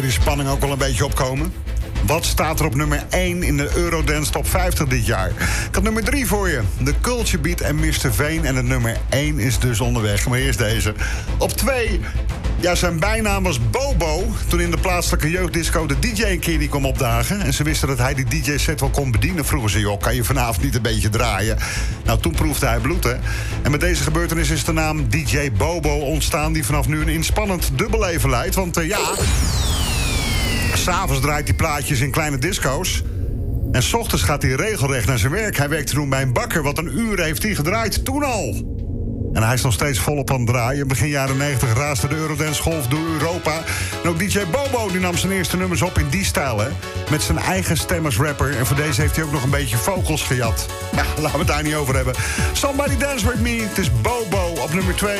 De spanning ook wel een beetje opkomen. Wat staat er op nummer 1 in de Eurodance Top 50 dit jaar? Ik had nummer 3 voor je. De Culture Beat en Mr. Veen. En het nummer 1 is dus onderweg. Maar eerst deze. Op 2... Ja, zijn bijnaam was Bobo. Toen in de plaatselijke jeugddisco de DJ een keer die kwam opdagen. En ze wisten dat hij die DJ-set wel kon bedienen. Vroegen ze, joh, kan je vanavond niet een beetje draaien? Nou, toen proefde hij bloed, hè. En met deze gebeurtenis is de naam DJ Bobo ontstaan... die vanaf nu een inspannend dubbelleven leidt. Want s'avonds draait hij plaatjes in kleine disco's. En 's ochtends gaat hij regelrecht naar zijn werk. Hij werkte toen bij een bakker. Wat een uur heeft hij gedraaid, toen al. En hij is nog steeds volop aan het draaien. Begin jaren 90 raasde de Eurodance golf door Europa. En ook DJ Bobo die nam zijn eerste nummers op in die stijl, hè. Met zijn eigen stem als rapper. En voor deze heeft hij ook nog een beetje vocals gejat. Nou, laten we het daar niet over hebben. Somebody Dance With Me. Het is Bobo op nummer 2.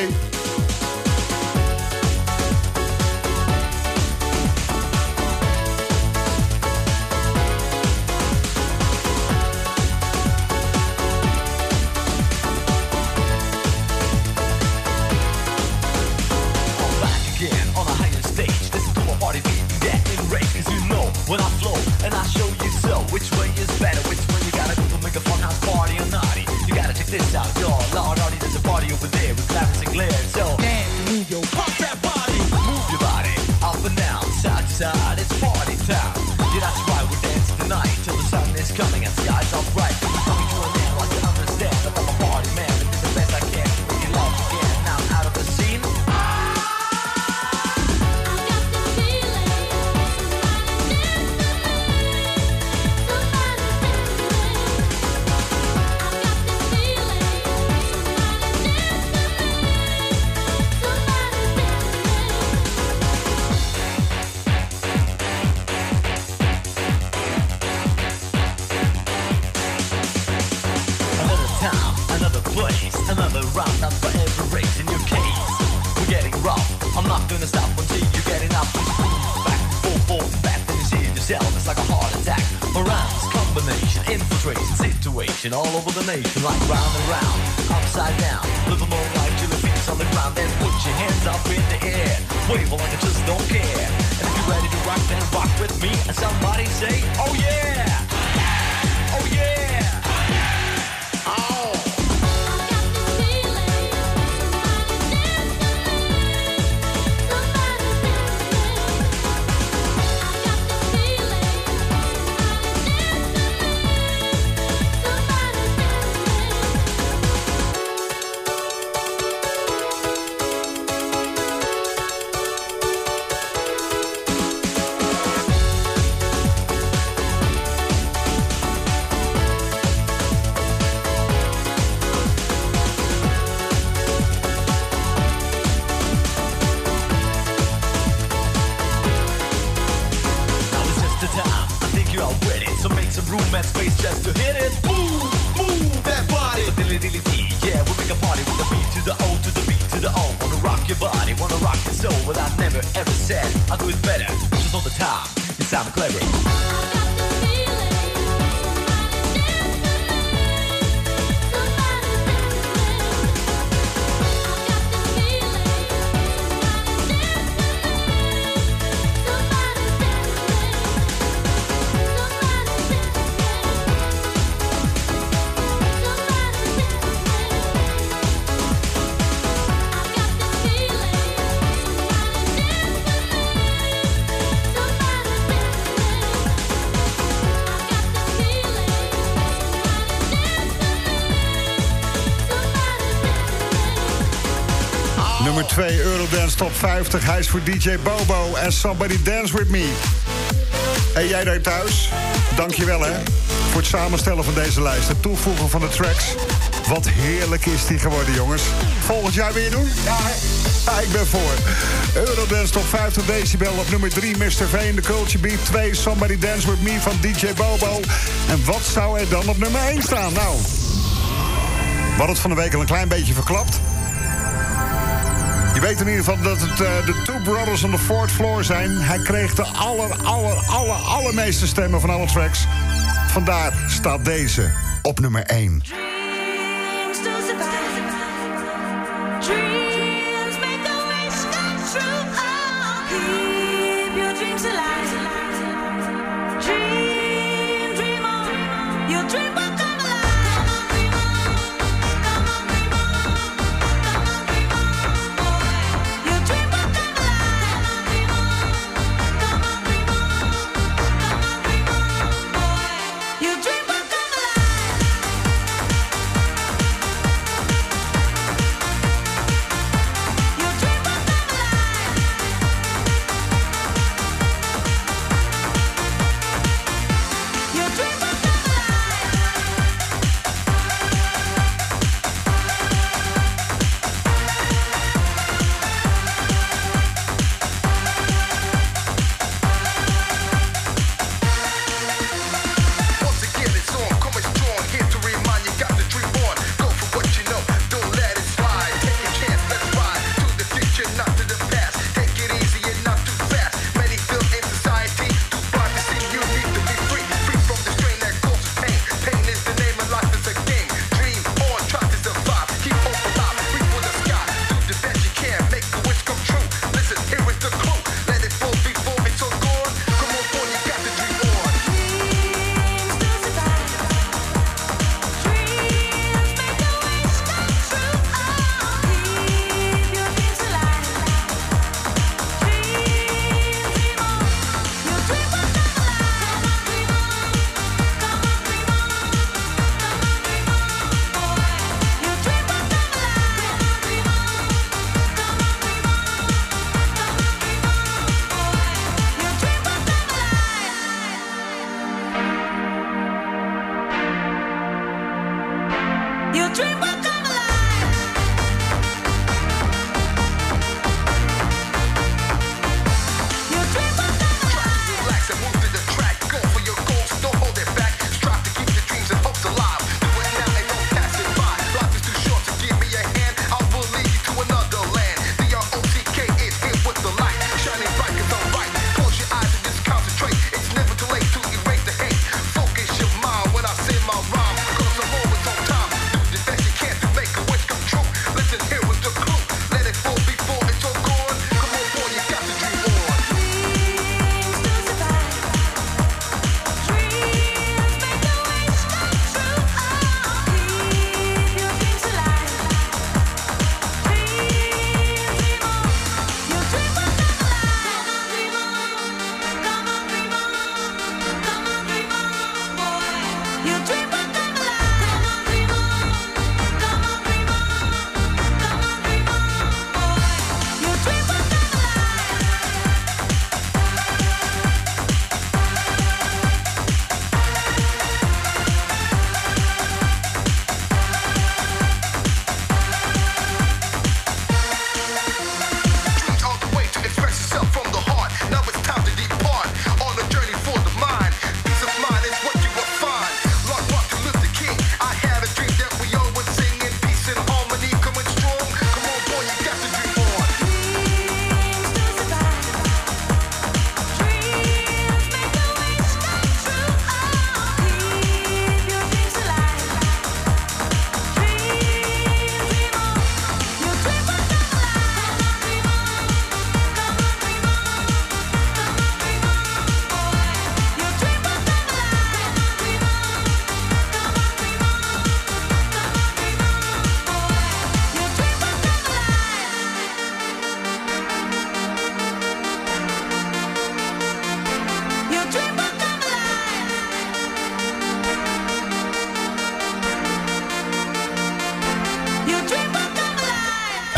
All over the nation, like round and round, upside down. Live a more life till your feet's on the ground. Then put your hands up in the air, wave like I just don't care. And if you're ready to rock, then rock with me. And somebody say, oh yeah, oh yeah, oh yeah. beats just to hit it. Move, move that body. Dilly dilly dee, yeah, we'll make a party with the B to the O to the B to the O. Wanna rock your body, wanna rock your soul. Well, I never ever said I'll do it better. Just on the top, you sound clever. Nummer 2, Eurodance Top 50. Hij is voor DJ Bobo en Somebody Dance With Me. En jij daar thuis, dankjewel hè, voor het samenstellen van deze lijst. Het toevoegen van de tracks. Wat heerlijk is die geworden, jongens. Volgend jaar weer doen? Ja, ik ben voor. Eurodance Top 50 Decibel op nummer 3. Mr. V in de Culture Beat. 2, Somebody Dance With Me van DJ Bobo. En wat zou er dan op nummer 1 staan? Nou, we hadden het van de week al een klein beetje verklapt. Je weet in ieder geval dat het de 2 Brothers on the Fourth Floor zijn. Hij kreeg de allermeeste stemmen van alle tracks. Vandaar staat deze op nummer 1.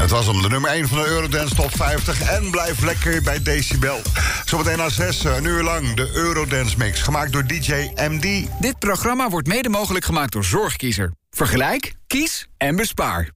Het was hem, de nummer 1 van de Eurodance Top 50. En blijf lekker bij Decibel. Zometeen na 6, een uur lang, de Eurodance Mix. Gemaakt door DJ MD. Dit programma wordt mede mogelijk gemaakt door Zorgkiezer. Vergelijk, kies en bespaar.